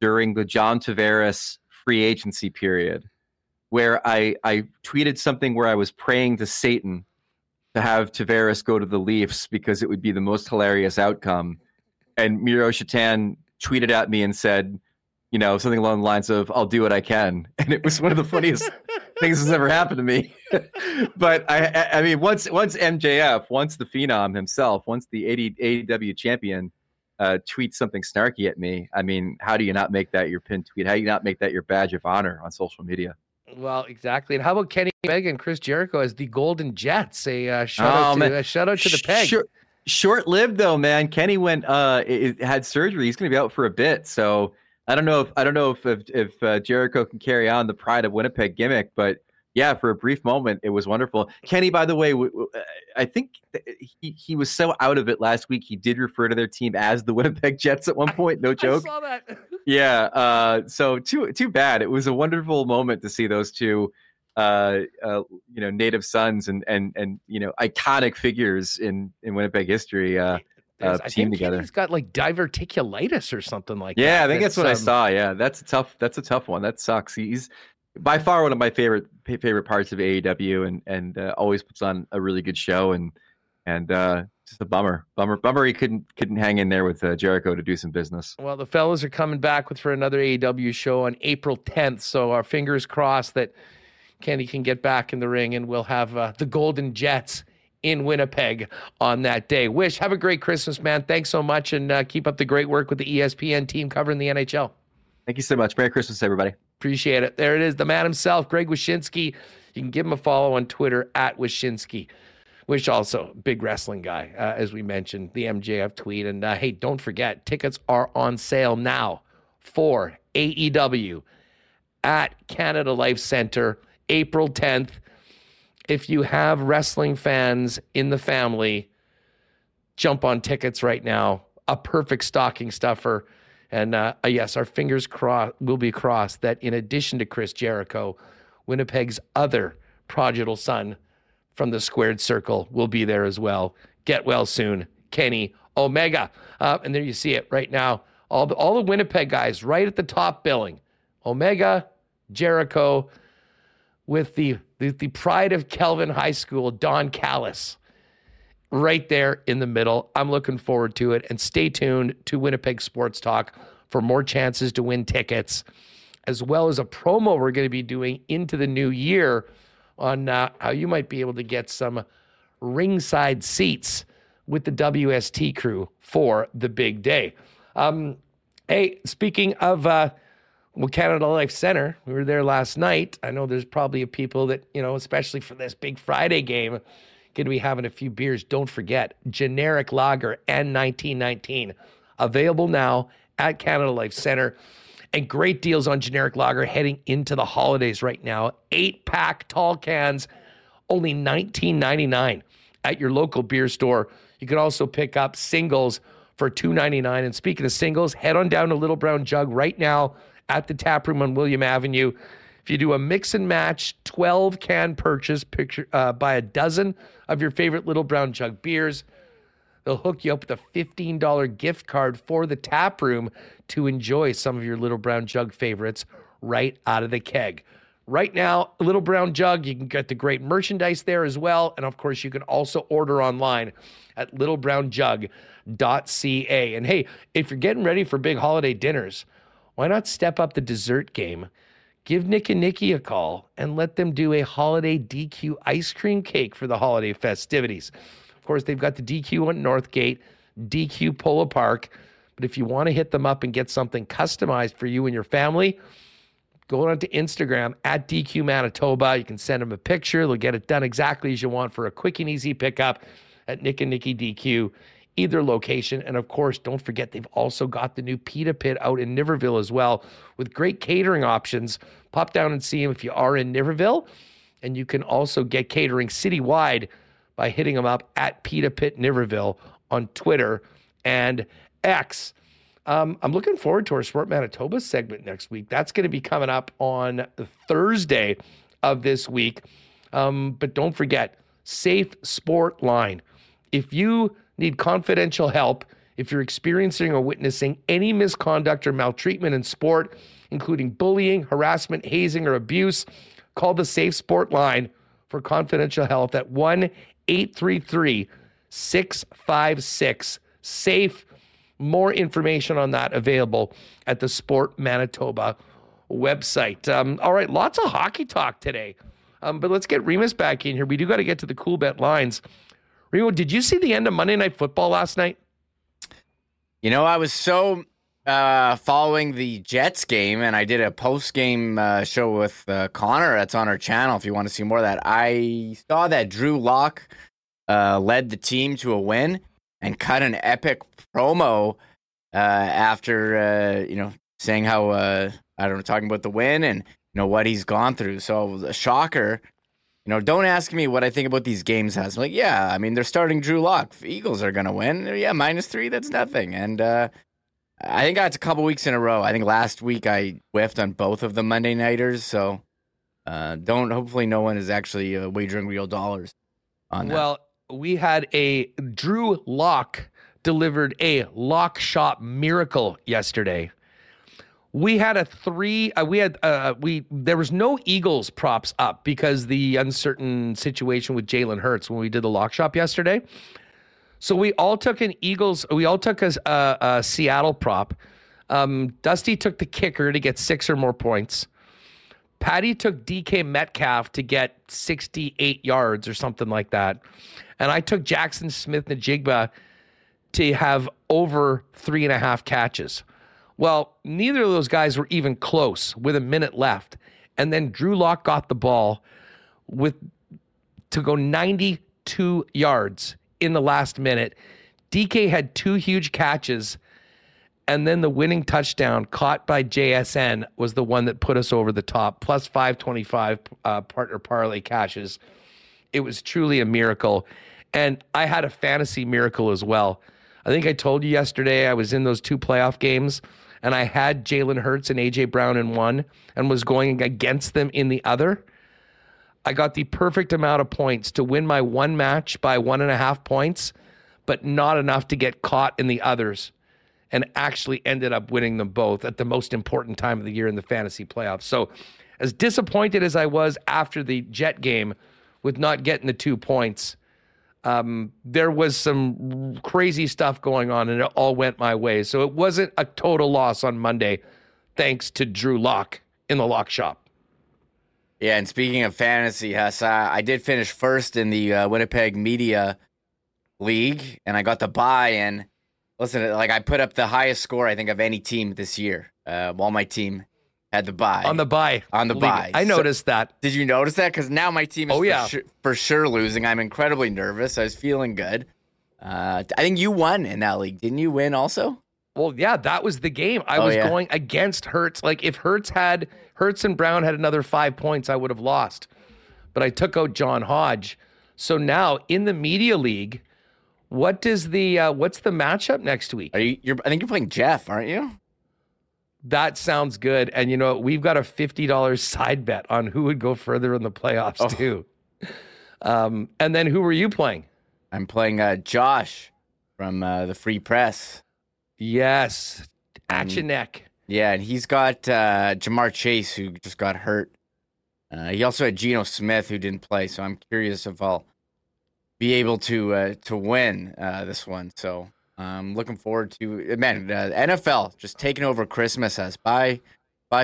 during the John Tavares free agency period, where I tweeted something where I was praying to Satan to have Tavares go to the Leafs because it would be the most hilarious outcome. And Miro Chetan tweeted at me and said, you know, something along the lines of, I'll do what I can. And it was one of the funniest things that's ever happened to me. But I mean, once MJF, once the Phenom himself, once the AEW champion tweets something snarky at me, I mean, how do you not make that your pinned tweet? How do you not make that your badge of honor on social media? Well, exactly. And how about Kenny Omega and Chris Jericho as the Golden Jets? A shout out to the Peg. Short-lived though, man. Kenny went had surgery. He's going to be out for a bit. So I don't know if Jericho can carry on the Pride of Winnipeg gimmick, but yeah, for a brief moment, it was wonderful. Kenny, by the way, I think he was so out of it last week. He did refer to their team as the Winnipeg Jets at one point. No joke. I saw that. Yeah. So too bad. It was a wonderful moment to see those two you know, native sons and you know, iconic figures in Winnipeg history. Team together. He's got like diverticulitis or something like that. Yeah, I think that's what I saw. Yeah, that's a tough one. That sucks. He's by far one of my favorite parts of AEW, and always puts on a really good show, and just a bummer he couldn't hang in there with Jericho to do some business. Well, the fellas are coming back for another AEW show on April 10th, so our fingers crossed that Kenny can get back in the ring, and we'll have the Golden Jets in Winnipeg on that day. Wish, have a great Christmas, man. Thanks so much, and keep up the great work with the ESPN team covering the NHL. Thank you so much. Merry Christmas, everybody. Appreciate it. There it is, the man himself, Greg Wyshynski. You can give him a follow on Twitter @Wyshynski. Wish also big wrestling guy, as we mentioned, the MJF tweet. And hey, don't forget, tickets are on sale now for AEW at Canada Life Center, April 10th. If you have wrestling fans in the family, jump on tickets right now. A perfect stocking stuffer. And yes, our fingers will be crossed that in addition to Chris Jericho, Winnipeg's other prodigal son from the Squared Circle will be there as well. Get well soon, Kenny Omega. And there you see it right now. All the Winnipeg guys right at the top billing. Omega, Jericho, with the pride of Kelvin High School, Don Callis, right there in the middle. I'm looking forward to it. And stay tuned to Winnipeg Sports Talk for more chances to win tickets, as well as a promo we're going to be doing into the new year on how you might be able to get some ringside seats with the WST crew for the big day. Hey, speaking of... Well, Canada Life Center, we were there last night. I know there's probably people that, you know, especially for this big Friday game, going to be having a few beers. Don't forget, generic lager and 1919, available now at Canada Life Center. And great deals on generic lager heading into the holidays right now. 8-pack tall cans, only $19.99 at your local beer store. You can also pick up singles for $2.99. And speaking of singles, head on down to Little Brown Jug right now at the Tap Room on William Avenue. If you do a mix and match 12-can purchase, buy a dozen of your favorite Little Brown Jug beers, they'll hook you up with a $15 gift card for the Tap Room to enjoy some of your Little Brown Jug favorites right out of the keg. Right now, Little Brown Jug, you can get the great merchandise there as well. And, of course, you can also order online at littlebrownjug.ca. And, hey, if you're getting ready for big holiday dinners, why not step up the dessert game? Give Nick and Nikki a call and let them do a holiday DQ ice cream cake for the holiday festivities. Of course, they've got the DQ on Northgate, DQ Polo Park. But if you want to hit them up and get something customized for you and your family, go on to Instagram at DQ Manitoba. You can send them a picture. They'll get it done exactly as you want for a quick and easy pickup at Nick and Nikki DQ. Either location. And of course, don't forget, they've also got the new Pita Pit out in Niverville as well, with great catering options. Pop down and see them if you are in Niverville. And you can also get catering citywide by hitting them up at Pita Pit Niverville on Twitter and X. I'm looking forward to our Sport Manitoba segment next week. That's going to be coming up on Thursday of this week. But don't forget, Safe Sport Line. If you need confidential help, if you're experiencing or witnessing any misconduct or maltreatment in sport, including bullying, harassment, hazing, or abuse, call the Safe Sport Line for confidential help at 1-833-656-SAFE. More information on that available at the Sport Manitoba website. All right, lots of hockey talk today, but let's get Remus back in here. We do got to get to the Cool Bet lines. Remo, did you see the end of Monday Night Football last night? You know, I was so following the Jets game, and I did a post-game show with Connor. That's on our channel if you want to see more of that. I saw that Drew Lock led the team to a win and cut an epic promo after, you know, saying how, talking about the win and, you know, what he's gone through. So it was a shocker. You know, don't ask me what I think about these games. I'm like, yeah, I mean, they're starting Drew Lock. Eagles are going to win. Yeah, -3, that's nothing. And I think that's a couple weeks in a row. I think last week I whiffed on both of the Monday Nighters. So Don't. Hopefully, no one is actually wagering real dollars on that. Well, we had a Drew Lock delivered a lock shop miracle yesterday. We had a three. There was no Eagles props up because the uncertain situation with Jalen Hurts when we did the lock shop yesterday. So we all took an Eagles. We all took a Seattle prop. Dusty took the kicker to get 6 or more points. Patty took DK Metcalf to get 68 yards or something like that. And I took Jackson Smith-Njigba to have over 3.5 catches. Well, neither of those guys were even close with a minute left. And then Drew Lock got the ball to go 92 yards in the last minute. DK had 2 huge catches. And then the winning touchdown caught by JSN was the one that put us over the top, plus 525 partner parlay cashes. It was truly a miracle. And I had a fantasy miracle as well. I think I told you yesterday I was in those 2 playoff games, and I had Jalen Hurts and A.J. Brown in one and was going against them in the other. I got the perfect amount of points to win my one match by 1.5 points, but not enough to get caught in the others, and actually ended up winning them both at the most important time of the year in the fantasy playoffs. So as disappointed as I was after the Jet game with not getting the 2 points, there was some crazy stuff going on, and it all went my way. So it wasn't a total loss on Monday, thanks to Drew Lock in the lock shop. Yeah, and speaking of fantasy, Huss, I did finish first in the Winnipeg Media League, and I got the buy-in. Listen, like I put up the highest score, I think, of any team this year while my team had the bye. On the bye. On the bye. I noticed that. Did you notice that? Because now my team is for sure losing. I'm incredibly nervous. I was feeling good. I think you won in that league. Didn't you win also? Well, yeah, that was the game. I was going against Hurts. Like if Hurts and Brown had another 5 points, I would have lost. But I took out John Hodge. So now in the media league, what's the matchup next week? I think you're playing Jeff, aren't you? That sounds good. And you know, we've got a $50 side bet on who would go further in the playoffs too. And then who were you playing? I'm playing Josh from the Free Press. Yes, action neck. Yeah, and he's got Jamar Chase, who just got hurt. He also had Geno Smith, who didn't play. So I'm curious if I'll be able to win this one. So I'm looking forward to it. Man, NFL just taking over Christmas as by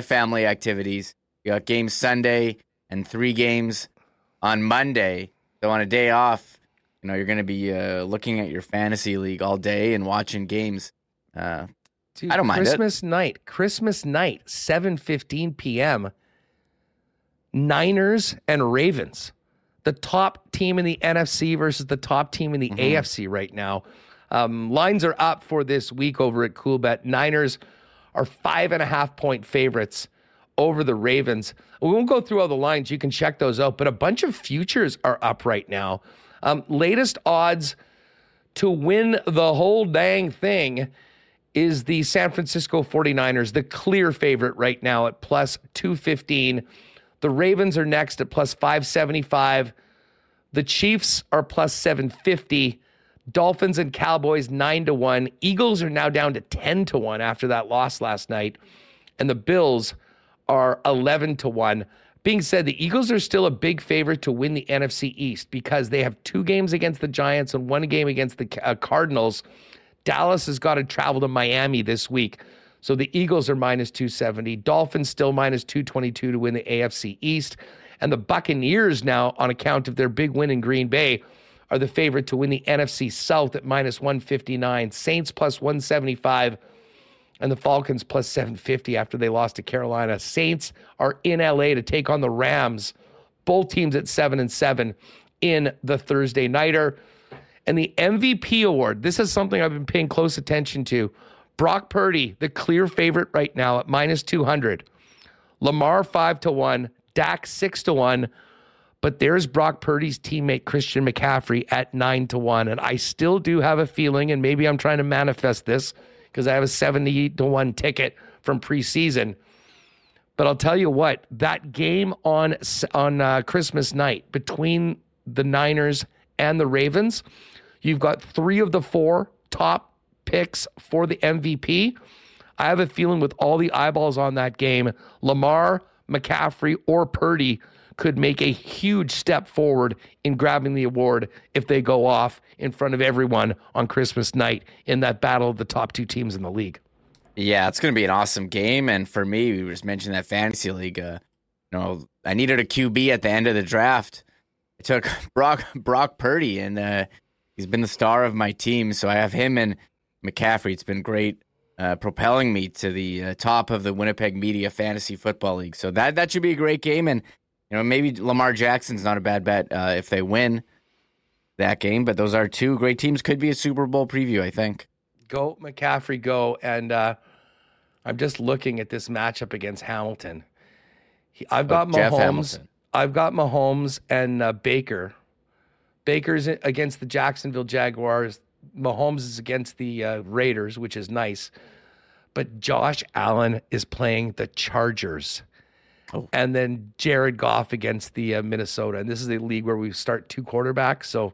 family activities. You got games Sunday and 3 games on Monday. So on a day off, you know, you're going to be looking at your fantasy league all day and watching games. Dude, I don't mind Christmas night, 7:15 p.m., Niners and Ravens. The top team in the NFC versus the top team in the AFC right now. Lines are up for this week over at Coolbet. Niners are 5.5 point favorites over the Ravens. We won't go through all the lines. You can check those out. But a bunch of futures are up right now. Latest odds to win the whole dang thing is the San Francisco 49ers, the clear favorite right now at plus 215. The Ravens are next at plus 575. The Chiefs are plus 750. Dolphins and Cowboys 9-1. Eagles are now down to 10-1 after that loss last night. And the Bills are 11-1. Being said, the Eagles are still a big favorite to win the NFC East because they have 2 games against the Giants and 1 game against the Cardinals. Dallas has got to travel to Miami this week. So the Eagles are minus 270. Dolphins still minus 222 to win the AFC East. And the Buccaneers now, on account of their big win in Green Bay, are the favorite to win the NFC South at minus 159. Saints plus 175. And the Falcons plus 750 after they lost to Carolina. Saints are in LA to take on the Rams. Both teams at 7-7 in the Thursday nighter. And the MVP award, this is something I've been paying close attention to. Brock Purdy, the clear favorite right now at minus 200. Lamar 5-1, Dak 6-1, but there's Brock Purdy's teammate Christian McCaffrey at 9-1, and I still do have a feeling, and maybe I'm trying to manifest this because I have a 70-1 ticket from preseason, But I'll tell you what, that game on Christmas night between the Niners and the Ravens, you've got 3 of the 4 top picks for the MVP. I have a feeling with all the eyeballs on that game, Lamar, McCaffrey, or Purdy could make a huge step forward in grabbing the award if they go off in front of everyone on Christmas night in that battle of the top 2 teams in the league. Yeah, it's going to be an awesome game. And for me, we just mentioned that fantasy league. I needed a QB at the end of the draft. I took Brock Purdy, and he's been the star of my team. So I have him and McCaffrey. It's been great propelling me to the top of the Winnipeg Media Fantasy Football League. So that should be a great game. And maybe Lamar Jackson's not a bad bet if they win that game. But those are 2 great teams. Could be a Super Bowl preview, I think. Go, McCaffrey, go. And I'm just looking at this matchup against Hamilton. I've got Mahomes. I've got Mahomes and Baker. Baker's against the Jacksonville Jaguars. Mahomes is against the Raiders, which is nice. But Josh Allen is playing the Chargers. Oh. And then Jared Goff against the Minnesota. And this is a league where we start 2 quarterbacks. So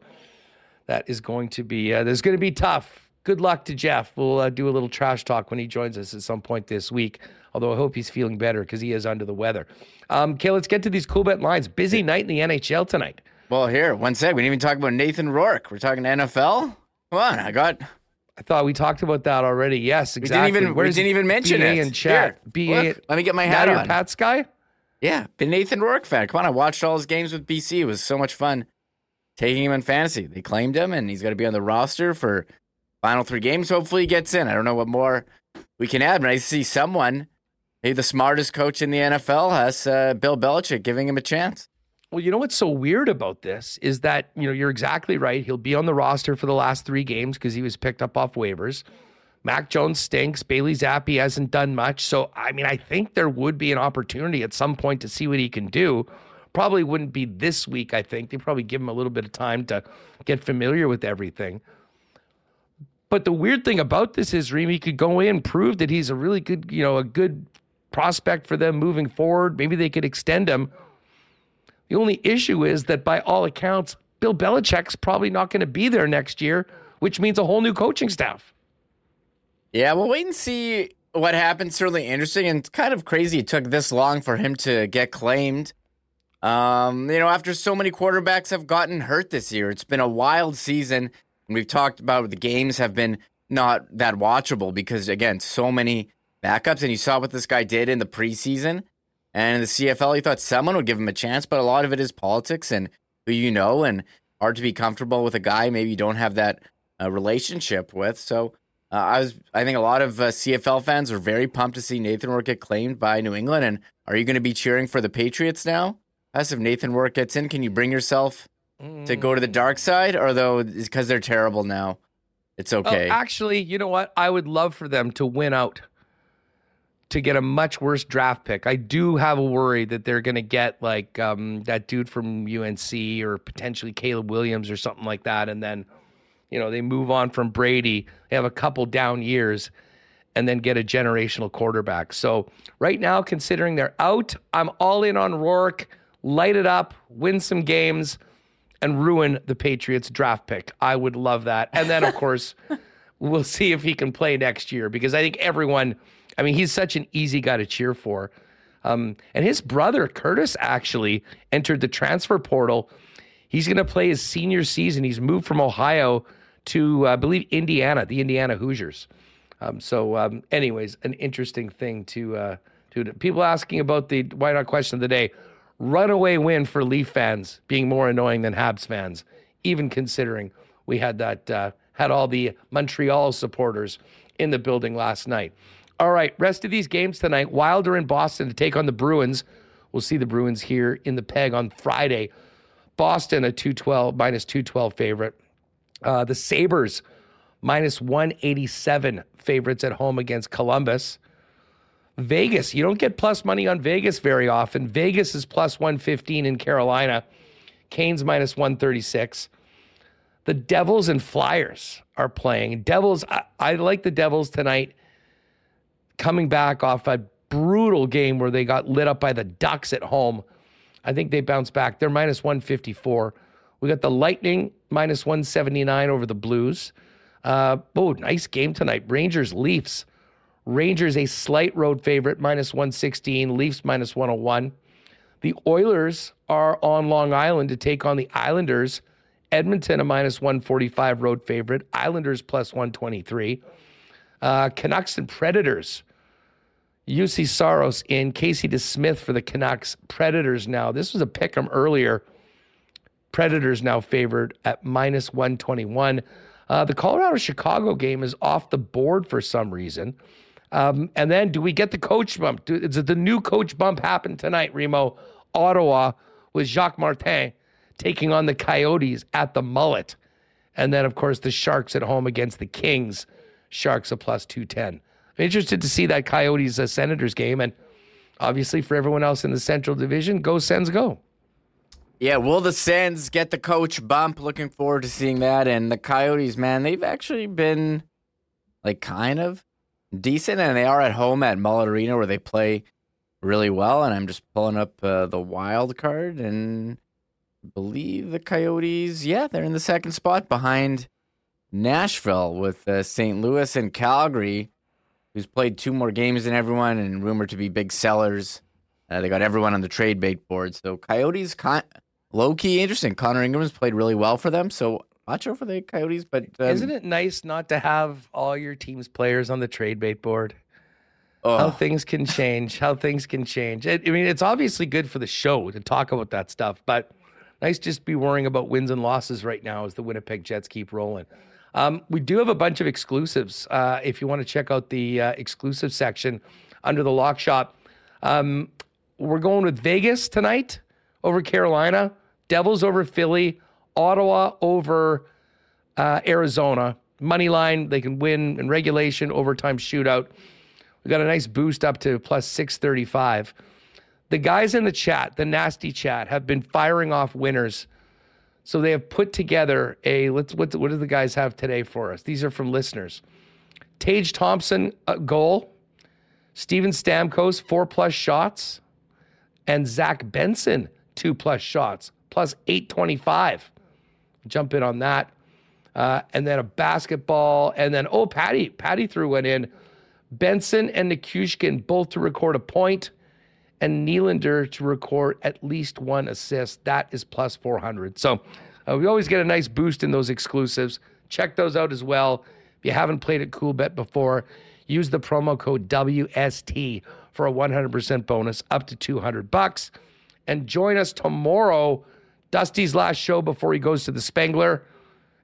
that is going to be, there's going to be tough. Good luck to Jeff. We'll do a little trash talk when he joins us at some point this week. Although I hope he's feeling better because he is under the weather. Okay, let's get to these cool bet lines. Busy night in the NHL tonight. Well, here, one sec. We didn't even talk about Nathan Rourke. We're talking NFL. Come on, I thought we talked about that already. Yes, exactly. We didn't even mention it. In chat. Here, let me get my hat on. Now you're Pats guy? Yeah, the Nathan Rourke fan. Come on, I watched all his games with BC. It was so much fun taking him in fantasy. They claimed him, and he's going to be on the roster for final 3 games. Hopefully he gets in. I don't know what more we can add, but I see someone, maybe the smartest coach in the NFL, has Bill Belichick giving him a chance. Well, you know what's so weird about this is that, you're exactly right. He'll be on the roster for the last 3 games because he was picked up off waivers. Mac Jones stinks. Bailey Zappi hasn't done much. So, I think there would be an opportunity at some point to see what he can do. Probably wouldn't be this week, I think. They probably give him a little bit of time to get familiar with everything. But the weird thing about this is, Reem, he could go in, prove that he's a really good, a good prospect for them moving forward. Maybe they could extend him. The only issue is that by all accounts, Bill Belichick's probably not going to be there next year, which means a whole new coaching staff. Yeah, we'll wait and see what happens. Certainly interesting and kind of crazy it took this long for him to get claimed. After so many quarterbacks have gotten hurt this year, it's been a wild season. And we've talked about the games have been not that watchable because, again, so many backups. And you saw what this guy did in the preseason. And in the CFL, you thought someone would give him a chance, but a lot of it is politics and who and hard to be comfortable with a guy maybe you don't have that relationship with. So I think a lot of CFL fans are very pumped to see Nathan Rourke get claimed by New England. And are you going to be cheering for the Patriots now? As if Nathan Rourke gets in, can you bring yourself to go to the dark side, or though because they're terrible now, it's okay? Oh, actually, you know what? I would love for them to win out to get a much worse draft pick. I do have a worry that they're going to get like that dude from UNC or potentially Caleb Williams or something like that, and then they move on from Brady. They have a couple down years, and then get a generational quarterback. So right now, considering they're out, I'm all in on Rourke. Light it up, win some games, and ruin the Patriots draft pick. I would love that. And then, of course, we'll see if he can play next year because I think everyone, he's such an easy guy to cheer for. And his brother, Curtis, actually entered the transfer portal. He's going to play his senior season. He's moved from Ohio to, I believe, Indiana, the Indiana Hoosiers. Anyways, an interesting thing to do. People asking about the why not question of the day. Runaway win for Leaf fans being more annoying than Habs fans, even considering we had that had all the Montreal supporters in the building last night. All right, rest of these games tonight. Wilder in Boston to take on the Bruins. We'll see the Bruins here in the Peg on Friday. Boston a -212 favorite. The Sabres -187 favorites at home against Columbus. Vegas, you don't get plus money on Vegas very often. Vegas is +115 in Carolina. Canes -136. The Devils and Flyers are playing. Devils, I like the Devils tonight. Coming back off a brutal game where they got lit up by the Ducks at home. I think they bounce back. They're minus 154. We got the Lightning minus 179 over the Blues. Nice game tonight. Rangers, Leafs. Rangers, a slight road favorite, minus 116. Leafs, minus 101. The Oilers are on Long Island to take on the Islanders. Edmonton, a minus 145 road favorite. Islanders, plus 123. Canucks and Predators. UC Saros in, Casey DeSmith for the Canucks. Predators now. This was a pick 'em earlier. Predators now favored at minus 121. The Colorado-Chicago game is off the board for some reason. And then do we get the coach bump? Did the new coach bump happen tonight, Remo? Ottawa with Jacques Martin taking on the Coyotes at the Mullet. And then, of course, the Sharks at home against the Kings. Sharks a plus 210. I'm interested to see that Coyotes-Senators game. And obviously for everyone else in the Central Division, go Sens, go. Yeah, will the Sens get the coach bump? Looking forward to seeing that. And the Coyotes, man, they've actually been like kind of decent, and they are at home at Mullet Arena where they play really well. And I'm just pulling up the wild card, and I believe the Coyotes, they're in the second spot behind Nashville with St. Louis and Calgary, who's played two more games than everyone and rumored to be big sellers. They got everyone on the trade bait board. So Coyotes, low-key interesting. Connor Ingram's played really well for them, so not sure for the Coyotes. But isn't it nice not to have all your team's players on the trade bait board? Oh. How things can change, I mean, it's obviously good for the show to talk about that stuff, but nice just be worrying about wins and losses right now as the Winnipeg Jets keep rolling. We do have a bunch of exclusives. If you want to check out the exclusive section under the Lock Shop, we're going with Vegas tonight over Carolina, Devils over Philly, Ottawa over Arizona. Money line, they can win in regulation, overtime shootout. We got a nice boost up to plus 635. The guys in the chat, the nasty chat, have been firing off winners. So they have put together what do the guys have today for us? These are from listeners. Tage Thompson, a goal. Steven Stamkos, 4+ shots. And Zach Benson, 2+ shots, plus 825. Jump in on that. And then a basketball. And then, Patty threw one in. Benson and Nichushkin both to record a point. And Nylander to record at least one assist. That is plus 400. So we always get a nice boost in those exclusives. Check those out as well. If you haven't played at CoolBet before, use the promo code WST for a 100% bonus up to $200. And join us tomorrow, Dusty's last show before he goes to the Spengler.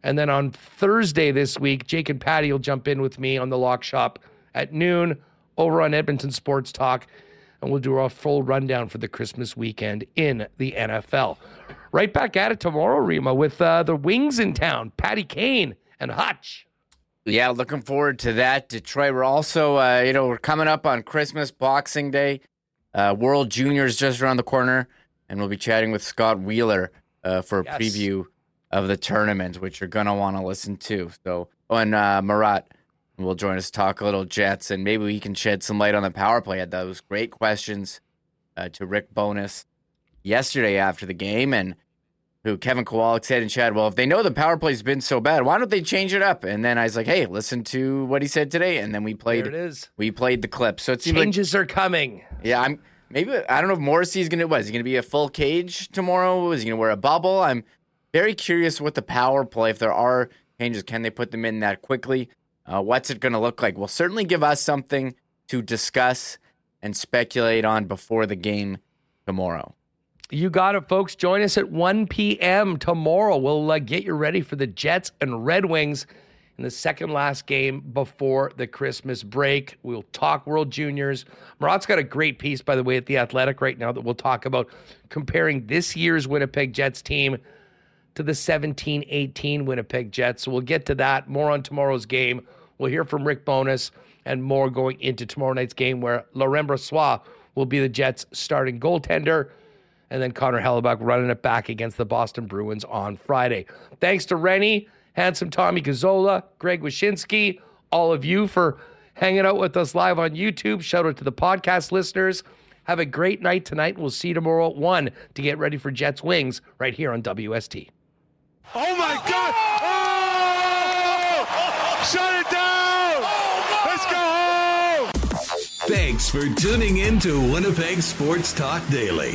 And then on Thursday this week, Jake and Patty will jump in with me on the Lock Shop at noon over on Edmonton Sports Talk. And we'll do our full rundown for the Christmas weekend in the NFL. Right back at it tomorrow, Rima, with the Wings in town, Patty Kane and Hutch. Yeah, looking forward to that, Detroit. We're also, we're coming up on Christmas, Boxing Day. World Juniors just around the corner, and we'll be chatting with Scott Wheeler for a preview of the tournament, which you're going to want to listen to. So, and Marat will join us to talk a little Jets, and maybe we can shed some light on the power play. I had those great questions to Rick Bonus yesterday after the game, and who Kevin Kowalik said in chat, well, if they know the power play's been so bad, why don't they change it up? And then I was like, hey, listen to what he said today. And then we played the clip. So it seems changes are coming. Yeah, I don't know if Morrissey's going to, is he going to be a full cage tomorrow? Is he going to wear a bubble? I'm very curious what the power play, if there are changes, can they put them in that quickly? What's it going to look like? Will certainly give us something to discuss and speculate on before the game tomorrow. You got it, folks. Join us at 1 p.m. tomorrow. We'll get you ready for the Jets and Red Wings in the second last game before the Christmas break. We'll talk World Juniors. Marat's got a great piece, by the way, at The Athletic right now that we'll talk about comparing this year's Winnipeg Jets team to the 17-18 Winnipeg Jets. So we'll get to that, more on tomorrow's game. We'll hear from Rick Bonus and more going into tomorrow night's game where Laurent Brossoit will be the Jets' starting goaltender. And then Connor Hellebuyck running it back against the Boston Bruins on Friday. Thanks to Rennie, Handsome Tommy Gazzola, Greg Wyshynski, all of you for hanging out with us live on YouTube. Shout out to the podcast listeners. Have a great night tonight, and we'll see you tomorrow at 1 to get ready for Jets Wings right here on WST. Oh, my God! Oh! Shut it down! Oh, no! Let's go home! Thanks for tuning in to Winnipeg Sports Talk Daily.